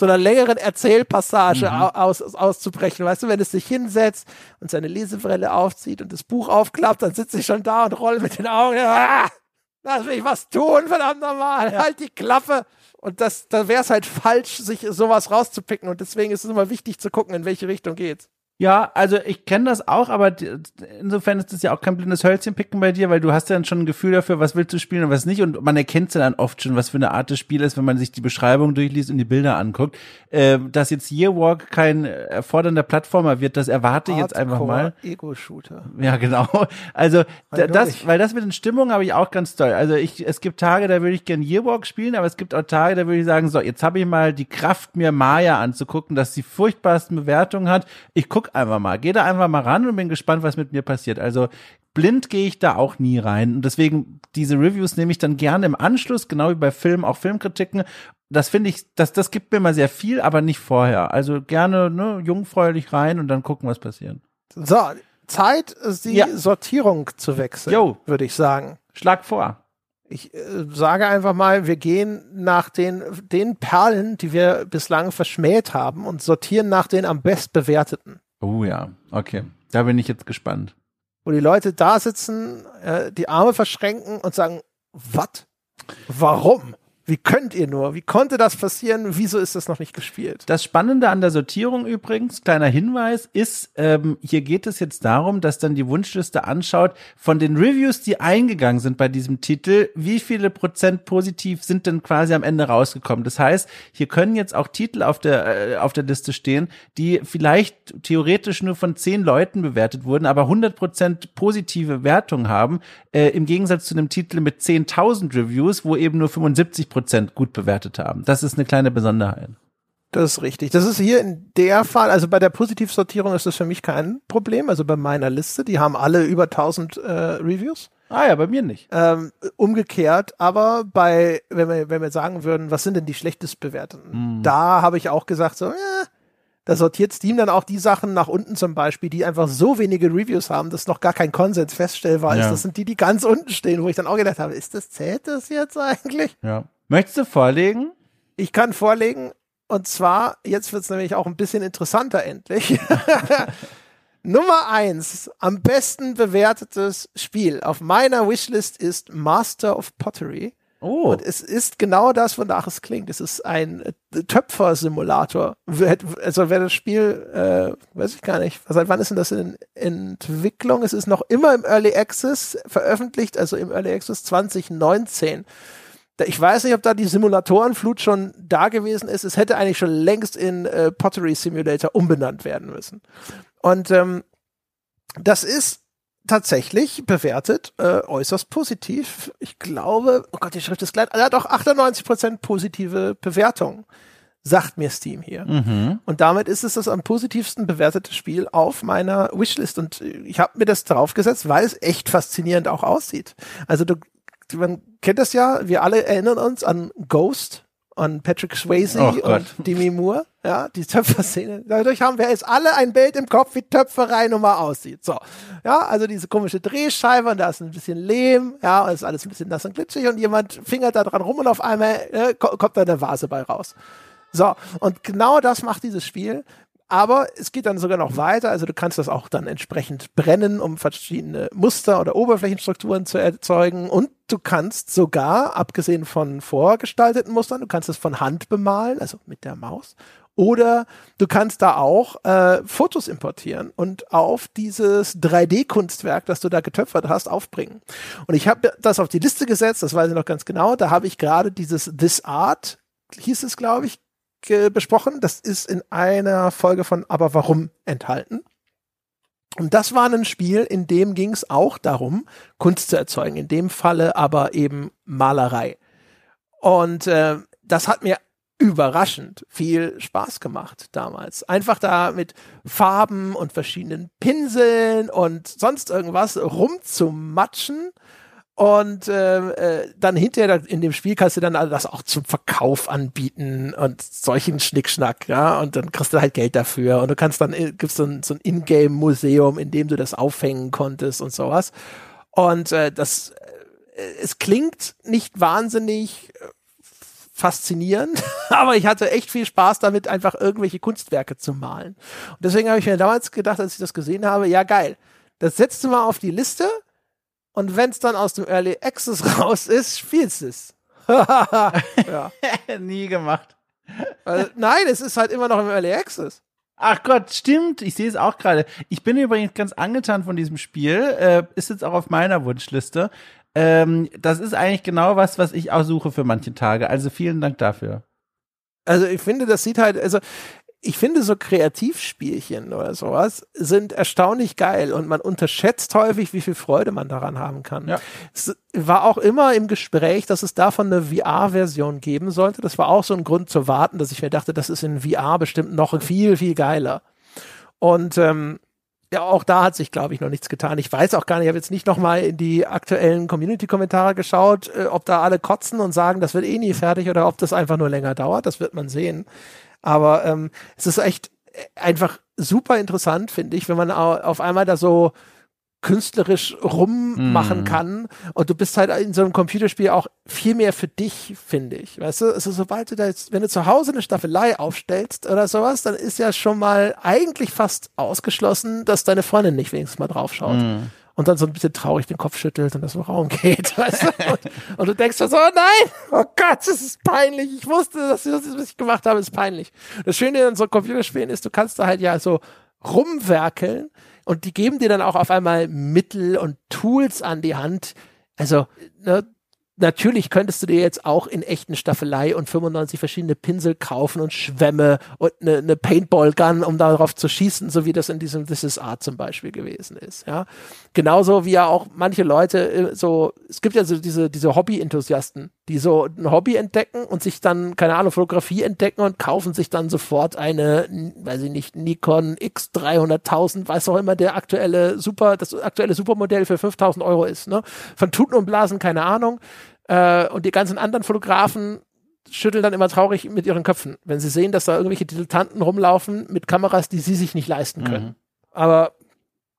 einer längeren Erzählpassage auszubrechen. Weißt du, wenn es sich hinsetzt und seine Lesebrille aufzieht und das Buch aufklappt, dann sitze ich schon da und rolle mit den Augen. Lass mich was tun, verdammt nochmal. Ja. Halt die Klappe. Und da wäre es halt falsch, sich sowas rauszupicken. Und deswegen ist es immer wichtig zu gucken, in welche Richtung geht's. Ja, also ich kenne das auch, aber insofern ist das ja auch kein blindes Hölzchenpicken bei dir, weil du hast ja dann schon ein Gefühl dafür, was willst du spielen und was nicht, und man erkennt ja dann oft schon, was für eine Art des Spiels ist, wenn man sich die Beschreibung durchliest und die Bilder anguckt. Dass jetzt Year Walk kein erfordernder Plattformer wird, das erwarte ich jetzt einfach mal. Ego-Shooter. Ja, genau. Also weil das mit den Stimmungen habe ich auch ganz toll. Also es gibt Tage, da würde ich gerne Year Walk spielen, aber es gibt auch Tage, da würde ich sagen, so, jetzt habe ich mal die Kraft, mir Maya anzugucken, dass die furchtbarsten Bewertungen hat. Ich gucke einfach mal, gehe da einfach mal ran und bin gespannt, was mit mir passiert. Also blind gehe ich da auch nie rein. Und deswegen, diese Reviews nehme ich dann gerne im Anschluss, genau wie bei Filmen, auch Filmkritiken. Das finde ich, das gibt mir mal sehr viel, aber nicht vorher. Also gerne, ne, jungfräulich rein und dann gucken, was passiert. So, Zeit, die Sortierung zu wechseln, würde ich sagen. Schlag vor. Ich sage einfach mal, wir gehen nach den Perlen, die wir bislang verschmäht haben, und sortieren nach den am bestbewerteten. Oh ja, okay. Da bin ich jetzt gespannt. Wo die Leute da sitzen, die Arme verschränken und sagen, was? Warum? Wie könnt ihr nur? Wie konnte das passieren? Wieso ist das noch nicht gespielt? Das Spannende an der Sortierung übrigens, kleiner Hinweis, ist, hier geht es jetzt darum, dass dann die Wunschliste anschaut, von den Reviews, die eingegangen sind bei diesem Titel, wie viele Prozent positiv sind denn quasi am Ende rausgekommen? Das heißt, hier können jetzt auch Titel auf der Liste stehen, die vielleicht theoretisch nur von 10 Leuten bewertet wurden, aber 100% positive Wertung haben, im Gegensatz zu einem Titel mit 10.000 Reviews, wo eben nur 75% gut bewertet haben. Das ist eine kleine Besonderheit. Das ist richtig. Das ist hier in der Fall, also bei der Positivsortierung ist das für mich kein Problem, also bei meiner Liste, die haben alle über 1000 Reviews. Ah ja, bei mir nicht. Umgekehrt, aber bei, wenn wir sagen würden, was sind denn die schlechtest bewerteten? Da habe ich auch gesagt, so, da sortiert Steam dann auch die Sachen nach unten zum Beispiel, die einfach so wenige Reviews haben, dass noch gar kein Konsens feststellbar ist. Das sind die, die ganz unten stehen, wo ich dann auch gedacht habe, zählt das jetzt eigentlich? Ja. Möchtest du vorlegen? Ich kann vorlegen, und zwar, jetzt wird es nämlich auch ein bisschen interessanter endlich. Nummer 1, am besten bewertetes Spiel auf meiner Wishlist ist Master of Pottery. Oh. Und es ist genau das, wonach es klingt. Es ist ein Töpfersimulator. Also wer das Spiel, weiß ich gar nicht, seit wann ist denn das in Entwicklung? Es ist noch immer im Early Access veröffentlicht, also im Early Access 2019. Ich weiß nicht, ob da die Simulatorenflut schon da gewesen ist. Es hätte eigentlich schon längst in Pottery Simulator umbenannt werden müssen. Und das ist tatsächlich bewertet äußerst positiv. Ich glaube, oh Gott, die Schrift ist klein. Er hat auch 98% positive Bewertungen, sagt mir Steam hier. Mhm. Und damit ist es das am positivsten bewertete Spiel auf meiner Wishlist. Und ich habe mir das draufgesetzt, weil es echt faszinierend auch aussieht. Also man kennt das ja, wir alle erinnern uns an Ghost, an Patrick Swayze und Demi Moore, ja, die Töpferszene. Dadurch haben wir jetzt alle ein Bild im Kopf, wie Töpferei nun mal aussieht. So, ja, also diese komische Drehscheibe, und da ist ein bisschen Lehm, ja, und ist alles ein bisschen nass und glitschig, und jemand fingert da dran rum und auf einmal kommt da eine Vase bei raus. So, und genau das macht dieses Spiel. Aber es geht dann sogar noch weiter, also du kannst das auch dann entsprechend brennen, um verschiedene Muster oder Oberflächenstrukturen zu erzeugen, und du kannst sogar, abgesehen von vorgestalteten Mustern, du kannst es von Hand bemalen, also mit der Maus, oder du kannst da auch Fotos importieren und auf dieses 3D-Kunstwerk, das du da getöpfert hast, aufbringen. Und ich habe das auf die Liste gesetzt, das weiß ich noch ganz genau, da habe ich gerade dieses This Art, hieß es, glaube ich, besprochen. Das ist in einer Folge von Aber warum enthalten. Und das war ein Spiel, in dem ging es auch darum, Kunst zu erzeugen. In dem Falle aber eben Malerei. Und das hat mir überraschend viel Spaß gemacht damals. Einfach da mit Farben und verschiedenen Pinseln und sonst irgendwas rumzumatschen. Und dann hinterher in dem Spiel kannst du dann das auch zum Verkauf anbieten und solchen Schnickschnack, ja, und dann kriegst du halt Geld dafür, und du kannst dann, gibt's so ein Ingame-Museum, in dem du das aufhängen konntest und sowas. Und es klingt nicht wahnsinnig faszinierend, aber ich hatte echt viel Spaß damit, einfach irgendwelche Kunstwerke zu malen. Und deswegen habe ich mir damals gedacht, als ich das gesehen habe, ja geil, das setzt du mal auf die Liste. Und wenn es dann aus dem Early Access raus ist, spielst du es. Nie gemacht. Also, nein, es ist halt immer noch im Early Access. Ach Gott, stimmt. Ich sehe es auch gerade. Ich bin übrigens ganz angetan von diesem Spiel. Ist jetzt auch auf meiner Wunschliste. Das ist eigentlich genau was ich auch suche für manche Tage. Also vielen Dank dafür. Also ich finde, das sieht halt, also ich finde so Kreativspielchen oder sowas sind erstaunlich geil und man unterschätzt häufig, wie viel Freude man daran haben kann. Ja. Es war auch immer im Gespräch, dass es davon eine VR-Version geben sollte. Das war auch so ein Grund zu warten, dass ich mir dachte, das ist in VR bestimmt noch viel, viel geiler. Und ja, auch da hat sich, glaube ich, noch nichts getan. Ich weiß auch gar nicht, ich habe jetzt nicht nochmal in die aktuellen Community-Kommentare geschaut, ob da alle kotzen und sagen, das wird eh nie fertig oder ob das einfach nur länger dauert. Das wird man sehen. Aber es ist echt einfach super interessant, finde ich, wenn man auf einmal da so künstlerisch rummachen kann. Und du bist halt in so einem Computerspiel auch viel mehr für dich, finde ich. Weißt du, also sobald du da jetzt, wenn du zu Hause eine Staffelei aufstellst oder sowas, dann ist ja schon mal eigentlich fast ausgeschlossen, dass deine Freundin nicht wenigstens mal drauf schaut. Und dann so ein bisschen traurig den Kopf schüttelt und das so Raum geht, weißt du? Und du denkst so, oh nein, oh Gott, das ist peinlich. Ich wusste, dass das, was ich gemacht habe, ist peinlich. Das Schöne an so Computerspielen ist, du kannst da halt ja so rumwerkeln und die geben dir dann auch auf einmal Mittel und Tools an die Hand. Also, ne, natürlich könntest du dir jetzt auch in echten Staffelei und 95 verschiedene Pinsel kaufen und Schwämme und eine Paintball-Gun, um darauf zu schießen, so wie das in diesem This Is Art zum Beispiel gewesen ist. Ja, genauso wie ja auch manche Leute so, es gibt ja so diese Hobby-Enthusiasten, die so ein Hobby entdecken und sich dann, keine Ahnung, Fotografie entdecken und kaufen sich dann sofort eine, weiß ich nicht, Nikon X300.000, weiß auch immer der aktuelle Supermodell für 5.000 Euro ist, ne? Von Tuten und Blasen, keine Ahnung. Und die ganzen anderen Fotografen schütteln dann immer traurig mit ihren Köpfen, wenn sie sehen, dass da irgendwelche Dilettanten rumlaufen mit Kameras, die sie sich nicht leisten können. Aber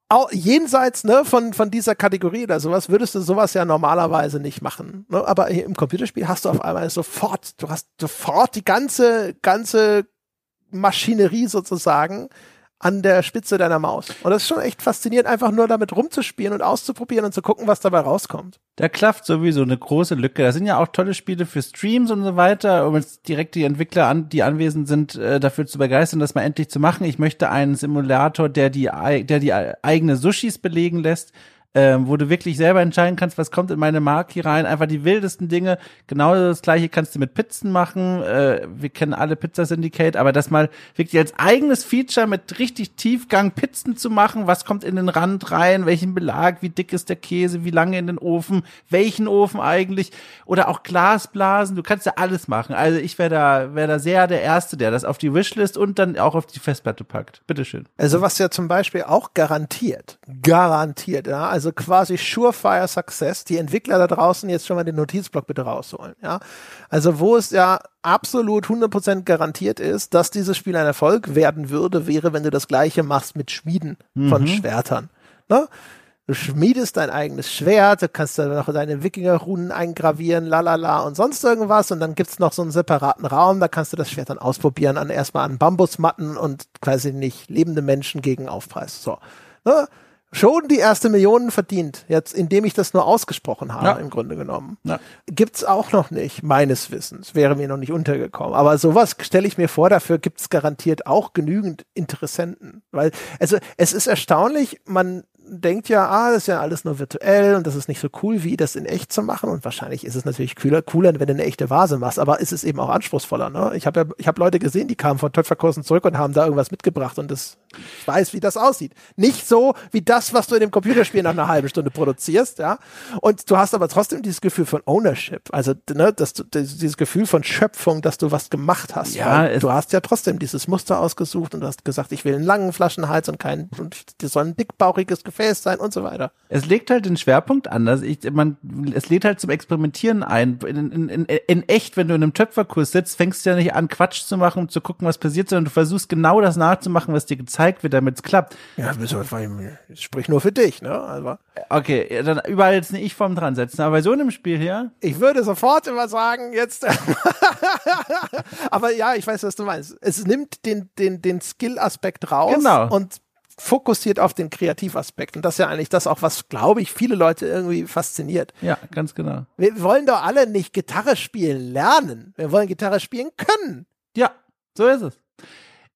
auch jenseits, ne, von dieser Kategorie oder sowas, würdest du sowas ja normalerweise nicht machen. Ne? Aber im Computerspiel hast du auf einmal sofort die ganze Maschinerie sozusagen an der Spitze deiner Maus. Und das ist schon echt faszinierend, einfach nur damit rumzuspielen und auszuprobieren und zu gucken, was dabei rauskommt. Da klafft sowieso eine große Lücke. Da sind ja auch tolle Spiele für Streams und so weiter, um jetzt direkt die Entwickler, die anwesend sind, dafür zu begeistern, das mal endlich zu machen. Ich möchte einen Simulator, der die eigene Sushis belegen lässt, wo du wirklich selber entscheiden kannst, was kommt in meine Mark hier rein. Einfach die wildesten Dinge. Genau das Gleiche kannst du mit Pizzen machen. Wir kennen alle Pizza Syndicate, aber das mal wirklich als eigenes Feature mit richtig Tiefgang Pizzen zu machen. Was kommt in den Rand rein? Welchen Belag? Wie dick ist der Käse? Wie lange in den Ofen? Welchen Ofen eigentlich? Oder auch Glasblasen. Du kannst ja alles machen. Also ich wär da sehr der Erste, der das auf die Wishlist und dann auch auf die Festplatte packt. Bitteschön. Also was ja zum Beispiel auch garantiert, ja, also quasi surefire Success, die Entwickler da draußen jetzt schon mal den Notizblock bitte rausholen, ja. Also wo es ja absolut 100% garantiert ist, dass dieses Spiel ein Erfolg werden würde, wäre, wenn du das Gleiche machst mit Schmieden von Schwertern, ne? Du schmiedest dein eigenes Schwert, du kannst da noch deine Wikinger-Runen eingravieren, lalala und sonst irgendwas und dann gibt's noch so einen separaten Raum, da kannst du das Schwert dann ausprobieren, erstmal an Bambusmatten und quasi nicht lebende Menschen gegen Aufpreis, so, ne? Schon die erste Million verdient, jetzt, indem ich das nur ausgesprochen habe, im Grunde genommen. Ja. Gibt's auch noch nicht, meines Wissens. Wäre mir noch nicht untergekommen. Aber sowas stelle ich mir vor, dafür gibt's garantiert auch genügend Interessenten. Weil, also, es ist erstaunlich, man denkt ja, das ist ja alles nur virtuell und das ist nicht so cool, wie das in echt zu machen. Und wahrscheinlich ist es natürlich cooler, wenn du eine echte Vase machst, aber ist es eben auch anspruchsvoller, ne? Ich hab Leute gesehen, die kamen von Töpferkursen zurück und haben da irgendwas mitgebracht und ich weiß, wie das aussieht. Nicht so wie das, was du in dem Computerspiel nach einer halben Stunde produzierst, ja. Und du hast aber trotzdem dieses Gefühl von Ownership, also, ne, dass du dieses Gefühl von Schöpfung, dass du was gemacht hast. Ja, du hast ja trotzdem dieses Muster ausgesucht und du hast gesagt, ich will einen langen Flaschenhals und das soll ein dickbauchiges Gefühl sein und so weiter. Es legt halt den Schwerpunkt anders. Es lädt halt zum Experimentieren ein. In echt, wenn du in einem Töpferkurs sitzt, fängst du ja nicht an, Quatsch zu machen, um zu gucken, was passiert, sondern du versuchst genau das nachzumachen, was dir gezeigt wird, damit es klappt. Ja, ich sprich nur für dich, ne? Also. Okay, dann überall jetzt eine Ich-Form dran setzen. Aber bei so einem Spiel hier? Ich würde sofort immer sagen, jetzt. Aber ja, ich weiß, was du meinst. Es nimmt den Skill-Aspekt raus. Genau. Und fokussiert auf den Kreativaspekt. Und das ist ja eigentlich das auch, was, glaube ich, viele Leute irgendwie fasziniert. Ja, ganz genau. Wir wollen doch alle nicht Gitarre spielen lernen. Wir wollen Gitarre spielen können. Ja, so ist es.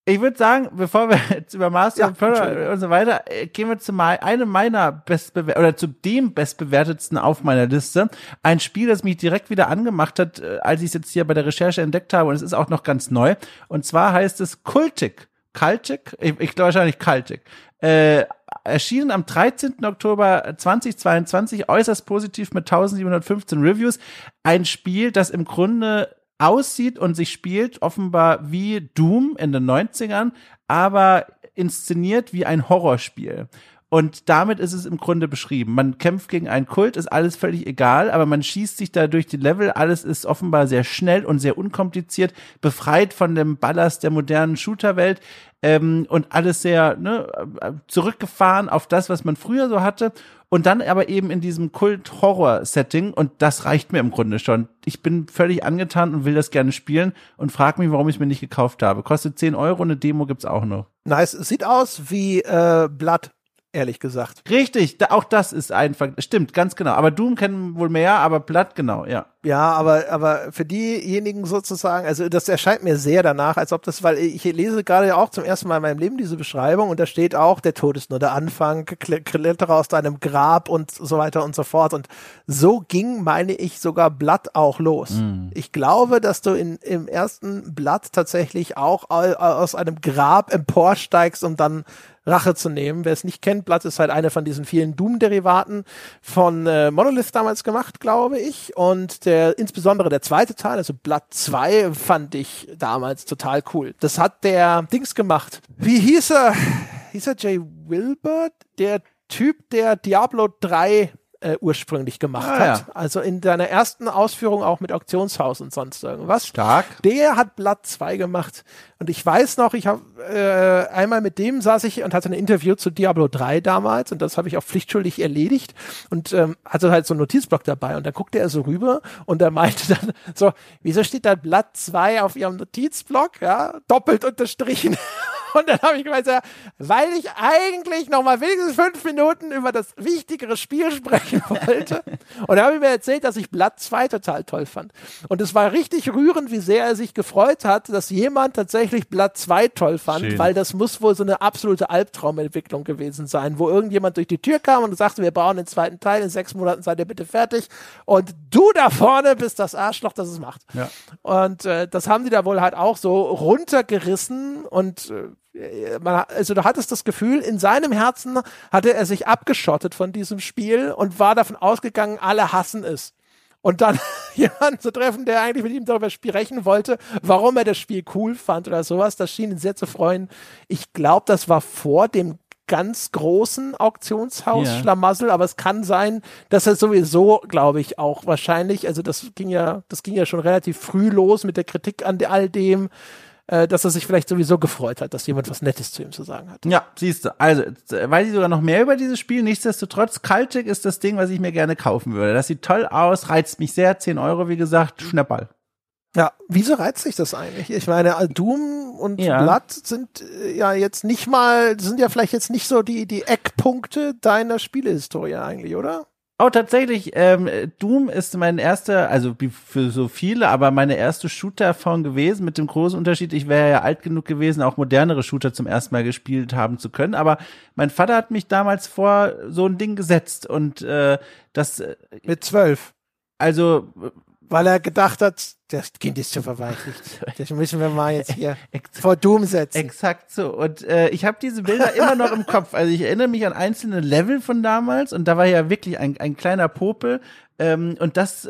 Ich würde sagen, bevor wir jetzt über Master und Perler und so weiter, gehen wir zu einem meiner oder zu dem bestbewertetsten auf meiner Liste. Ein Spiel, das mich direkt wieder angemacht hat, als ich es jetzt hier bei der Recherche entdeckt habe, und es ist auch noch ganz neu. Und zwar heißt es Cultic. Cultic? Ich glaube wahrscheinlich Cultic. Erschienen am 13. Oktober 2022, äußerst positiv mit 1715 Reviews. Ein Spiel, das im Grunde aussieht und sich spielt offenbar wie Doom in den 90ern, aber inszeniert wie ein Horrorspiel. Und damit ist es im Grunde beschrieben. Man kämpft gegen einen Kult, ist alles völlig egal, aber man schießt sich da durch die Level. Alles ist offenbar sehr schnell und sehr unkompliziert, befreit von dem Ballast der modernen Shooterwelt. Und alles sehr zurückgefahren auf das, was man früher so hatte. Und dann aber eben in diesem Kult-Horror-Setting. Und das reicht mir im Grunde schon. Ich bin völlig angetan und will das gerne spielen. Und frag mich, warum ich es mir nicht gekauft habe. Kostet 10€, eine Demo gibt's auch noch. Nice. Sieht aus wie Blood, ehrlich gesagt. Richtig, auch das ist einfach. Stimmt, ganz genau. Aber Doom kennen wohl mehr, aber Blood, genau, ja. Ja, aber für diejenigen sozusagen, also das erscheint mir sehr danach, als ob das, weil ich lese gerade auch zum ersten Mal in meinem Leben diese Beschreibung und da steht auch, der Tod ist nur der Anfang, klettere aus deinem Grab und so weiter und so fort. Und so ging, meine ich, sogar Blood auch los. Mhm. Ich glaube, dass du im ersten Blood tatsächlich auch aus einem Grab emporsteigst, um dann Rache zu nehmen. Wer es nicht kennt, Blood ist halt eine von diesen vielen Doom-Derivaten von Monolith damals gemacht, glaube ich. Und insbesondere der zweite Teil, also Blood 2, fand ich damals total cool. Das hat der Dings gemacht. Wie hieß er? Hieß er Jay Wilbert? Der Typ, der Diablo 3 ursprünglich gemacht hat. Ja. Also in seiner ersten Ausführung auch mit Auktionshaus und sonst irgendwas. Stark. Der hat Blood 2 gemacht. Und ich weiß noch, ich habe einmal mit dem saß ich und hatte ein Interview zu Diablo 3 damals und das habe ich auch pflichtschuldig erledigt und hatte halt so einen Notizblock dabei und dann guckte er so rüber und er meinte dann so, wieso steht da Blood 2 auf ihrem Notizblock? Ja, doppelt unterstrichen. Und dann habe ich gemeint, ja, weil ich eigentlich noch mal wenigstens 5 Minuten über das wichtigere Spiel sprechen wollte. Und da habe ich mir erzählt, dass ich Blood 2 total toll fand. Und es war richtig rührend, wie sehr er sich gefreut hat, dass jemand tatsächlich Blood 2 toll fand, schön, weil das muss wohl so eine absolute Albtraumentwicklung gewesen sein, wo irgendjemand durch die Tür kam und sagte, wir brauchen den zweiten Teil, in 6 Monaten seid ihr bitte fertig. Und du da vorne bist das Arschloch, das es macht. Ja. Und das haben die da wohl halt auch so runtergerissen und also du hattest das Gefühl, in seinem Herzen hatte er sich abgeschottet von diesem Spiel und war davon ausgegangen, alle hassen es. Und dann jemanden zu treffen, der eigentlich mit ihm darüber sprechen wollte, warum er das Spiel cool fand oder sowas, das schien ihn sehr zu freuen. Ich glaube, das war vor dem ganz großen Auktionshaus-Schlamassel, aber es kann sein, dass er sowieso, glaube ich, auch wahrscheinlich, also das ging ja schon relativ früh los mit der Kritik an all dem, dass er sich vielleicht sowieso gefreut hat, dass jemand was Nettes zu ihm zu sagen hat. Ja, siehst du. Also, weiß ich sogar noch mehr über dieses Spiel. Nichtsdestotrotz, Cultic ist das Ding, was ich mir gerne kaufen würde. Das sieht toll aus, reizt mich sehr. 10€, wie gesagt, Schnäpperl. Ja, wieso reizt sich das eigentlich? Ich meine, Doom und Blood sind ja jetzt nicht mal, sind ja vielleicht jetzt nicht so die Eckpunkte deiner Spielehistorie eigentlich, oder? Oh, tatsächlich, Doom ist mein erster, also für so viele, aber meine erste Shooter-Erfahrung gewesen, mit dem großen Unterschied, ich wäre ja alt genug gewesen, auch modernere Shooter zum ersten Mal gespielt haben zu können, aber mein Vater hat mich damals vor so ein Ding gesetzt und mit 12? Also weil er gedacht hat, das Kind ist schon verweichlicht. Das müssen wir mal jetzt hier vor Doom setzen. Exakt so. Und ich habe diese Bilder immer noch im Kopf. Also ich erinnere mich an einzelne Level von damals und da war ja wirklich ein kleiner Popel. Und das,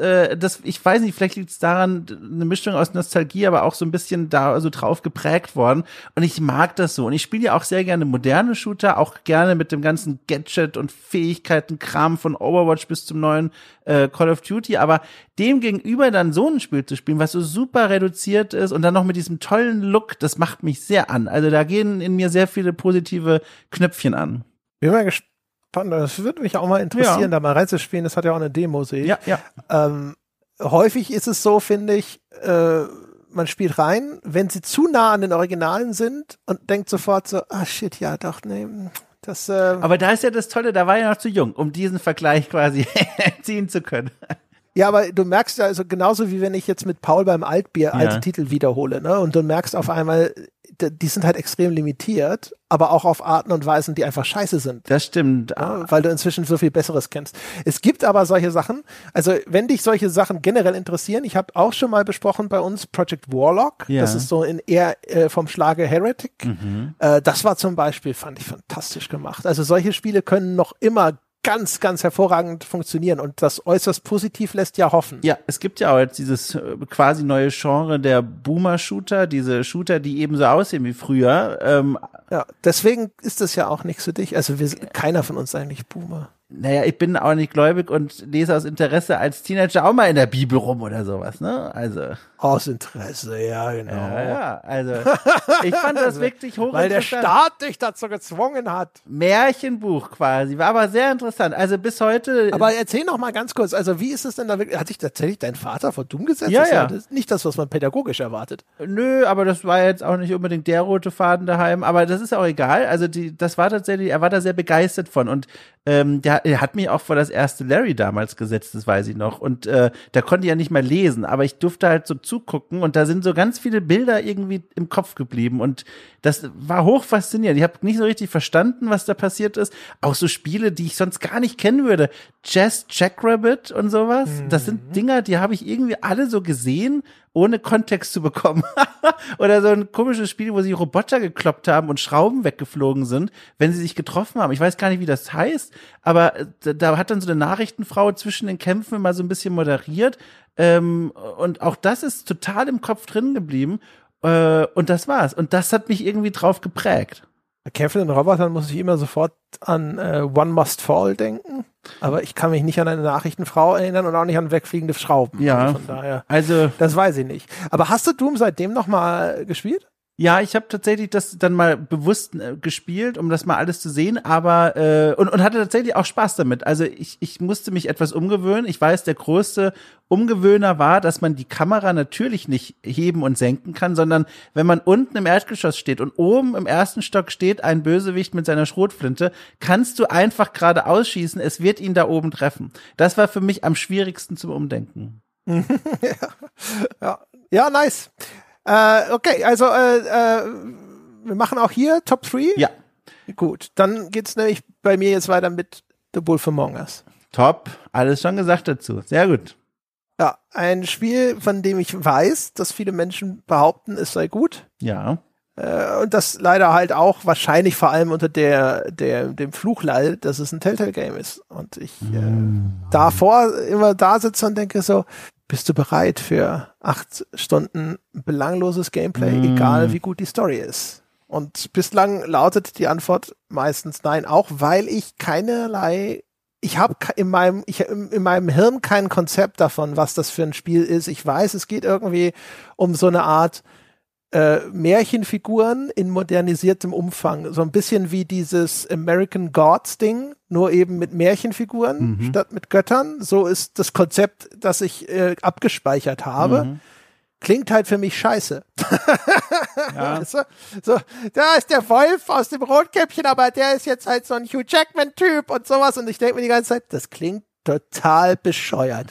ich weiß nicht, vielleicht liegt es daran, eine Mischung aus Nostalgie, aber auch so ein bisschen da so drauf geprägt worden. Und ich mag das so. Und ich spiele ja auch sehr gerne moderne Shooter, auch gerne mit dem ganzen Gadget- und Fähigkeiten-Kram von Overwatch bis zum neuen Call of Duty. Aber dem gegenüber dann so ein Spiel zu spielen, was so super reduziert ist und dann noch mit diesem tollen Look, das macht mich sehr an. Also da gehen in mir sehr viele positive Knöpfchen an. Bin mal gespannt. Das würde mich auch mal interessieren, da mal reinzuspielen. Das hat ja auch eine Demo, sehe ich. Ja. Häufig ist es so, finde ich, man spielt rein, wenn sie zu nah an den Originalen sind und denkt sofort so, ah shit, ja doch, nee. Das, aber da ist ja das Tolle, da war ja noch zu jung, um diesen Vergleich quasi ziehen zu können. Ja, aber du merkst ja, also genauso wie wenn ich jetzt mit Paul beim Altbier alte Titel wiederhole, ne? Und du merkst auf einmal, die sind halt extrem limitiert, aber auch auf Arten und Weisen, die einfach scheiße sind. Das stimmt. Ja, weil du inzwischen so viel Besseres kennst. Es gibt aber solche Sachen, also wenn dich solche Sachen generell interessieren, ich habe auch schon mal besprochen bei uns Project Warlock, das ist so in eher vom Schlage Heretic. Mhm. Das war zum Beispiel, fand ich fantastisch gemacht. Also solche Spiele können noch immer ganz, ganz hervorragend funktionieren und das äußerst positiv lässt ja hoffen. Ja, es gibt ja auch jetzt dieses quasi neue Genre der Boomer-Shooter, diese Shooter, die eben so aussehen wie früher. Ja, deswegen ist das ja auch nichts für dich. Also keiner von uns eigentlich Boomer. Naja, ich bin auch nicht gläubig und lese aus Interesse als Teenager auch mal in der Bibel rum oder sowas, ne? Also. Aus Interesse, ja, genau. Ja, also. Ich fand das wirklich hochinteressant. Weil der Staat dich dazu gezwungen hat. Märchenbuch quasi, war aber sehr interessant. Also bis heute. Aber erzähl noch mal ganz kurz, also wie ist es denn da wirklich, hat sich tatsächlich dein Vater vor Doom gesetzt? Ja, ja. Das ist nicht das, was man pädagogisch erwartet. Nö, aber das war jetzt auch nicht unbedingt der rote Faden daheim, aber das ist auch egal. Also das war tatsächlich, er war da sehr begeistert von und er hat mich auch vor das erste Larry damals gesetzt, das weiß ich noch. Und da konnte ich ja nicht mehr lesen, aber ich durfte halt so zugucken und da sind so ganz viele Bilder irgendwie im Kopf geblieben und das war hochfaszinierend. Ich habe nicht so richtig verstanden, was da passiert ist. Auch so Spiele, die ich sonst gar nicht kennen würde. Jackrabbit und sowas, das sind Dinger, die habe ich irgendwie alle so gesehen, ohne Kontext zu bekommen. Oder so ein komisches Spiel, wo sie Roboter gekloppt haben und Schrauben weggeflogen sind, wenn sie sich getroffen haben. Ich weiß gar nicht, wie das heißt, aber da hat dann so eine Nachrichtenfrau zwischen den Kämpfen immer so ein bisschen moderiert. Und auch das ist total im Kopf drin geblieben. Und das war's. Und das hat mich irgendwie drauf geprägt. Bei kämpfenden Robotern muss ich immer sofort an One Must Fall denken. Aber ich kann mich nicht an eine Nachrichtenfrau erinnern und auch nicht an wegfliegende Schrauben. Ja, von daher. Also das weiß ich nicht. Aber hast du Doom seitdem noch mal gespielt? Ja, ich habe tatsächlich das dann mal bewusst gespielt, um das mal alles zu sehen, aber und hatte tatsächlich auch Spaß damit. Also ich musste mich etwas umgewöhnen. Ich weiß, der größte Umgewöhner war, dass man die Kamera natürlich nicht heben und senken kann, sondern wenn man unten im Erdgeschoss steht und oben im ersten Stock steht ein Bösewicht mit seiner Schrotflinte, kannst du einfach geradeaus schießen, es wird ihn da oben treffen. Das war für mich am schwierigsten zum Umdenken. Ja, nice. Okay, also wir machen auch hier Top 3? Ja. Gut, dann geht's nämlich bei mir jetzt weiter mit The Wolf Among Us. Top, alles schon gesagt dazu. Sehr gut. Ja, ein Spiel, von dem ich weiß, dass viele Menschen behaupten, es sei gut. Ja. Und das leider halt auch wahrscheinlich vor allem unter dem Fluch leidet, dass es ein Telltale-Game ist. Und ich davor immer da sitze und denke so, bist du bereit für 8 Stunden belangloses Gameplay, egal wie gut die Story ist? Und bislang lautet die Antwort meistens nein, auch weil ich keinerlei, ich habe in meinem Hirn kein Konzept davon, was das für ein Spiel ist. Ich weiß, es geht irgendwie um so eine Art Märchenfiguren in modernisiertem Umfang. So ein bisschen wie dieses American Gods-Ding, nur eben mit Märchenfiguren statt mit Göttern. So ist das Konzept, das ich abgespeichert habe. Klingt halt für mich scheiße. Ja. So, da ist der Wolf aus dem Rotkäppchen, aber der ist jetzt halt so ein Hugh Jackman-Typ und sowas. Und ich denke mir die ganze Zeit, das klingt total bescheuert.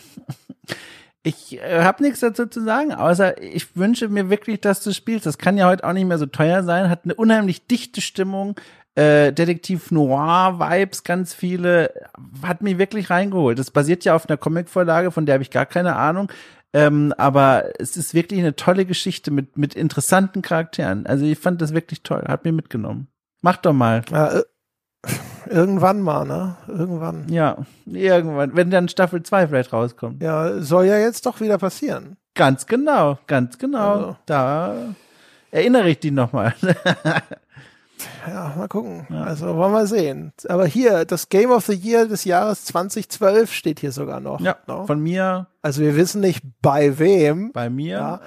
Ich habe nichts dazu zu sagen, außer ich wünsche mir wirklich, dass du spielst. Das kann ja heute auch nicht mehr so teuer sein. Hat eine unheimlich dichte Stimmung, Detektiv-Noir-Vibes, ganz viele. Hat mich wirklich reingeholt. Das basiert ja auf einer Comic-Vorlage, von der habe ich gar keine Ahnung. Aber es ist wirklich eine tolle Geschichte mit interessanten Charakteren. Also ich fand das wirklich toll. Hat mir mitgenommen. Mach doch mal. Irgendwann mal, ne? Irgendwann. Ja, irgendwann. Wenn dann Staffel 2 vielleicht rauskommt. Ja, soll ja jetzt doch wieder passieren. Ganz genau, ganz genau. Also. Da erinnere ich die nochmal. Ja, mal gucken. Ja. Also wollen wir sehen. Aber hier, das Game of the Year des Jahres 2012 steht hier sogar noch. Ja, no? Von mir. Also wir wissen nicht, bei wem. Bei mir. Ja.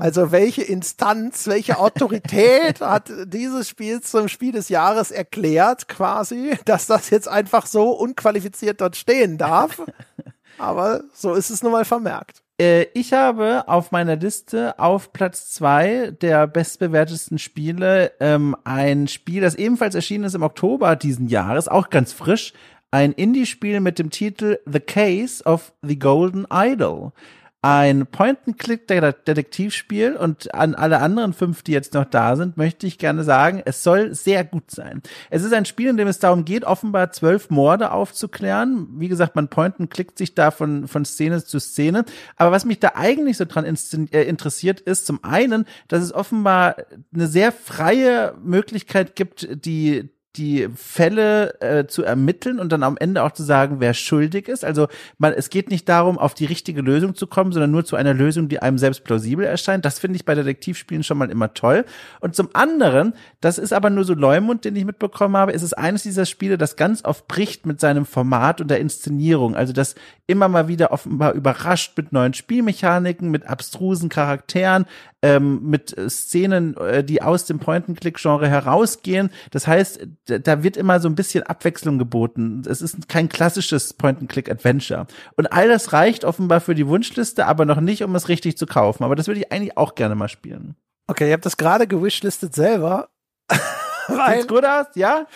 Also welche Instanz, welche Autorität hat dieses Spiel zum Spiel des Jahres erklärt quasi, dass das jetzt einfach so unqualifiziert dort stehen darf. Aber so ist es nun mal vermerkt. Ich habe auf meiner Liste auf Platz 2 der bestbewertesten Spiele ein Spiel, das ebenfalls erschienen ist im Oktober diesen Jahres, auch ganz frisch, ein Indie-Spiel mit dem Titel The Case of the Golden Idol. Ein Point-and-Click-Detektivspiel, und an alle anderen 5, die jetzt noch da sind, möchte ich gerne sagen, es soll sehr gut sein. Es ist ein Spiel, in dem es darum geht, offenbar 12 Morde aufzuklären. Wie gesagt, man point-and-clickt sich da von Szene zu Szene. Aber was mich da eigentlich so dran interessiert, ist zum einen, dass es offenbar eine sehr freie Möglichkeit gibt, die Fälle zu ermitteln und dann am Ende auch zu sagen, wer schuldig ist. Also es geht nicht darum, auf die richtige Lösung zu kommen, sondern nur zu einer Lösung, die einem selbst plausibel erscheint. Das finde ich bei Detektivspielen schon mal immer toll. Und zum anderen, das ist aber nur so Leumund, den ich mitbekommen habe, ist es eines dieser Spiele, das ganz oft bricht mit seinem Format und der Inszenierung. Also das immer mal wieder offenbar überrascht mit neuen Spielmechaniken, mit abstrusen Charakteren, mit Szenen, die aus dem Point-and-Click-Genre herausgehen. Das heißt, da wird immer so ein bisschen Abwechslung geboten. Es ist kein klassisches Point-and-Click-Adventure. Und all das reicht offenbar für die Wunschliste, aber noch nicht, um es richtig zu kaufen. Aber das würde ich eigentlich auch gerne mal spielen. Okay, ich habe das gerade gewishlistet selber. Sieht's gut aus? Ja?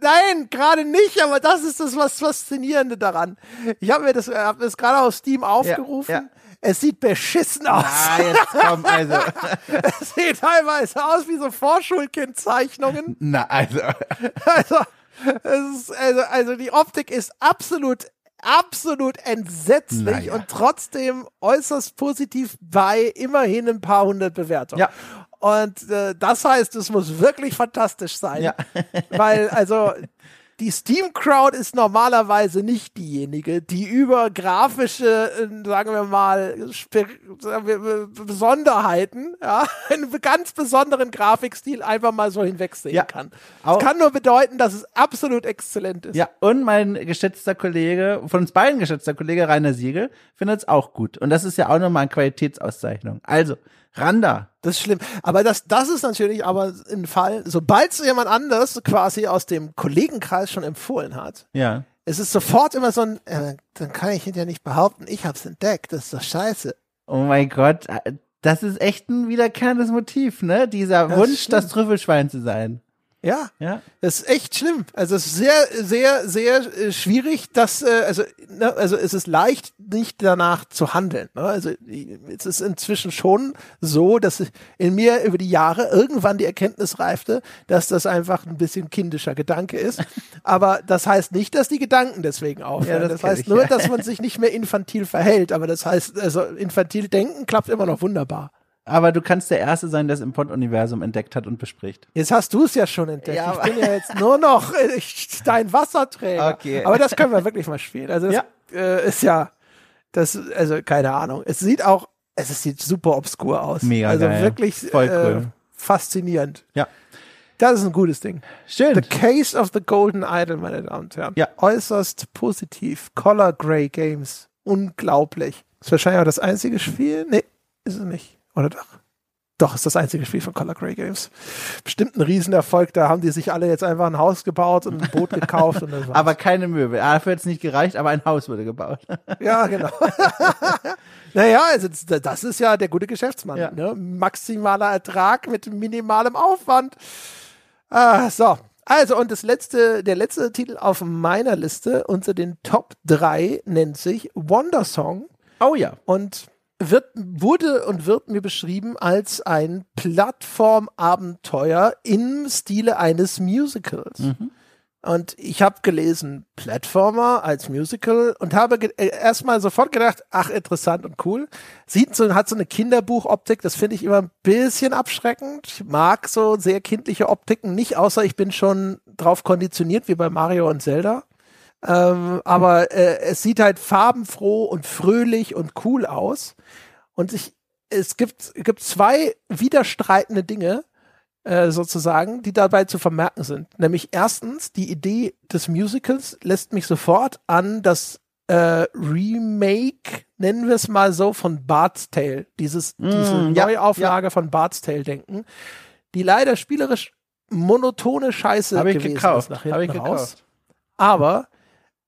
Nein, gerade nicht, aber das ist das was Faszinierende daran. Ich habe mir das gerade auf Steam aufgerufen. Ja, ja. Es sieht beschissen aus. Ah, jetzt komm, also. Es sieht teilweise aus wie so Vorschulkindzeichnungen. Na, also. Also die Optik ist absolut entsetzlich, naja, und trotzdem äußerst positiv bei immerhin ein paar hundert Bewertungen. Ja. Und das heißt, es muss wirklich fantastisch sein. Ja. Weil, also, die Steam-Crowd ist normalerweise nicht diejenige, die über grafische, sagen wir mal, Besonderheiten, ja, einen ganz besonderen Grafikstil einfach mal so hinwegsehen, ja, kann. Das kann nur bedeuten, dass es absolut exzellent ist. Ja, und mein geschätzter Kollege, von uns beiden geschätzter Kollege Rainer Siegel, findet es auch gut. Und das ist ja auch nochmal eine Qualitätsauszeichnung. Also, Randa. Das ist schlimm. Aber das ist natürlich aber ein Fall, sobald es jemand anders quasi aus dem Kollegenkreis schon empfohlen hat, ja, es ist sofort immer so ein, dann kann ich hinterher nicht behaupten, ich hab's entdeckt, das ist doch scheiße. Oh mein Gott, das ist echt ein wiederkehrendes Motiv, ne? Dieser Wunsch, das Trüffelschwein zu sein. Ja, ja, das ist echt schlimm. Also es ist sehr, sehr, sehr schwierig, dass, also es ist leicht, nicht danach zu handeln. Ne? Also es ist inzwischen schon so, dass in mir über die Jahre irgendwann die Erkenntnis reifte, dass das einfach ein bisschen kindischer Gedanke ist. Aber das heißt nicht, dass die Gedanken deswegen aufhören. Ja, das heißt nur, dass man sich nicht mehr infantil verhält. Aber das heißt, also infantil denken klappt immer noch wunderbar. Aber du kannst der Erste sein, der es im Pod-Universum entdeckt hat und bespricht. Jetzt hast du es ja schon entdeckt. Ja, ich bin ja jetzt nur noch dein Wasserträger. Okay. Aber das können wir wirklich mal spielen. Also das, ja, ist ja, das, also keine Ahnung. Es sieht auch, es sieht super obskur aus. Mega also geil. Wirklich voll cool. Faszinierend. Ja. Das ist ein gutes Ding. Schön. The Case of the Golden Idol, meine Damen und Herren. Ja. Äußerst positiv. Color Grey Games. Unglaublich. Ist wahrscheinlich auch das einzige Spiel. Nee, ist es nicht. Oder doch? Doch, ist das einzige Spiel von Color Grey Games. Bestimmt ein Riesenerfolg, da haben die sich alle jetzt einfach ein Haus gebaut und ein Boot gekauft. Und das war's. Aber keine Möbel. Dafür hat es nicht gereicht, aber ein Haus wurde gebaut. Ja, genau. Naja, also das ist ja der gute Geschäftsmann. Ja. Ne? Maximaler Ertrag mit minimalem Aufwand. So. Also, und der letzte Titel auf meiner Liste unter den Top 3 nennt sich Wondersong. Oh ja. Und wird mir beschrieben als ein Plattformabenteuer im Stile eines Musicals. Mhm. Und ich habe gelesen, Plattformer als Musical, und habe erstmal sofort gedacht, ach, interessant und cool. Hat so eine Kinderbuchoptik, das finde ich immer ein bisschen abschreckend. Ich mag so sehr kindliche Optiken nicht, außer ich bin schon drauf konditioniert, wie bei Mario und Zelda. Aber es sieht halt farbenfroh und fröhlich und cool aus. Und es gibt zwei widerstreitende Dinge, sozusagen, die dabei zu vermerken sind. Nämlich erstens, die Idee des Musicals lässt mich sofort an das Remake, nennen wir es mal so, von Bard's Tale. Diese Neuauflage von Bard's Tale denken, die leider spielerisch monotone Scheiße gewesen ist nach hinten raus. Aber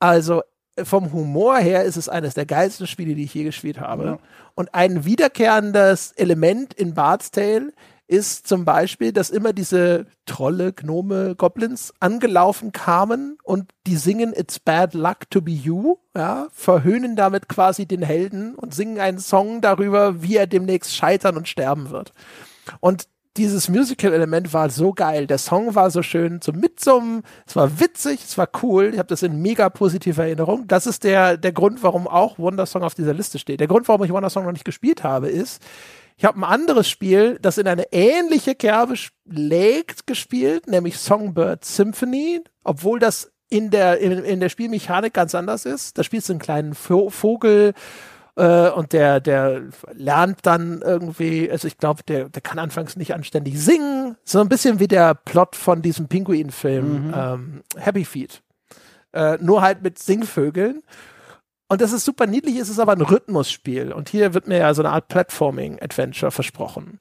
also vom Humor her ist es eines der geilsten Spiele, die ich je gespielt habe. Ja. Und ein wiederkehrendes Element in Bard's Tale ist zum Beispiel, dass immer diese Trolle, Gnome, Goblins angelaufen kamen und die singen It's Bad Luck to Be You, ja, verhöhnen damit quasi den Helden und singen einen Song darüber, wie er demnächst scheitern und sterben wird. Und dieses Musical-Element war so geil, der Song war so schön zum Mitsummen, es war witzig, es war cool, ich habe das in mega positiver Erinnerung. Das ist der Grund, warum auch Wondersong auf dieser Liste steht. Der Grund, warum ich Wondersong noch nicht gespielt habe, ist, ich habe ein anderes Spiel, das in eine ähnliche Kerbe schlägt, gespielt, nämlich Songbird Symphony, obwohl das in der Spielmechanik ganz anders ist. Da spielst du einen kleinen Vogel, und der lernt dann irgendwie, also ich glaube, der kann anfangs nicht anständig singen. So ein bisschen wie der Plot von diesem Pinguin-Film Happy Feet. Nur halt mit Singvögeln. Und das ist super niedlich, es ist aber ein Rhythmusspiel. Und hier wird mir ja so eine Art Platforming-Adventure versprochen.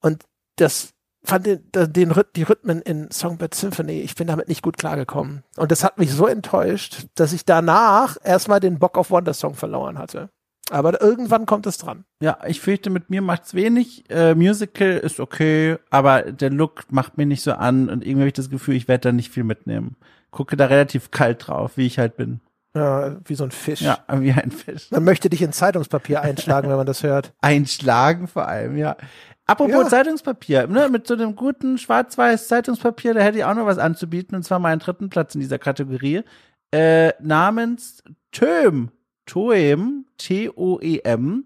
Und das fand die Rhythmen in Songbird Symphony, ich bin damit nicht gut klargekommen. Und das hat mich so enttäuscht, dass ich danach erstmal den Bock auf Wondersong verloren hatte. Aber irgendwann kommt es dran. Ja, ich fürchte, mit mir macht's wenig. Musical ist okay, aber der Look macht mir nicht so an und irgendwie habe ich das Gefühl, ich werde da nicht viel mitnehmen. Gucke da relativ kalt drauf, wie ich halt bin. Ja, wie so ein Fisch. Ja, wie ein Fisch. Man möchte dich in Zeitungspapier einschlagen, wenn man das hört. Einschlagen vor allem, ja. Apropos Zeitungspapier, ne, mit so einem guten schwarz-weiß Zeitungspapier, da hätte ich auch noch was anzubieten, und zwar meinen dritten Platz in dieser Kategorie, namens Toem. Toem, T-O-E-M,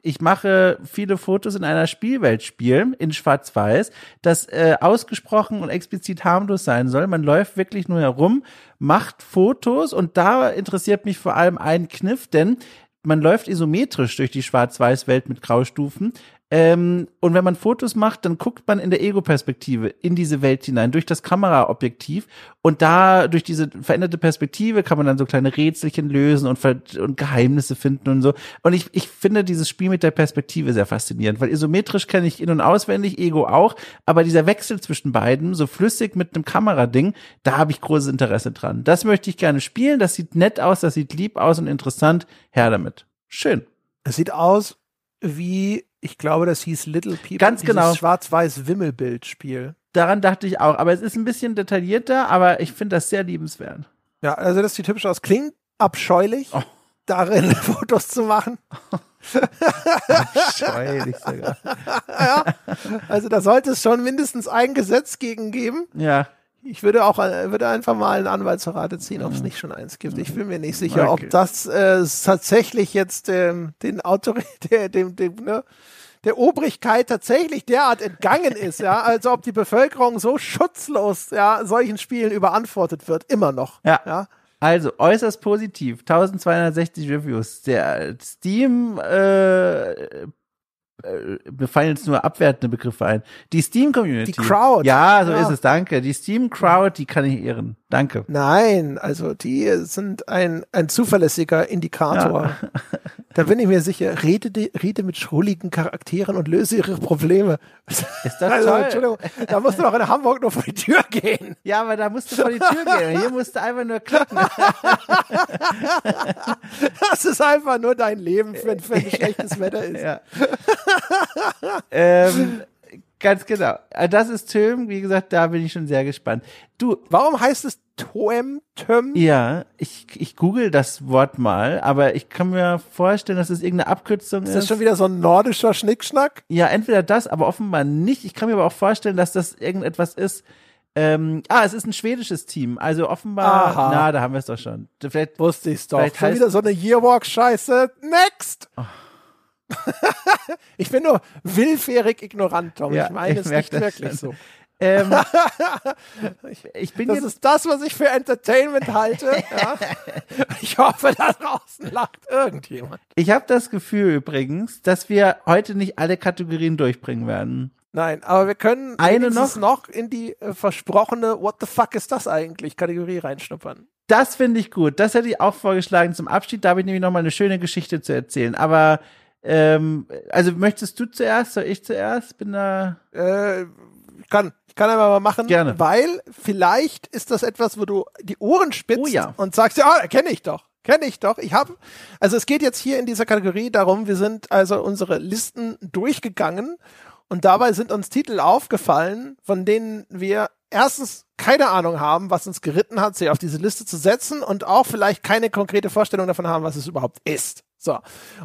ich mache viele Fotos in einer Spielwelt spielen, in Schwarz-Weiß, das ausgesprochen und explizit harmlos sein soll. Man läuft wirklich nur herum, macht Fotos, und da interessiert mich vor allem ein Kniff, denn man läuft isometrisch durch die Schwarz-Weiß-Welt mit Graustufen. Und wenn man Fotos macht, dann guckt man in der Ego-Perspektive in diese Welt hinein, durch das Kameraobjektiv. Und da, durch diese veränderte Perspektive, kann man dann so kleine Rätselchen lösen und Geheimnisse finden und so. Und ich finde dieses Spiel mit der Perspektive sehr faszinierend, weil isometrisch kenne ich in- und auswendig, Ego auch, aber dieser Wechsel zwischen beiden, so flüssig mit einem Kamerading, da habe ich großes Interesse dran. Das möchte ich gerne spielen, das sieht nett aus, das sieht lieb aus und interessant. Her damit. Schön. Es sieht aus wie, ich glaube, das hieß Little People, ganz genau. Dieses Schwarz-Weiß-Wimmelbild-Spiel. Daran dachte ich auch, aber es ist ein bisschen detaillierter, aber ich finde das sehr liebenswert. Ja, also das sieht hübsch aus. Klingt abscheulich, darin Fotos zu machen. Abscheulich sogar. Ja, also da sollte es schon mindestens ein Gesetz gegen geben. Ja. Ich würde einfach mal einen Anwalt zur Rate ziehen, ob es nicht schon eins gibt. Ich bin mir nicht sicher, ob das tatsächlich jetzt den der Obrigkeit tatsächlich derart entgangen ist, ja, also ob die Bevölkerung so schutzlos, ja, solchen Spielen überantwortet wird, immer noch. Ja. Ja? Also äußerst positiv, 1260 Reviews, der Steam mir fallen jetzt nur abwertende Begriffe ein. Die Steam-Community. Die Crowd. Ja, so ist es, danke. Die Steam-Crowd, die kann ich ehren. Danke. Nein, also die sind ein zuverlässiger Indikator. Ja. Da bin ich mir sicher. Rede mit schrulligen Charakteren und löse ihre Probleme. Ist das also, toll? Entschuldigung, da musst du doch in Hamburg nur vor die Tür gehen. Ja, aber da musst du vor die Tür gehen. Hier musst du einfach nur klicken. Das ist einfach nur dein Leben, wenn schlechtes Wetter ist. Ja. Ganz genau. Das ist Toem, wie gesagt, da bin ich schon sehr gespannt. Du, warum heißt es Toem? Ja, ich google das Wort mal, aber ich kann mir vorstellen, dass es irgendeine Abkürzung ist. Ist das schon wieder so ein nordischer Schnickschnack? Ja, entweder das, aber offenbar nicht. Ich kann mir aber auch vorstellen, dass das irgendetwas ist. Es ist ein schwedisches Team, also offenbar, da haben wir es doch schon. Vielleicht wusste ich es doch. Vielleicht schon wieder so eine Year Walk Scheiße. Next! Oh. Ich bin nur willfährig ignorant, Tom. Ja, ich meine es nicht wirklich so. Ist das, was ich für Entertainment halte. Ja. Ich hoffe, da draußen lacht irgendjemand. Ich habe das Gefühl übrigens, dass wir heute nicht alle Kategorien durchbringen werden. Nein, aber wir können noch in die versprochene What the fuck ist das eigentlich Kategorie reinschnuppern. Das finde ich gut. Das hätte ich auch vorgeschlagen zum Abschied. Da habe ich nämlich noch mal eine schöne Geschichte zu erzählen. Aber also möchtest du zuerst, soll ich zuerst? Bin da. Ich kann einfach mal machen. Gerne. Weil vielleicht ist das etwas, wo du die Ohren spitzt und sagst, ja, kenne ich doch. Kenne ich doch. Also es geht jetzt hier in dieser Kategorie darum, wir sind also unsere Listen durchgegangen und dabei sind uns Titel aufgefallen, von denen wir erstens keine Ahnung haben, was uns geritten hat, sie auf diese Liste zu setzen und auch vielleicht keine konkrete Vorstellung davon haben, was es überhaupt ist. So.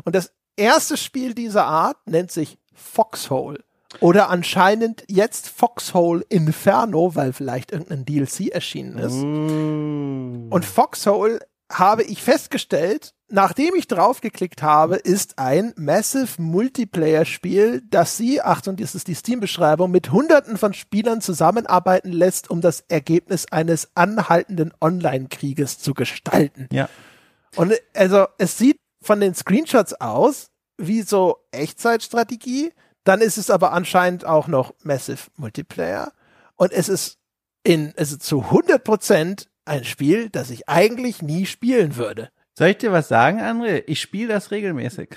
Und das erste Spiel dieser Art nennt sich Foxhole. Oder anscheinend jetzt Foxhole Inferno, weil vielleicht irgendein DLC erschienen ist. Mm. Und Foxhole, habe ich festgestellt, nachdem ich drauf geklickt habe, ist ein Massive Multiplayer-Spiel, das sie, Achtung, das ist die Steam-Beschreibung, mit Hunderten von Spielern zusammenarbeiten lässt, um das Ergebnis eines anhaltenden Online-Krieges zu gestalten. Ja. Und also es sieht von den Screenshots aus wie so Echtzeitstrategie, dann ist es aber anscheinend auch noch Massive Multiplayer und es ist zu 100% ein Spiel, das ich eigentlich nie spielen würde. Soll ich dir was sagen, André? Ich spiele das regelmäßig.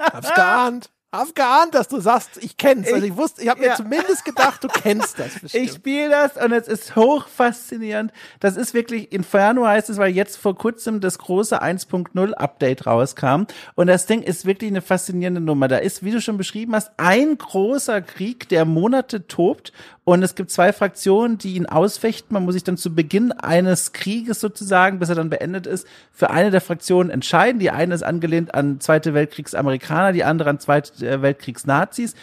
Hab's geahnt. Hab geahnt, dass du sagst, ich kenn's. Also ich wusste, ich habe mir zumindest gedacht, du kennst das bestimmt. Ich spiele das und es ist hochfaszinierend. Das ist wirklich, Inferno heißt es, weil jetzt vor kurzem das große 1.0 Update rauskam. Und das Ding ist wirklich eine faszinierende Nummer. Da ist, wie du schon beschrieben hast, ein großer Krieg, der Monate tobt. Und es gibt zwei Fraktionen, die ihn ausfechten. Man muss sich dann zu Beginn eines Krieges sozusagen, bis er dann beendet ist, für eine der Fraktionen entscheiden. Die eine ist angelehnt an Zweite Weltkriegsamerikaner, die andere an Zweite Weltkriegs-Nazis.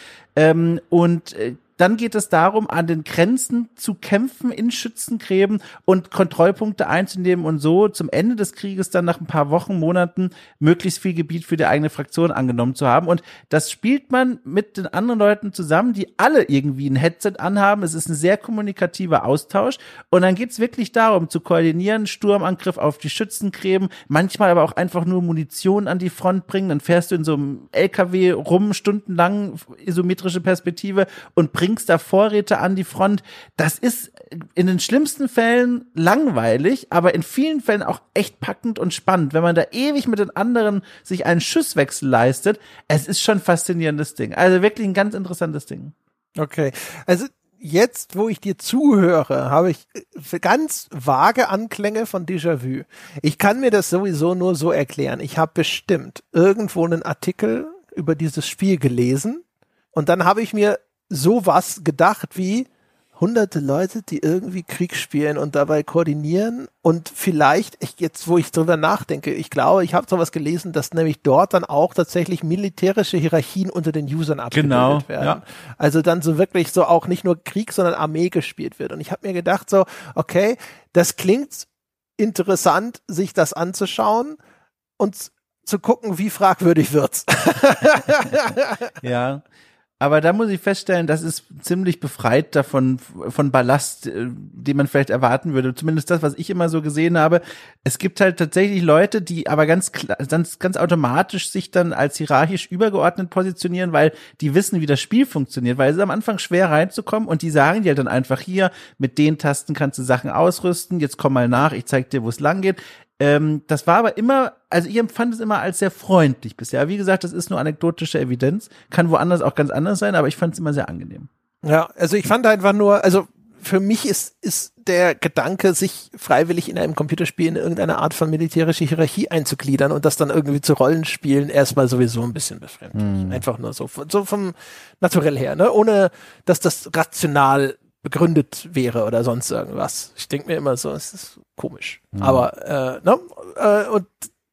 Dann geht es darum, an den Grenzen zu kämpfen in Schützengräben und Kontrollpunkte einzunehmen und so zum Ende des Krieges dann nach ein paar Wochen, Monaten möglichst viel Gebiet für die eigene Fraktion angenommen zu haben. Und das spielt man mit den anderen Leuten zusammen, die alle irgendwie ein Headset anhaben. Es ist ein sehr kommunikativer Austausch. Und dann geht's wirklich darum, zu koordinieren, Sturmangriff auf die Schützengräben, manchmal aber auch einfach nur Munition an die Front bringen. Dann fährst du in so einem LKW rum, stundenlang, isometrische Perspektive und bringst da Vorräte an die Front. Das ist in den schlimmsten Fällen langweilig, aber in vielen Fällen auch echt packend und spannend. Wenn man da ewig mit den anderen sich einen Schusswechsel leistet, es ist schon ein faszinierendes Ding. Also wirklich ein ganz interessantes Ding. Okay, also jetzt, wo ich dir zuhöre, habe ich ganz vage Anklänge von Déjà-vu. Ich kann mir das sowieso nur so erklären. Ich habe bestimmt irgendwo einen Artikel über dieses Spiel gelesen und dann habe ich mir sowas gedacht wie hunderte Leute, die irgendwie Krieg spielen und dabei koordinieren und vielleicht, jetzt wo ich drüber nachdenke, ich glaube, ich habe sowas gelesen, dass nämlich dort dann auch tatsächlich militärische Hierarchien unter den Usern abgebildet werden. Ja. Also dann so wirklich so auch nicht nur Krieg, sondern Armee gespielt wird. Und ich habe mir gedacht so, okay, das klingt interessant, sich das anzuschauen und zu gucken, wie fragwürdig wird's. Ja. Aber da muss ich feststellen, das ist ziemlich befreit davon, von Ballast, den man vielleicht erwarten würde. Zumindest das, was ich immer so gesehen habe. Es gibt halt tatsächlich Leute, die aber ganz automatisch sich dann als hierarchisch übergeordnet positionieren, weil die wissen, wie das Spiel funktioniert. Weil es ist am Anfang schwer reinzukommen und die sagen dir halt dann einfach hier, mit den Tasten kannst du Sachen ausrüsten, jetzt komm mal nach, ich zeig dir, wo es lang geht. Das war aber immer, also ich empfand es immer als sehr freundlich bisher. Wie gesagt, das ist nur anekdotische Evidenz, kann woanders auch ganz anders sein, aber ich fand es immer sehr angenehm. Ja, also ich fand einfach nur, also für mich ist der Gedanke, sich freiwillig in einem Computerspiel in irgendeine Art von militärische Hierarchie einzugliedern und das dann irgendwie zu Rollenspielen erstmal sowieso ein bisschen befremdlich. Mhm. Einfach nur so vom Naturell her, ne? Ohne, dass das rational begründet wäre oder sonst irgendwas. Ich denke mir immer so, es ist komisch. Mhm. Aber, und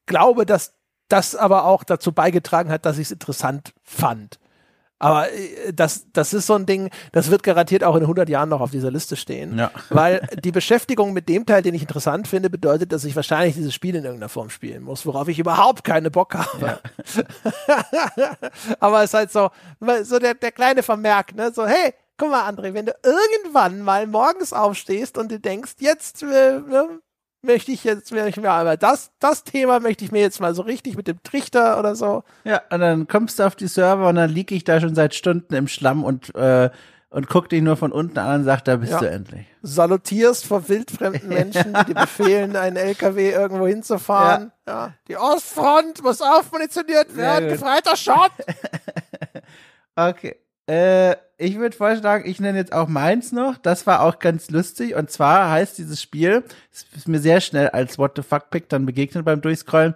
glaube, dass das aber auch dazu beigetragen hat, dass ich es interessant fand. Aber das ist so ein Ding, das wird garantiert auch in 100 Jahren noch auf dieser Liste stehen. Ja. Weil die Beschäftigung mit dem Teil, den ich interessant finde, bedeutet, dass ich wahrscheinlich dieses Spiel in irgendeiner Form spielen muss, worauf ich überhaupt keine Bock habe. Ja. Aber es ist halt so der kleine Vermerk, ne? So, hey, guck mal, André, wenn du irgendwann mal morgens aufstehst und du denkst, das Thema möchte ich mir jetzt mal so richtig mit dem Trichter oder so. Ja, und dann kommst du auf die Server und dann liege ich da schon seit Stunden im Schlamm und guck dich nur von unten an und sag, da bist du endlich. Salutierst vor wildfremden Menschen, die dir befehlen, einen LKW irgendwo hinzufahren. Ja. Ja. Die Ostfront muss aufmunitioniert werden, gefreiter Schott. Okay. Ich würde vorschlagen, ich nenne jetzt auch meins noch. Das war auch ganz lustig. Und zwar heißt dieses Spiel, es ist mir sehr schnell als What the Fuck Pick dann begegnet beim Durchscrollen,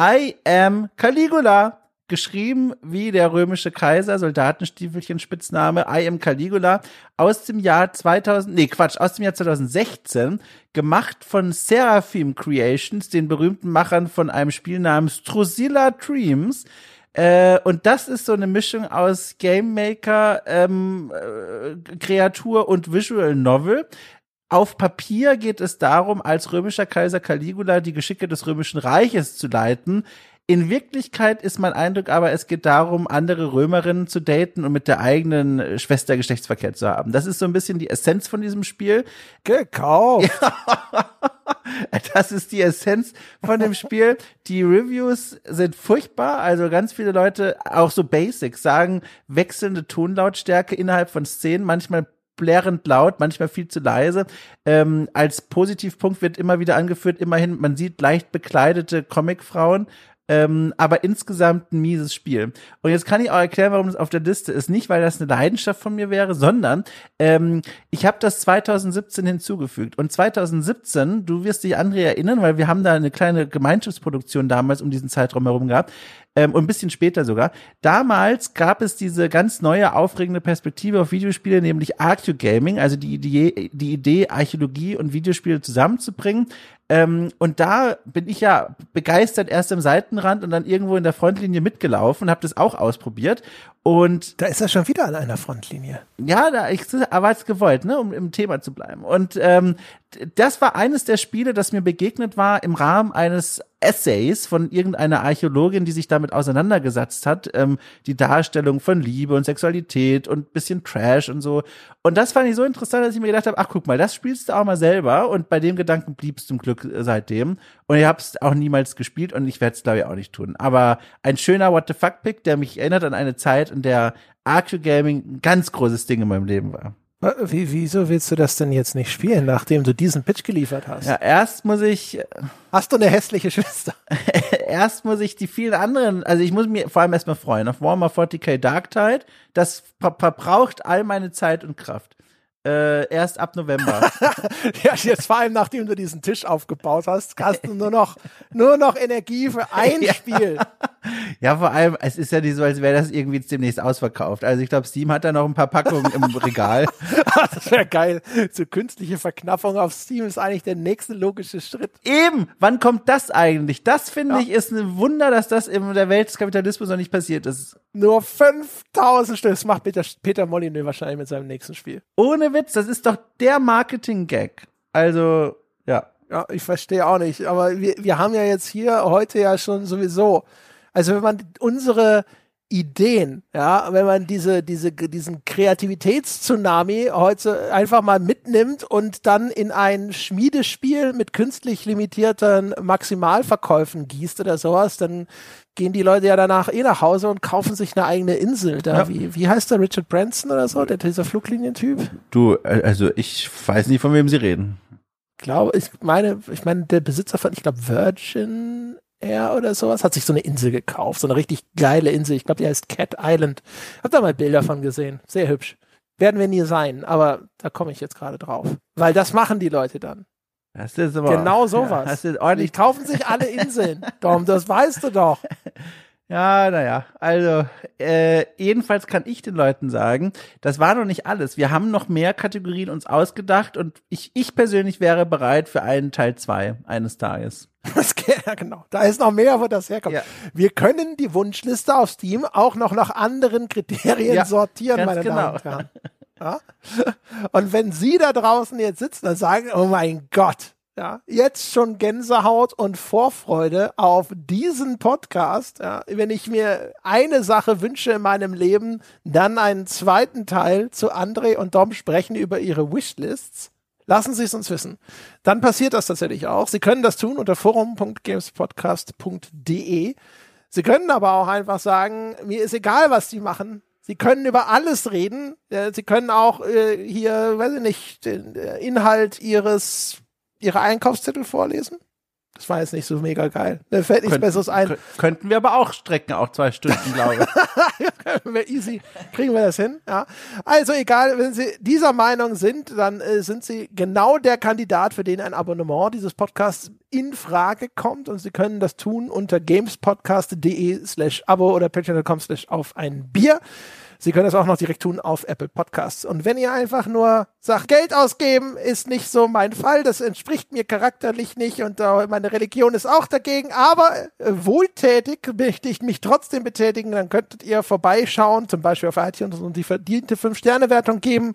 I am Caligula. Geschrieben wie der römische Kaiser, Soldatenstiefelchen, Spitzname, I am Caligula, aus dem Jahr 2016, gemacht von Seraphim Creations, den berühmten Machern von einem Spiel namens Drusilla Dreams. Und das ist so eine Mischung aus Game Maker, Kreatur und Visual Novel. Auf Papier geht es darum, als römischer Kaiser Caligula die Geschicke des Römischen Reiches zu leiten. In Wirklichkeit ist mein Eindruck aber, es geht darum, andere Römerinnen zu daten und mit der eigenen Schwester Geschlechtsverkehr zu haben. Das ist so ein bisschen die Essenz von diesem Spiel. Gekauft! Ja. Das ist die Essenz von dem Spiel. Die Reviews sind furchtbar. Also ganz viele Leute, auch so basic, sagen wechselnde Tonlautstärke innerhalb von Szenen, manchmal blärend laut, manchmal viel zu leise. Als Positivpunkt wird immer wieder angeführt, immerhin, man sieht leicht bekleidete Comicfrauen. Aber insgesamt ein mieses Spiel. Und jetzt kann ich auch erklären, warum es auf der Liste ist. Nicht, weil das eine Leidenschaft von mir wäre, sondern ich habe das 2017 hinzugefügt. Und 2017, du wirst dich, André, erinnern, weil wir haben da eine kleine Gemeinschaftsproduktion damals um diesen Zeitraum herum gehabt. Und ein bisschen später sogar. Damals gab es diese ganz neue, aufregende Perspektive auf Videospiele, nämlich Archeogaming, also die Idee, Archäologie und Videospiele zusammenzubringen. Und da bin ich ja begeistert erst am Seitenrand und dann irgendwo in der Frontlinie mitgelaufen und habe das auch ausprobiert. Und da ist er schon wieder an einer Frontlinie. Ja, da war es gewollt, ne, um im Thema zu bleiben. Und das war eines der Spiele, das mir begegnet war im Rahmen eines Essays von irgendeiner Archäologin, die sich damit auseinandergesetzt hat, die Darstellung von Liebe und Sexualität und bisschen Trash und so. Und das fand ich so interessant, dass ich mir gedacht habe, ach guck mal, das spielst du auch mal selber. Und bei dem Gedanken blieb es zum Glück seitdem. Und ich habe es auch niemals gespielt und ich werde es, glaube ich, auch nicht tun. Aber ein schöner What the Fuck-Pick, der mich erinnert an eine Zeit, in der Archeogaming ein ganz großes Ding in meinem Leben war. Wieso willst du das denn jetzt nicht spielen, nachdem du diesen Pitch geliefert hast? Ja, hast du eine hässliche Schwester? Erst muss ich die vielen anderen, also ich muss mir vor allem erstmal freuen auf Warhammer 40k Darktide. Das verbraucht all meine Zeit und Kraft. Erst ab November. Ja, jetzt vor allem, nachdem du diesen Tisch aufgebaut hast, hast du nur noch Energie für ein Spiel. Ja, vor allem, es ist ja nicht so, als wäre das irgendwie demnächst ausverkauft. Also ich glaube, Steam hat da noch ein paar Packungen im Regal. Das wäre geil. So künstliche Verknappung auf Steam ist eigentlich der nächste logische Schritt. Eben! Wann kommt das eigentlich? Das, finde ich, ist ein Wunder, dass das in der Welt des Kapitalismus noch nicht passiert ist. Nur 5000 Stück. Das macht Peter Molyneux wahrscheinlich mit seinem nächsten Spiel. Ohne Witz, das ist doch der Marketing-Gag. Also, ja. Ja, ich verstehe auch nicht. Aber wir haben ja jetzt hier heute ja schon sowieso, also wenn man unsere Ideen, ja, wenn man diesen Kreativitätstsunami heute einfach mal mitnimmt und dann in ein Schmiedespiel mit künstlich limitierten Maximalverkäufen gießt oder sowas, dann gehen die Leute ja danach nach Hause und kaufen sich eine eigene Insel. Da. Ja. Wie heißt der, Richard Branson oder so, dieser Fluglinientyp? Du, also ich weiß nicht, von wem sie reden. Ich meine, der Besitzer von, ich glaube, Virgin Air oder sowas, hat sich so eine Insel gekauft, so eine richtig geile Insel. Ich glaube, die heißt Cat Island. Hab da mal Bilder von gesehen. Sehr hübsch. Werden wir nie sein, aber da komme ich jetzt gerade drauf. Weil das machen die Leute dann. Das ist aber genau sowas. Ja, die kaufen sich alle Inseln. Tom, das weißt du doch. Ja, naja, also jedenfalls kann ich den Leuten sagen, das war noch nicht alles. Wir haben noch mehr Kategorien uns ausgedacht und ich persönlich wäre bereit für einen Teil 2 eines Tages. Ja, genau, da ist noch mehr, wo das herkommt. Ja. Wir können die Wunschliste auf Steam auch noch nach anderen Kriterien sortieren, meine Damen und Herren. Ja? Und wenn Sie da draußen jetzt sitzen und sagen, oh mein Gott, ja, jetzt schon Gänsehaut und Vorfreude auf diesen Podcast. Ja. Wenn ich mir eine Sache wünsche in meinem Leben, dann einen zweiten Teil zu André und Tom sprechen über ihre Wishlists. Lassen Sie es uns wissen. Dann passiert das tatsächlich auch. Sie können das tun unter forum.gamespodcast.de. Sie können aber auch einfach sagen, mir ist egal, was die machen. Sie können über alles reden. Sie können auch hier, weiß ich nicht, den Inhalt Ihre Einkaufszettel vorlesen. Das war jetzt nicht so mega geil. Mir fällt nichts Besseres ein. Könnten wir aber auch strecken, auch 2 Stunden, glaube ich. Easy. Kriegen wir das hin? Ja. Also egal, wenn Sie dieser Meinung sind, dann sind Sie genau der Kandidat, für den ein Abonnement dieses Podcasts in Frage kommt. Und Sie können das tun unter gamespodcast.de/Abo oder patreon.com/auf ein Bier. Sie können das auch noch direkt tun auf Apple Podcasts. Und wenn ihr einfach nur sagt, Geld ausgeben ist nicht so mein Fall, das entspricht mir charakterlich nicht und meine Religion ist auch dagegen, aber wohltätig möchte ich mich trotzdem betätigen, dann könntet ihr vorbeischauen, zum Beispiel auf iTunes und die verdiente 5-Sterne-Wertung geben.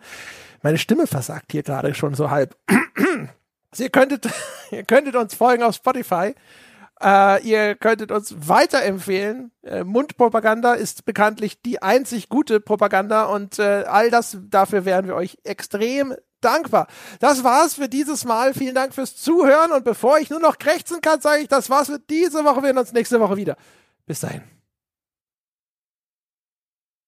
Meine Stimme versagt hier gerade schon so halb. Ihr könntet uns folgen auf Spotify. Ihr könntet uns weiterempfehlen. Mundpropaganda ist bekanntlich die einzig gute Propaganda und all das, dafür wären wir euch extrem dankbar. Das war's für dieses Mal. Vielen Dank fürs Zuhören und bevor ich nur noch krächzen kann, sage ich, das war's für diese Woche. Wir sehen uns nächste Woche wieder. Bis dahin.